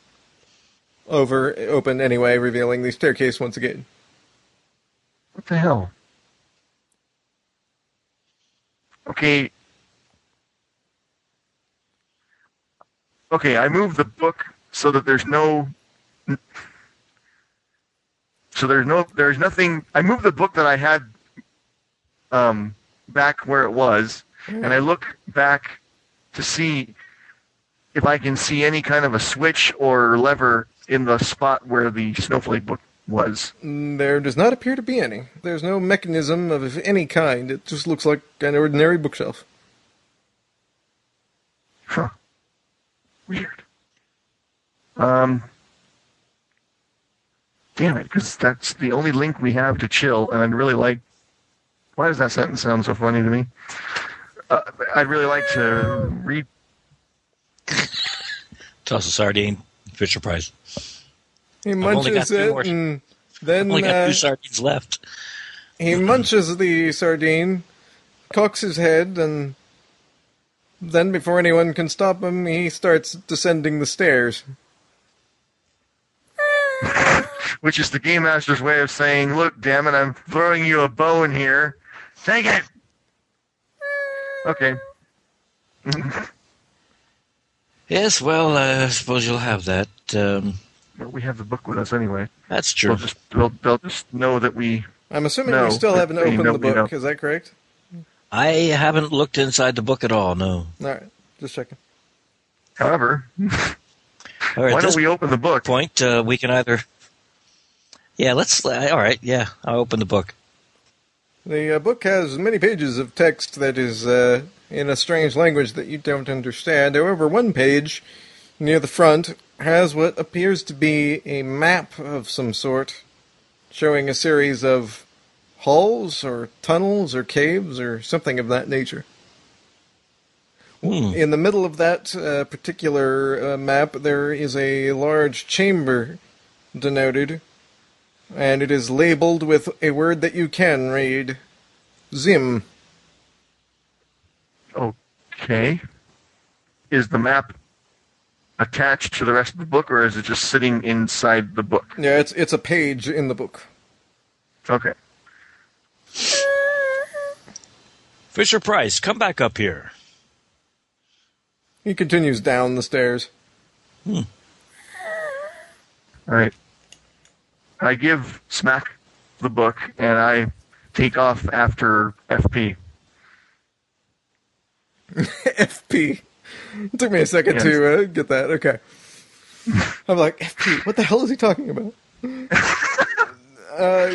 over, open anyway, revealing the staircase once again. What the hell? Okay, I move the book so that there's no... there's nothing. I moved the book that I had back where it was, and I look back to see if I can see any kind of a switch or lever in the spot where the snowflake book was. There does not appear to be any. There's no mechanism of any kind. It just looks like an ordinary bookshelf. Huh. Weird. Damn it, because that's the only link we have to Chill, and I'd really like... Why does that sentence sound so funny to me? I'd really like to read... Toss a sardine, Fisher Price. He munches it, and then... I've only got two sardines left. He munches the sardine, cocks his head, and then before anyone can stop him, he starts descending the stairs. Which is the Game Master's way of saying, look, damn it, I'm throwing you a bone here. Take it! Okay. Yes, well, I suppose you'll have that. We have the book with us anyway. That's true. They'll just know that we... I'm assuming you still haven't opened the book, is that correct? I haven't looked inside the book at all, no. All right, just checking. However, why don't we open the book? At this point, we can either... Yeah, let's... all right, yeah, I'll open the book. The book has many pages of text that is in a strange language that you don't understand. However, one page near the front has what appears to be a map of some sort, showing a series of halls or tunnels or caves or something of that nature. In the middle of that particular map, there is a large chamber denoted... And it is labeled with a word that you can read. Zim. Okay. Is the map attached to the rest of the book, or is it just sitting inside the book? Yeah, it's a page in the book. Okay. Fisher Price, come back up here. He continues down the stairs. All right. I give Smack the book, and I take off after FP. FP. It took me a second to get that. Okay. I'm like, FP, what the hell is he talking about?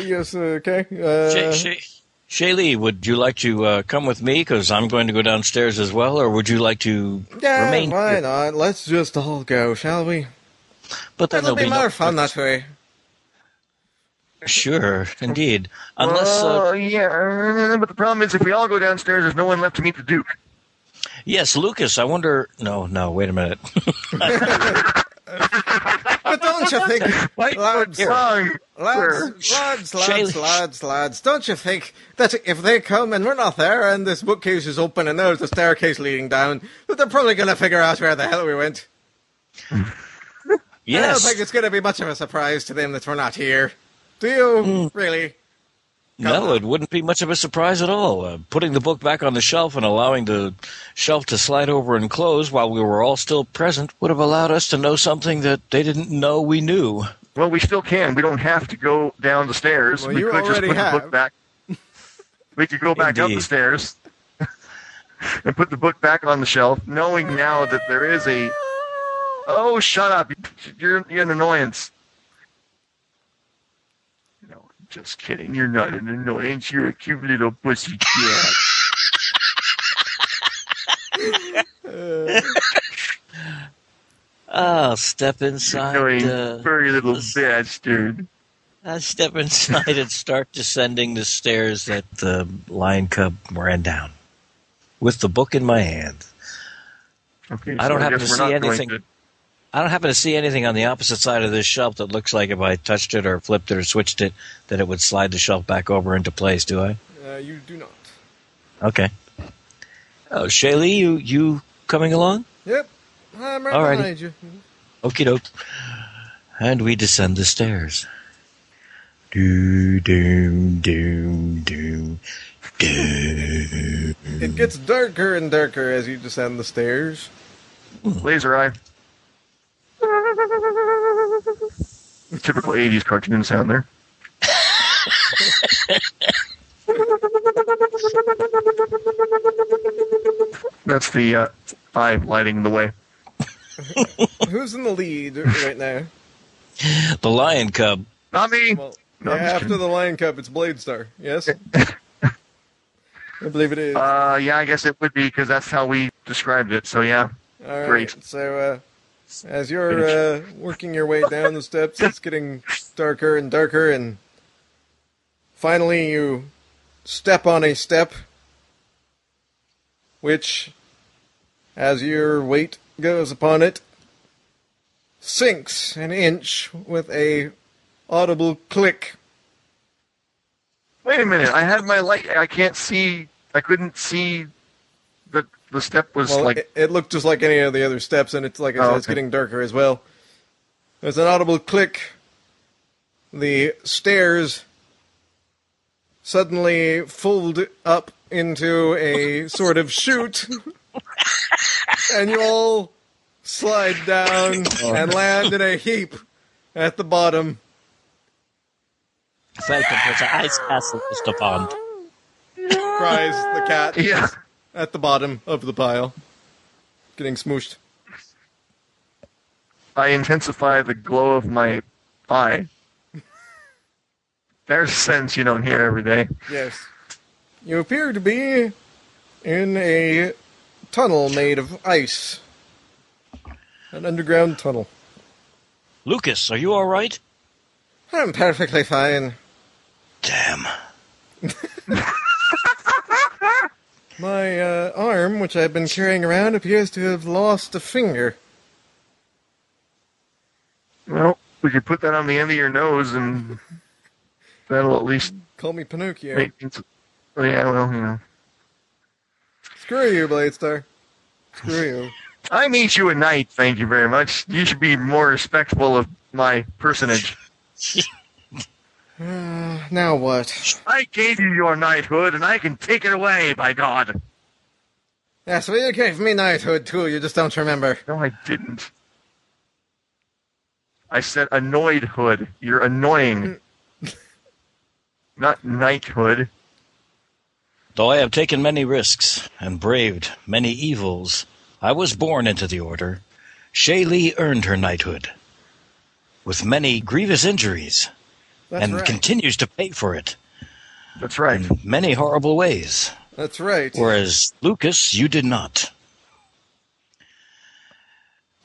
Yes, okay. Shaylee, would you like to come with me? Because I'm going to go downstairs as well, or would you like to remain? Yeah, why not? Let's just all go, shall we? But then it'll be more fun that way. Sure, indeed. Unless, but the problem is if we all go downstairs, there's no one left to meet the Duke. Yes, Lucas, I wonder... No, wait a minute. But Don't you think, lads, don't you think that if they come and we're not there and this bookcase is open and there's a staircase leading down, that they're probably going to figure out where the hell we went? Yes. I don't think it's going to be much of a surprise to them that we're not here. Do you, really? No, it wouldn't be much of a surprise at all. Putting the book back on the shelf and allowing the shelf to slide over and close while we were all still present would have allowed us to know something that they didn't know we knew. Well, we still can. We don't have to go down the stairs. Well, we could just put the book back. We could go back up the stairs and put the book back on the shelf, knowing now that there is a... Oh, shut up. You're an annoyance. Just kidding. You're not an annoyance. You're a cute little pussy cat. I'll step inside. Very little bastard. I'll step inside and start descending the stairs that the lion cub ran down with the book in my hand. Okay, I don't happen to see anything. I don't happen to see anything on the opposite side of this shelf that looks like if I touched it or flipped it or switched it, that it would slide the shelf back over into place, do I? You do not. Okay. Oh, Shaylee, you coming along? Yep. I'm right behind you. Okie doke. And we descend the stairs. Do, do, do, do, do. It gets darker and darker as you descend the stairs. Laser eye. Typical 80s cartoon sound there. That's the eye lighting the way. Who's in the lead right now? The lion cub. Not me. Well, no, after the lion cub, it's Blade Star. Yes? I believe it is. Yeah, I guess it would be because that's how we described it. So, yeah. All right. Great. So, as you're working your way down the steps, it's getting darker and darker, and finally you step on a step, which, as your weight goes upon it, sinks an inch with a audible click. Wait a minute, I had my light, I can't see, I couldn't see the... The step was it looked just like any of the other steps, and it's like it's getting darker as well. There's an audible click. The stairs suddenly fold up into a sort of chute, and you all slide down and land in a heap at the bottom. Welcome to the ice castle, Mr. Bond. Cries the cat. Yeah. At the bottom of the pile. Getting smooshed. I intensify the glow of my eye. There's a sense you don't hear every day. Yes. You appear to be in a tunnel made of ice. An underground tunnel. Lucas, are you alright? I'm perfectly fine. Damn. My arm, which I've been carrying around, appears to have lost a finger. Well, we could put that on the end of your nose, and that'll at least... Call me Pinocchio. Yeah, well, you know. Screw you, Blade Star. Screw you. I meet you at night, thank you very much. You should be more respectful of my personage. Now what? I gave you your knighthood, and I can take it away, by God. Yes, well, you gave me knighthood, too. You just don't remember. No, I didn't. I said annoyedhood. You're annoying. Not knighthood. Though I have taken many risks and braved many evils, I was born into the order. Shaylee earned her knighthood with many grievous injuries. That's and right. Continues to pay for it. That's right. In many horrible ways. That's right. Whereas, Lucas, you did not.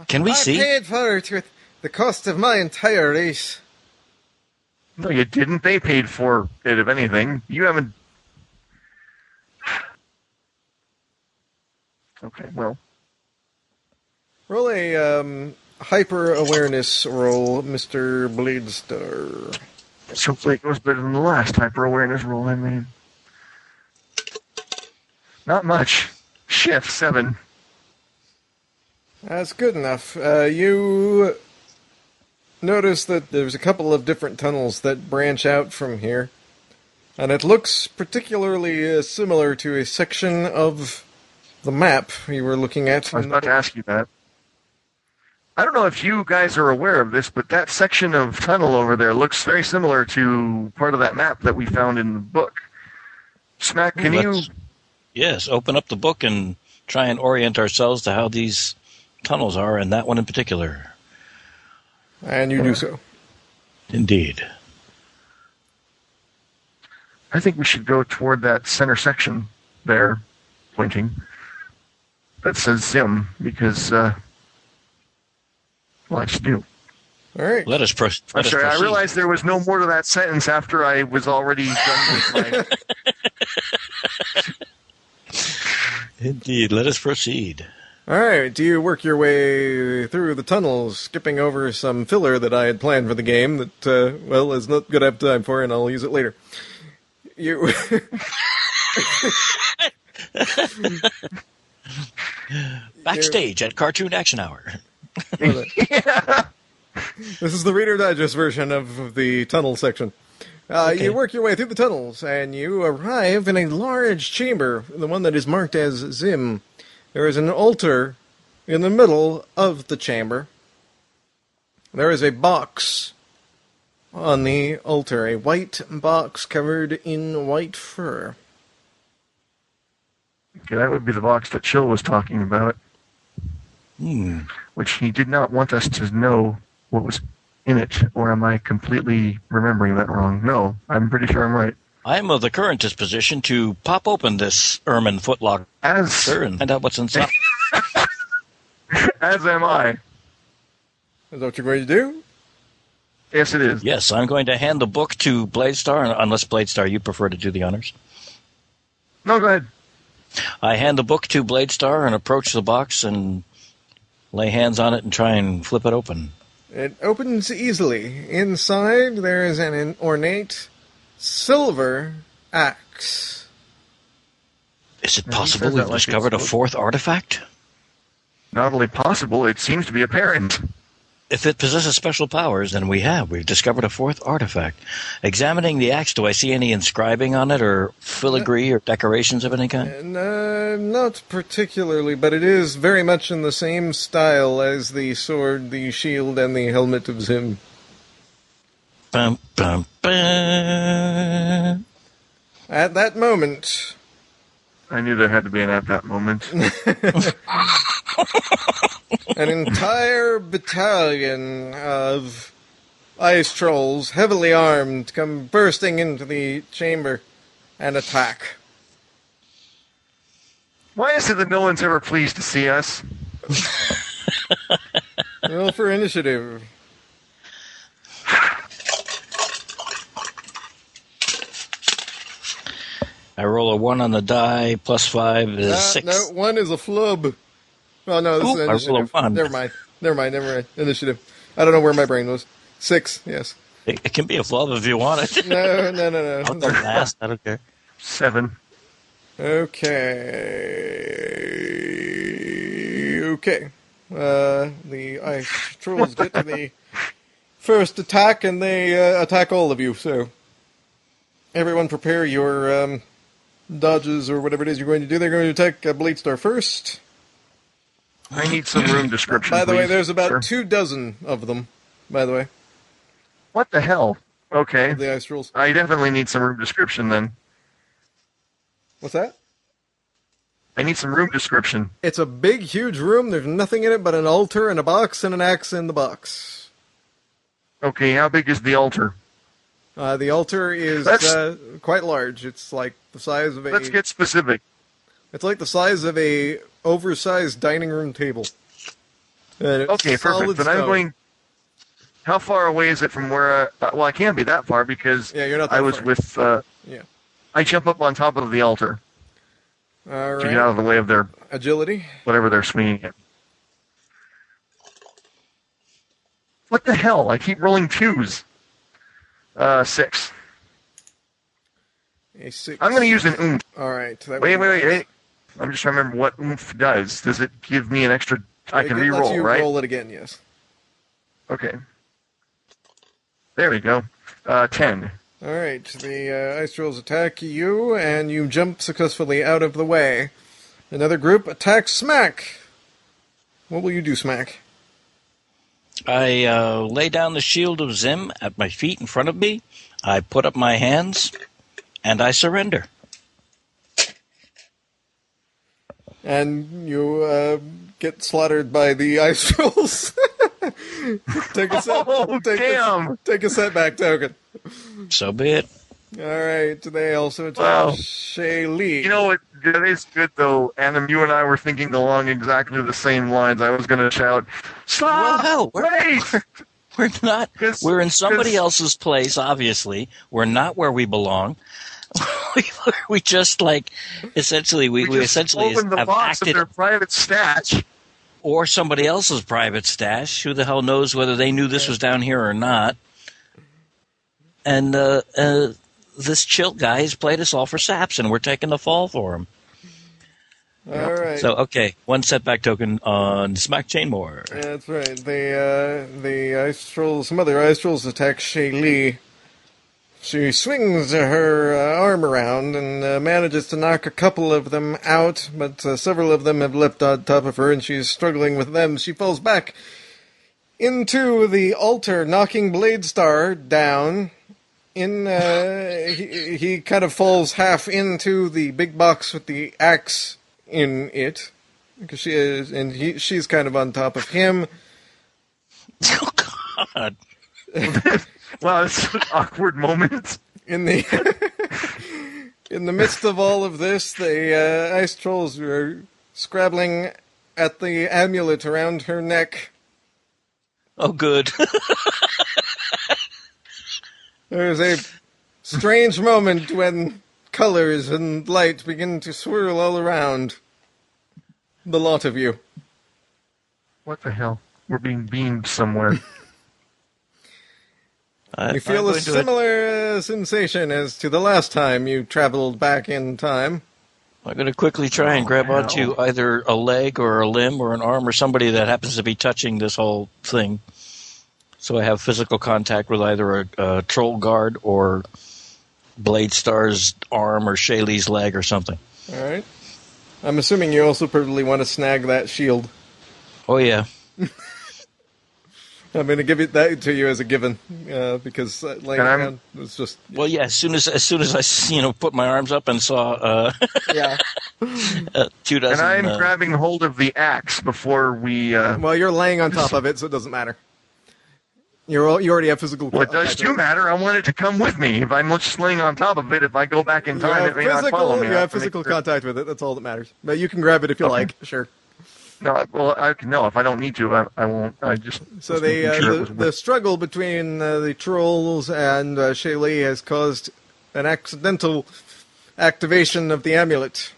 Can we see? I paid for it with the cost of my entire race. No, you didn't. They paid for it, if anything. You haven't... Okay, well. Roll a hyper awareness roll, Mr. Bladestar. Hopefully it goes better than the last hyper awareness roll I made. Not much. Shift 7. That's good enough. You notice that there's a couple of different tunnels that branch out from here. And it looks particularly similar to a section of the map you were looking at. I was about to ask you that. I don't know if you guys are aware of this, but that section of tunnel over there looks very similar to part of that map that we found in the book. Smack, can you... Yes, open up the book and try and orient ourselves to how these tunnels are, and that one in particular. And you do so. Indeed. I think we should go toward that center section there, pointing. That says Zim, because, well, I should do. All right. Let us proceed. I'm sorry, I realized there was no more to that sentence after I was already done with my... Indeed, let us proceed. All right, do you work your way through the tunnels, skipping over some filler that I had planned for the game that, well, is not good to have time for, and I'll use it later. You... Backstage at Cartoon Action Hour. Yeah. This is the Reader Digest version of the tunnel section. Okay. You work your way through the tunnels, and you arrive in a large chamber, the one that is marked as Zim. There is an altar in the middle of the chamber. There is a box on the altar, a white box covered in white fur. Okay, that would be the box that Chill was talking about. Hmm. Which he did not want us to know what was in it, or am I completely remembering that wrong? No, I'm pretty sure I'm right. I am of the current disposition to pop open this ermine footlocker and find out what's inside. As am I. Is that what you're going to do? Yes, it is. Yes, I'm going to hand the book to Blade Star, unless Blade Star, you prefer to do the honors. No, go ahead. I hand the book to Blade Star and approach the box and lay hands on it and try and flip it open. It opens easily. Inside, there is an ornate silver axe. Is it possible we've discovered a fourth artifact? Not only possible, it seems to be apparent. If it possesses special powers, then we have. We've discovered a fourth artifact. Examining the axe, do I see any inscribing on it or filigree or decorations of any kind? Not particularly, but it is very much in the same style as the sword, the shield, and the helmet of Zim. Bum, bum, bum. At that moment... I knew there had to be an at that moment. An entire battalion of ice trolls, heavily armed, come bursting into the chamber and attack. Why is it that no one's ever pleased to see us? Roll for initiative. I roll a 1 on the die, plus 5 is 6. No, 1 is a flub. Oh, no, this is an initiative. Never mind. Initiative. I don't know where my brain was. 6, yes. It can be a flub if you want it. No. I'll go last. I don't care. 7. Okay. The ice trolls get to the first attack, and they attack all of you, so... Everyone prepare your... dodges or whatever it is you're going to do. They're going to attack Blade Star first. I need some room description. By the way, there's about 24 of them, by the way. What the hell? Okay. The ice rules. I definitely need some room description then. What's that? I need some room description. It's a big, huge room. There's nothing in it but an altar and a box and an axe in the box. Okay, how big is the altar? The altar is quite large. It's like the size of a... Let's get specific. It's like the size of a oversized dining room table. Okay, perfect. Then I'm going... How far away is it from where... well, I can't be that far because you're not that I was far. With... yeah. I jump up on top of the altar. All right. To get out of the way of their... Agility? Whatever they're swinging at. What the hell? I keep rolling twos. Six. A six. I'm going to use an oomph. All right. So that wait. I'm just trying to remember what oomph does. Does it give me an extra... I can re-roll, right? It lets you roll it again, yes. Okay. There we go. 10. All right. The ice trolls attack you, and you jump successfully out of the way. Another group attacks Smack. What will you do, Smack? I lay down the Shield of Zim at my feet in front of me. I put up my hands, and I surrender. And you get slaughtered by the ice trolls. Take a setback token. So be it. All right. They also attack Shaylee. You know what? That is good, though. Adam, you and I were thinking along exactly the same lines. I was going to shout, "Stop! Well, we're not. We're in somebody else's place, obviously. We're not where we belong." We just essentially we essentially have acted their private stash or somebody else's private stash. Who the hell knows whether they knew this was down here or not? And this Chill guy has played us all for saps, and we're taking the fall for him. All right. So okay, one setback token on Smack Chainmore. That's right. The ice trolls, some other ice trolls attack Shaylee. She swings her arm around and manages to knock a couple of them out, but several of them have leapt on top of her, and she's struggling with them. She falls back into the altar, knocking Blade Star down. He kind of falls half into the big box with the axe in it, because she's kind of on top of him. Oh God. Wow, it's an awkward moment. In the midst of all of this, the ice trolls are scrabbling at the amulet around her neck. Oh, good. There's a strange moment when colors and light begin to swirl all around the lot of you. What the hell? We're being beamed somewhere. You feel a similar sensation as to the last time you traveled back in time. I'm going to quickly try and grab onto either a leg or a limb or an arm or somebody that happens to be touching this whole thing. So I have physical contact with either a troll guard or Blade Star's arm or Shaylee's leg or something. All right. I'm assuming you also probably want to snag that shield. Oh, yeah. I'm going to give it that to you as a given, because laying down was just... Well, yeah, as soon as I put my arms up and saw... yeah. 24. And I'm grabbing hold of the axe before we... Well, you're laying on top of it, so it doesn't matter. You already have physical... Well, it does do matter. I want it to come with me. If I'm just laying on top of it, if I go back in time, it may not follow me. You have physical contact with it. That's all that matters. But you can grab it if you like, sure. No, well, if I don't need to, I won't. I just so the struggle between the trolls and Shaylee has caused an accidental activation of the amulet.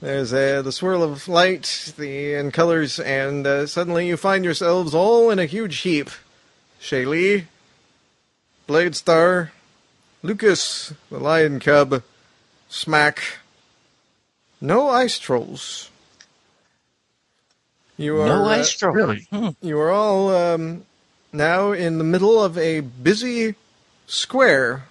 There's the swirl of light, and colors, and suddenly you find yourselves all in a huge heap: Shaylee, Blade Star, Lucas, the Lion Cub, Smack. No ice trolls. You are, no ice trolls. Really? You are all now in the middle of a busy square.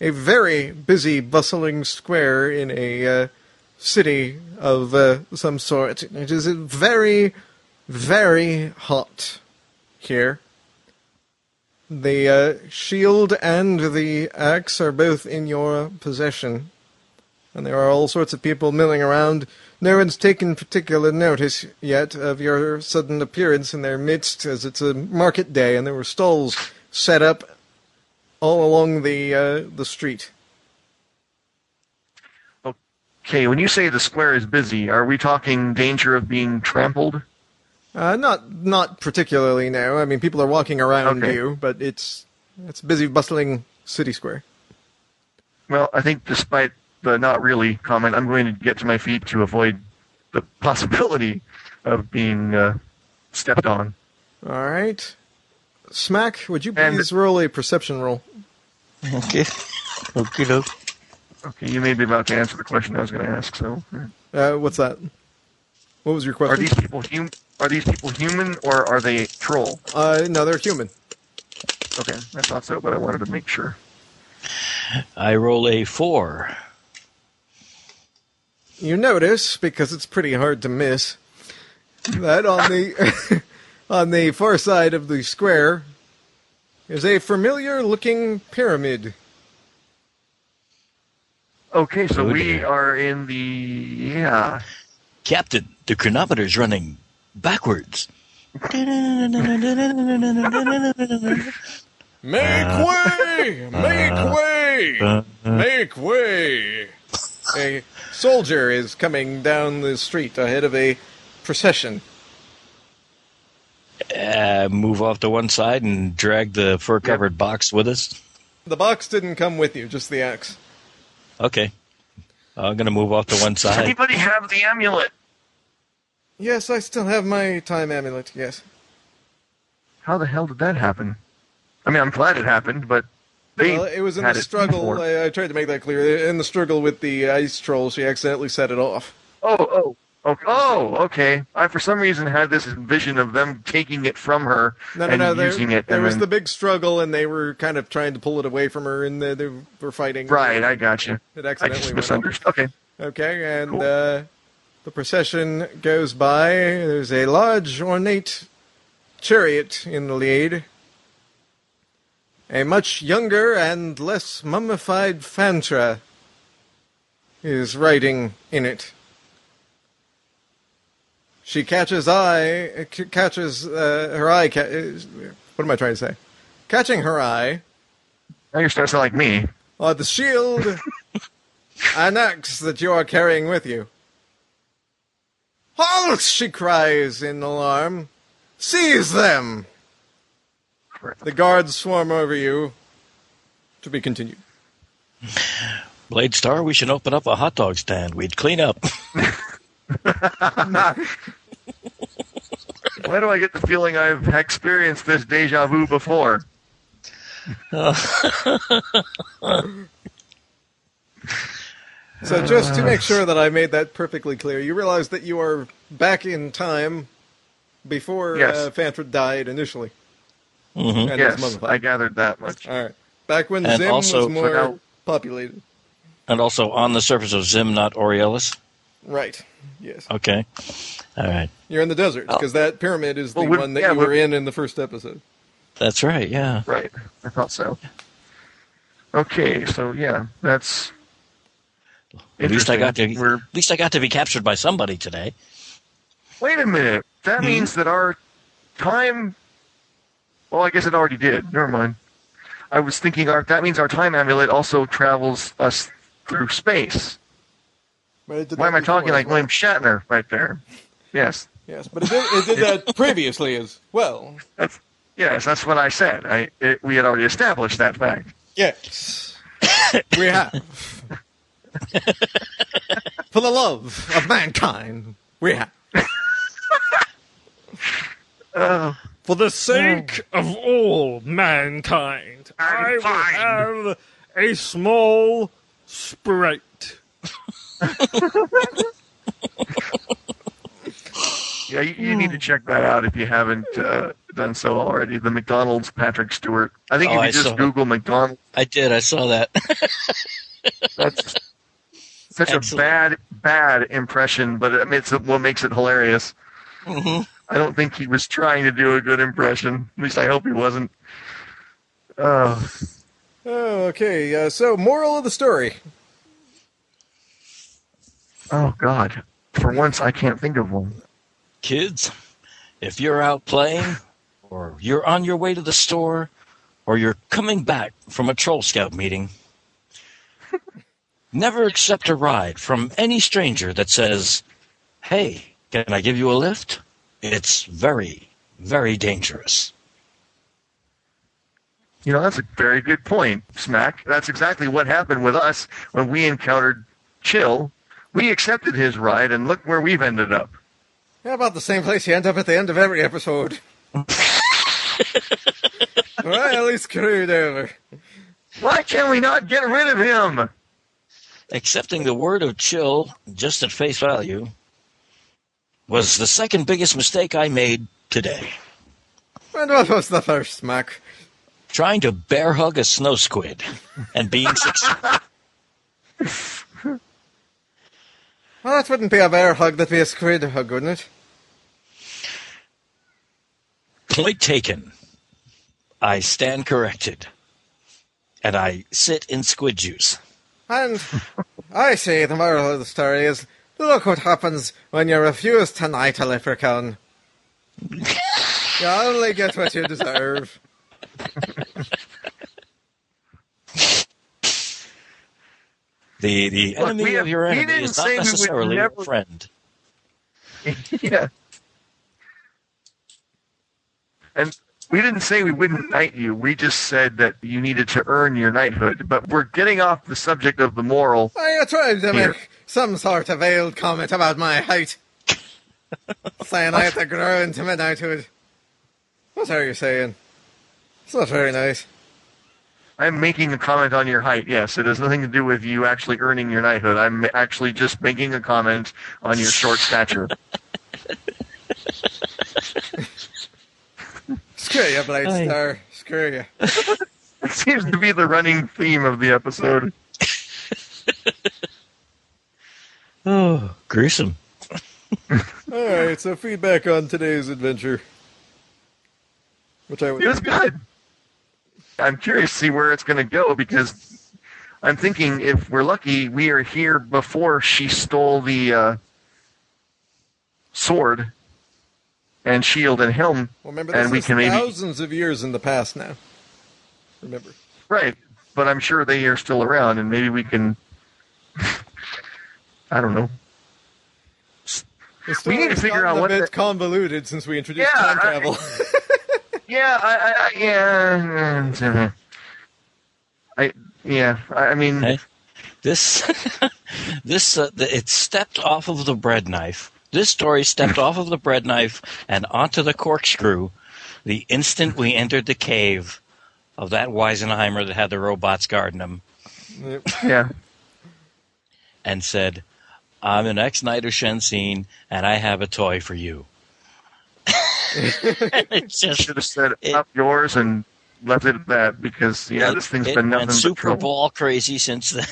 A very busy, bustling square in a city of some sort. It is very, very hot here. The shield and the axe are both in your possession. And there are all sorts of people milling around. No one's taken particular notice yet of your sudden appearance in their midst, as it's a market day, and there were stalls set up all along the street. Okay, when you say the square is busy, are we talking danger of being trampled? Not particularly, no. I mean, people are walking around you, but it's a busy, bustling city square. Well, I think despite... the not really comment, I'm going to get to my feet to avoid the possibility of being stepped on. All right. Smack, would you please roll a perception roll? Okay. Okay, you may be about to answer the question I was going to ask, so... what's that? What was your question? Are these people human, or are they troll? No, they're human. Okay, I thought so, but I wanted to make sure. I roll a 4. You notice, because it's pretty hard to miss, that on the... on the far side of the square is a familiar-looking pyramid. Okay, so we are in the... yeah. Captain, the chronometer's running backwards. Make way! A soldier is coming down the street ahead of a procession. Move off to one side and drag the fur-covered box with us? The box didn't come with you, just the axe. Okay. I'm going to move off to one side. Does anybody have the amulet? Yes, I still have my time amulet, yes. How the hell did that happen? I mean, I'm glad it happened, but it was in the struggle. I tried to make that clear. In the struggle with the ice troll, she accidentally set it off. Okay. I, for some reason, had this vision of them taking it from her and using it. There was the big struggle, and they were kind of trying to pull it away from her, and they were fighting. Right, I got you. It accidentally went misunderstood. Off. Okay, and cool. The procession goes by. There's a large, ornate chariot in the lead. A much younger and less mummified Fantra is riding in it. She Catching her eye. Now you're starting to sound like me. Or the shield and axe that you are carrying with you. Halt! She cries in alarm. Seize them! The guards swarm over you. To be continued. Blade Star, we should open up a hot dog stand. We'd clean up. Why do I get the feeling I've experienced this deja vu before? So just to make sure that I made that perfectly clear, you realize that you are back in time before Fantra died initially. Mm-hmm. Yes, I gathered that much. All right. Back when Zim was more populated. And also on the surface of Zim, not Aerialis? Right. Yes. Okay. All right. You're in the desert because that pyramid is the one that you were in the first episode. That's right. Yeah. Right. I thought so. Okay. So that's. At least I got to be captured by somebody today. Wait a minute. That means that our time. Well, I guess it already did. Never mind. I was thinking that means our time amulet also travels us through space. Why am I talking like William Shatner right there? Yes. Yes, but it did that previously as well. That's what I said. We had already established that fact. Yes. We have. For the love of mankind, we have. For the sake of all mankind, I will have a small sprite. Yeah, you need to check that out if you haven't done so already. The McDonald's Patrick Stewart. I think if you just Google McDonald's. I did. I saw that. That's such a bad impression, but I mean, it's what makes it hilarious. Mm-hmm. I don't think he was trying to do a good impression. At least I hope he wasn't. Okay. So, moral of the story. Oh, God. For once, I can't think of one. Kids, if you're out playing, or you're on your way to the store, or you're coming back from a Troll Scout meeting, never accept a ride from any stranger that says, "Hey, can I give you a lift?" It's very, very dangerous. You know, that's a very good point, Smack. That's exactly what happened with us when we encountered Chill. We accepted his ride, and look where we've ended up. Yeah, about the same place you end up at the end of every episode. Really screwed over. Why can we not get rid of him? Accepting the word of Chill, just at face value, was the second biggest mistake I made today. And what was the first, Smack? Trying to bear hug a snow squid and being successful. Well, that wouldn't be a bear hug, that'd be a squid hug, wouldn't it? Point taken. I stand corrected. And I sit in squid juice. And I say the moral of the story is, look what happens when you refuse to knight a leprechaun. You only get what you deserve. The enemy of your enemy is not necessarily your friend. Yeah. And we didn't say we wouldn't knight you. We just said that you needed to earn your knighthood. But we're getting off the subject of the moral. I tried to make some sort of veiled comment about my height. Saying I had to grow into my knighthood. What are you saying? It's not very nice. I'm making a comment on your height, yes. It has nothing to do with you actually earning your knighthood. I'm actually just making a comment on your short stature. Screw you, Blade Star. Screw you. It seems to be the running theme of the episode. Oh, gruesome. All right, so feedback on today's adventure. It was good. I'm curious to see where it's going to go, because I'm thinking if we're lucky, we are here before she stole the sword and shield and helm. Well, remember, this is thousands of years in the past now. Remember. Right, but I'm sure they are still around, and maybe we can... I don't know. We need to figure out what... It's convoluted since we introduced time travel. I mean... Hey, it stepped off of the bread knife. This story stepped off of the bread knife and onto the corkscrew the instant we entered the cave of that Weisenheimer that had the robots guarding him. Yep. Yeah. And said, I'm an ex-knight of Shenzhen, and I have a toy for you. It just should have said up yours and left it at that, because this thing's been nothing but Super Bowl crazy since then.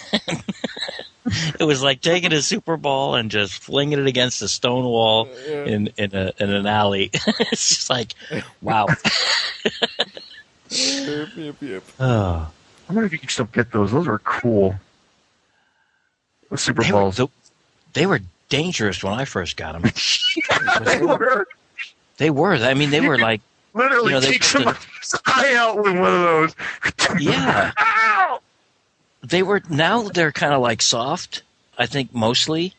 It was like taking a Super Bowl and just flinging it against a stone wall in an alley. It's just like, wow. Yep. Oh. I wonder if you can still get those. Those were cool. Those Super Bowls. They were dangerous when I first got them. They were. They were. I mean, they were like... Literally take somebody's eye out with one of those. Yeah. Ow! They were... Now they're kind of like soft, I think, mostly.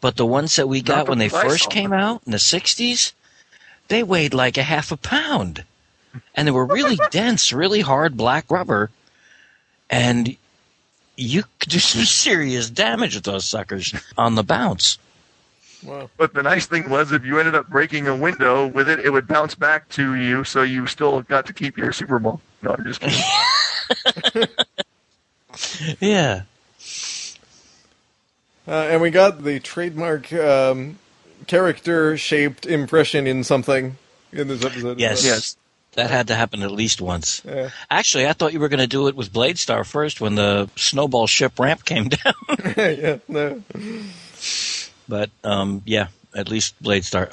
But the ones that we got when they first came out in the 60s, they weighed like a half a pound. And they were really dense, really hard black rubber. And you could do some serious damage with those suckers on the bounce. Wow. But the nice thing was, if you ended up breaking a window with it, it would bounce back to you, so you still got to keep your Super Bowl. No, I'm just kidding. Yeah. And we got the trademark character-shaped impression in something in this episode. Yes. That had to happen at least once. Yeah. Actually, I thought you were going to do it with Blade Star first when the snowball ship ramp came down. Yeah, no. But, at least Blade Star,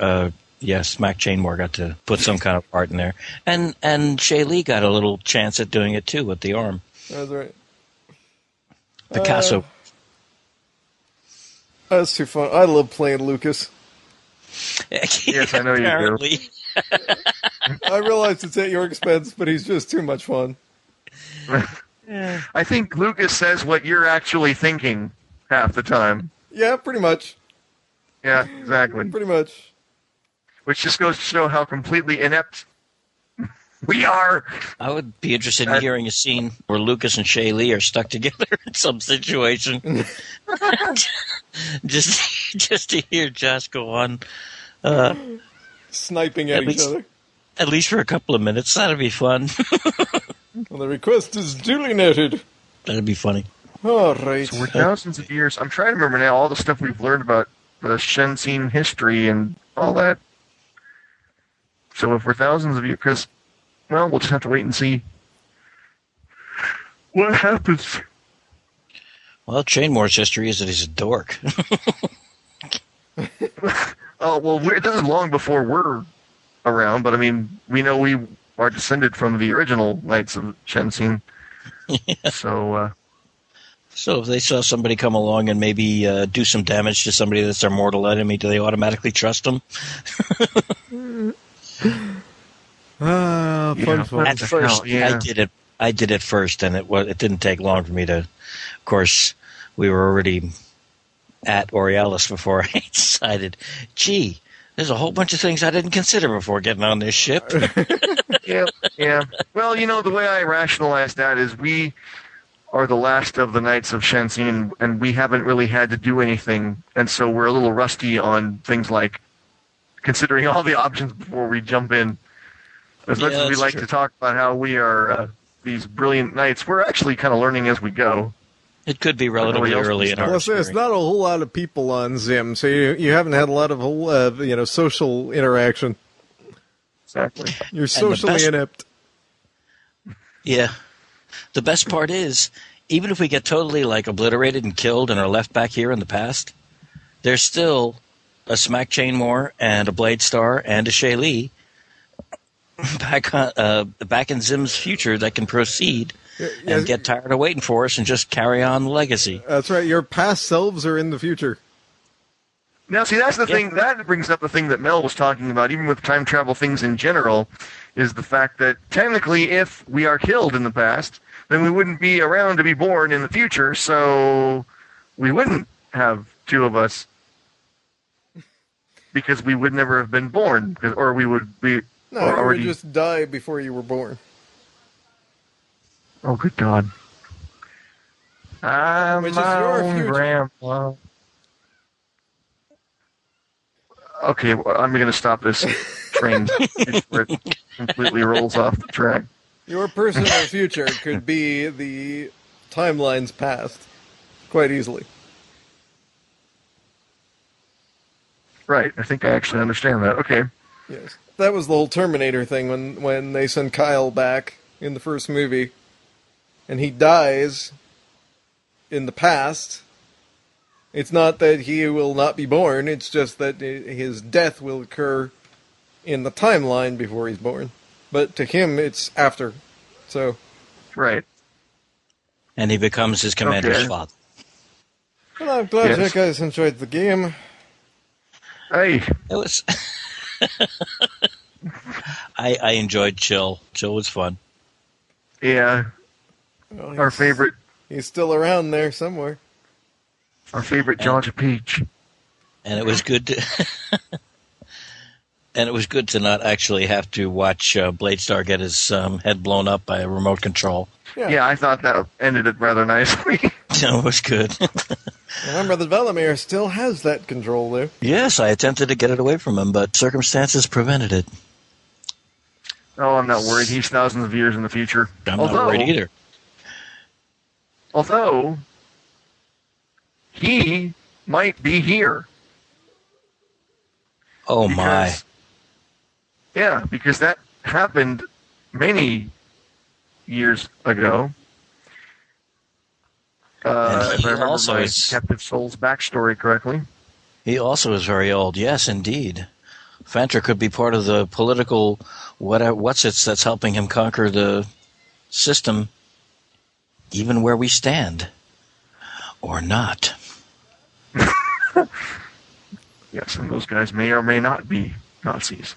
Smack Chainmore got to put some kind of part in there. And Shaylee got a little chance at doing it, too, with the arm. That's right. Picasso. That's too fun. I love playing Lucas. Yes, I know you do. I realize it's at your expense, but he's just too much fun. Yeah. I think Lucas says what you're actually thinking half the time. Yeah, pretty much. Yeah, exactly. Pretty much. Which just goes to show how completely inept we are. I would be interested in hearing a scene where Lucas and Shaylee are stuck together in some situation. just to hear Josh go on. Sniping at each other. At least for a couple of minutes. That'll be fun. Well, the request is duly noted. That'd be funny. All right. So we're thousands of years. I'm trying to remember now all the stuff we've learned about the Shenzhen history and all that. So if we're thousands of years, because, well, we'll just have to wait and see what happens. Well, Chainmore's history is that he's a dork. Oh, well, this is long before we're around, but I mean, we know we are descended from the original Knights of Shenzhen. Yeah. So, so if they saw somebody come along and maybe do some damage to somebody that's their mortal enemy, do they automatically trust them? Fun. At first, yeah. I did it first, and it didn't take long for me to. Of course, we were already at Aerialis before I decided. Gee, there's a whole bunch of things I didn't consider before getting on this ship. Yeah. Well, you know, the way I rationalize that is we are the last of the Knights of Shenzhen, and we haven't really had to do anything, and so we're a little rusty on things like considering all the options before we jump in. As much as we like to talk about how we are these brilliant knights, we're actually kind of learning as we go. It could be relatively early in our experience. Well, there's not a whole lot of people on Zim, so you haven't had a lot of social interaction. Exactly. You're socially inept. Yeah. The best part is, even if we get totally obliterated and killed and are left back here in the past, there's still a Smack Chainmore and a Blade Star and a Shaylee back in Zim's future that can proceed and get tired of waiting for us and just carry on the legacy. That's right. Your past selves are in the future. Now, see, that's the thing. That brings up the thing that Mel was talking about, even with time travel things in general, is the fact that technically if we are killed in the past, then we wouldn't be around to be born in the future, so we wouldn't have two of us because we would never have been born, or we would be... No, you would just die before you were born. Oh, good God. I'm my own grandpa. Okay, well, I'm going to stop this train before it completely rolls off the track. Your personal future could be the timeline's past quite easily. Right, I think I actually understand that. Okay. Yes. That was the whole Terminator thing when they send Kyle back in the first movie, and he dies in the past. It's not that he will not be born, it's just that his death will occur in the timeline before he's born. But to him, it's after. So, right. And he becomes his commander's father. Well, I'm glad you guys enjoyed the game. Hey. It was... I enjoyed Chill. Chill was fun. Yeah. Well, our favorite. He's still around there somewhere. Our favorite Georgia Peach. And it was good to not actually have to watch Blade Star get his head blown up by a remote control. Yeah, I thought that ended it rather nicely. No, it was good. Remember, the Valamir still has that control there. Yes, I attempted to get it away from him, but circumstances prevented it. Oh, I'm not worried. He's thousands of years in the future. I'm not worried either. Although, he might be here. Oh, my. Yeah, because that happened many years ago. If I remember my Captive Soul's backstory correctly. He also is very old. Yes, indeed. Fantra could be part of the political what's-its that's helping him conquer the system, even where we stand. Or not. Yes, and those guys may or may not be Nazis.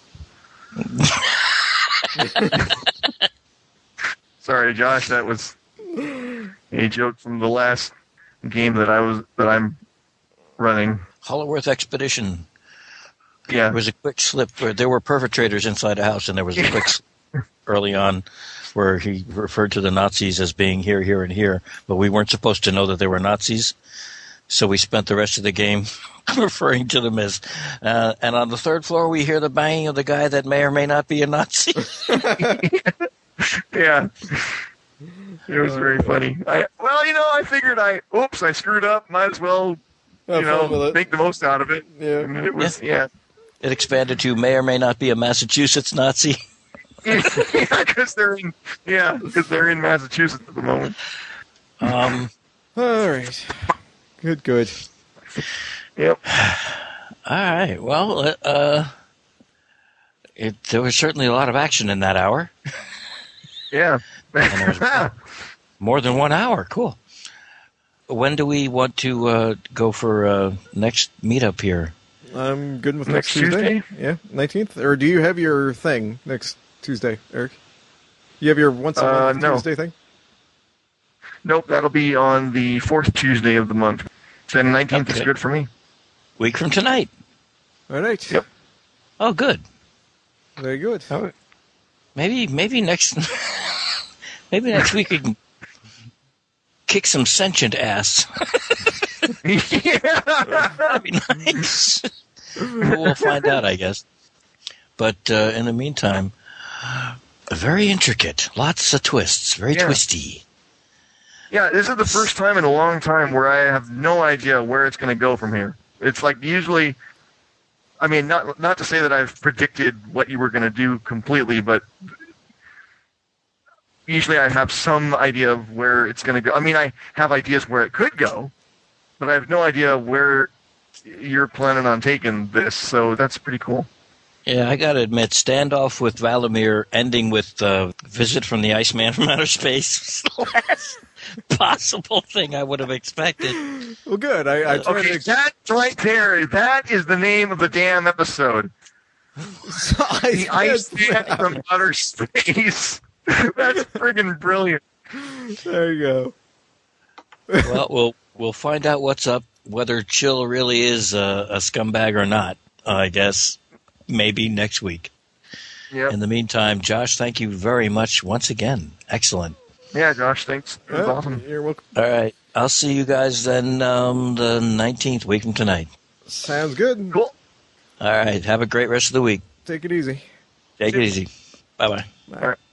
Sorry, Josh, that was a joke from the last game that I'm running. Hollow Earth Expedition. Yeah. There was a quick slip where there were perpetrators inside a house, and there was a quick slip early on where he referred to the Nazis as being here, here, and here, but we weren't supposed to know that they were Nazis. So we spent the rest of the game referring to them as and on the third floor we hear the banging of the guy that may or may not be a Nazi. Yeah. It was very funny. I figured I screwed up. Might as well, make the most out of it. Yeah. And it was, yeah. It expanded to may or may not be a Massachusetts Nazi. Because they're in Massachusetts at the moment. All right. Good. Yep. All right. Well, there was certainly a lot of action in that hour. Yeah. And there was more than 1 hour. Cool. When do we want to go for next meetup here? I'm good with next Tuesday. Yeah, 19th. Or do you have your thing next Tuesday, Eric? You have your once-a-month Tuesday thing? Nope, that'll be on the fourth Tuesday of the month. Then 19th is good for me. Week from tonight. All right. Yep. Oh, good. Very good. Right. Maybe next week we can kick some sentient ass. That'd be nice. We'll find out, I guess. But in the meantime, very intricate. Lots of twists. Very twisty. Yeah, this is the first time in a long time where I have no idea where it's going to go from here. It's like usually, I mean, not to say that I've predicted what you were going to do completely, but usually I have some idea of where it's going to go. I mean, I have ideas where it could go, but I have no idea where you're planning on taking this, so that's pretty cool. Yeah, I got to admit, standoff with Valamir ending with visit from the Iceman from outer space was the last possible thing I would have expected. Well, good. I tried that right there. That is the name of the damn episode. So the Iceman from outer space. That's friggin' brilliant. There you go. Well, we'll find out what's up, whether Chill really is a scumbag or not, I guess. Maybe next week. Yep. In the meantime, Josh, thank you very much once again. Excellent. Yeah, Josh, thanks. It was awesome. You're welcome. All right. I'll see you guys then the 19th, week from tonight. Sounds good. Cool. All right. Have a great rest of the week. Take it easy. Bye-bye. All right.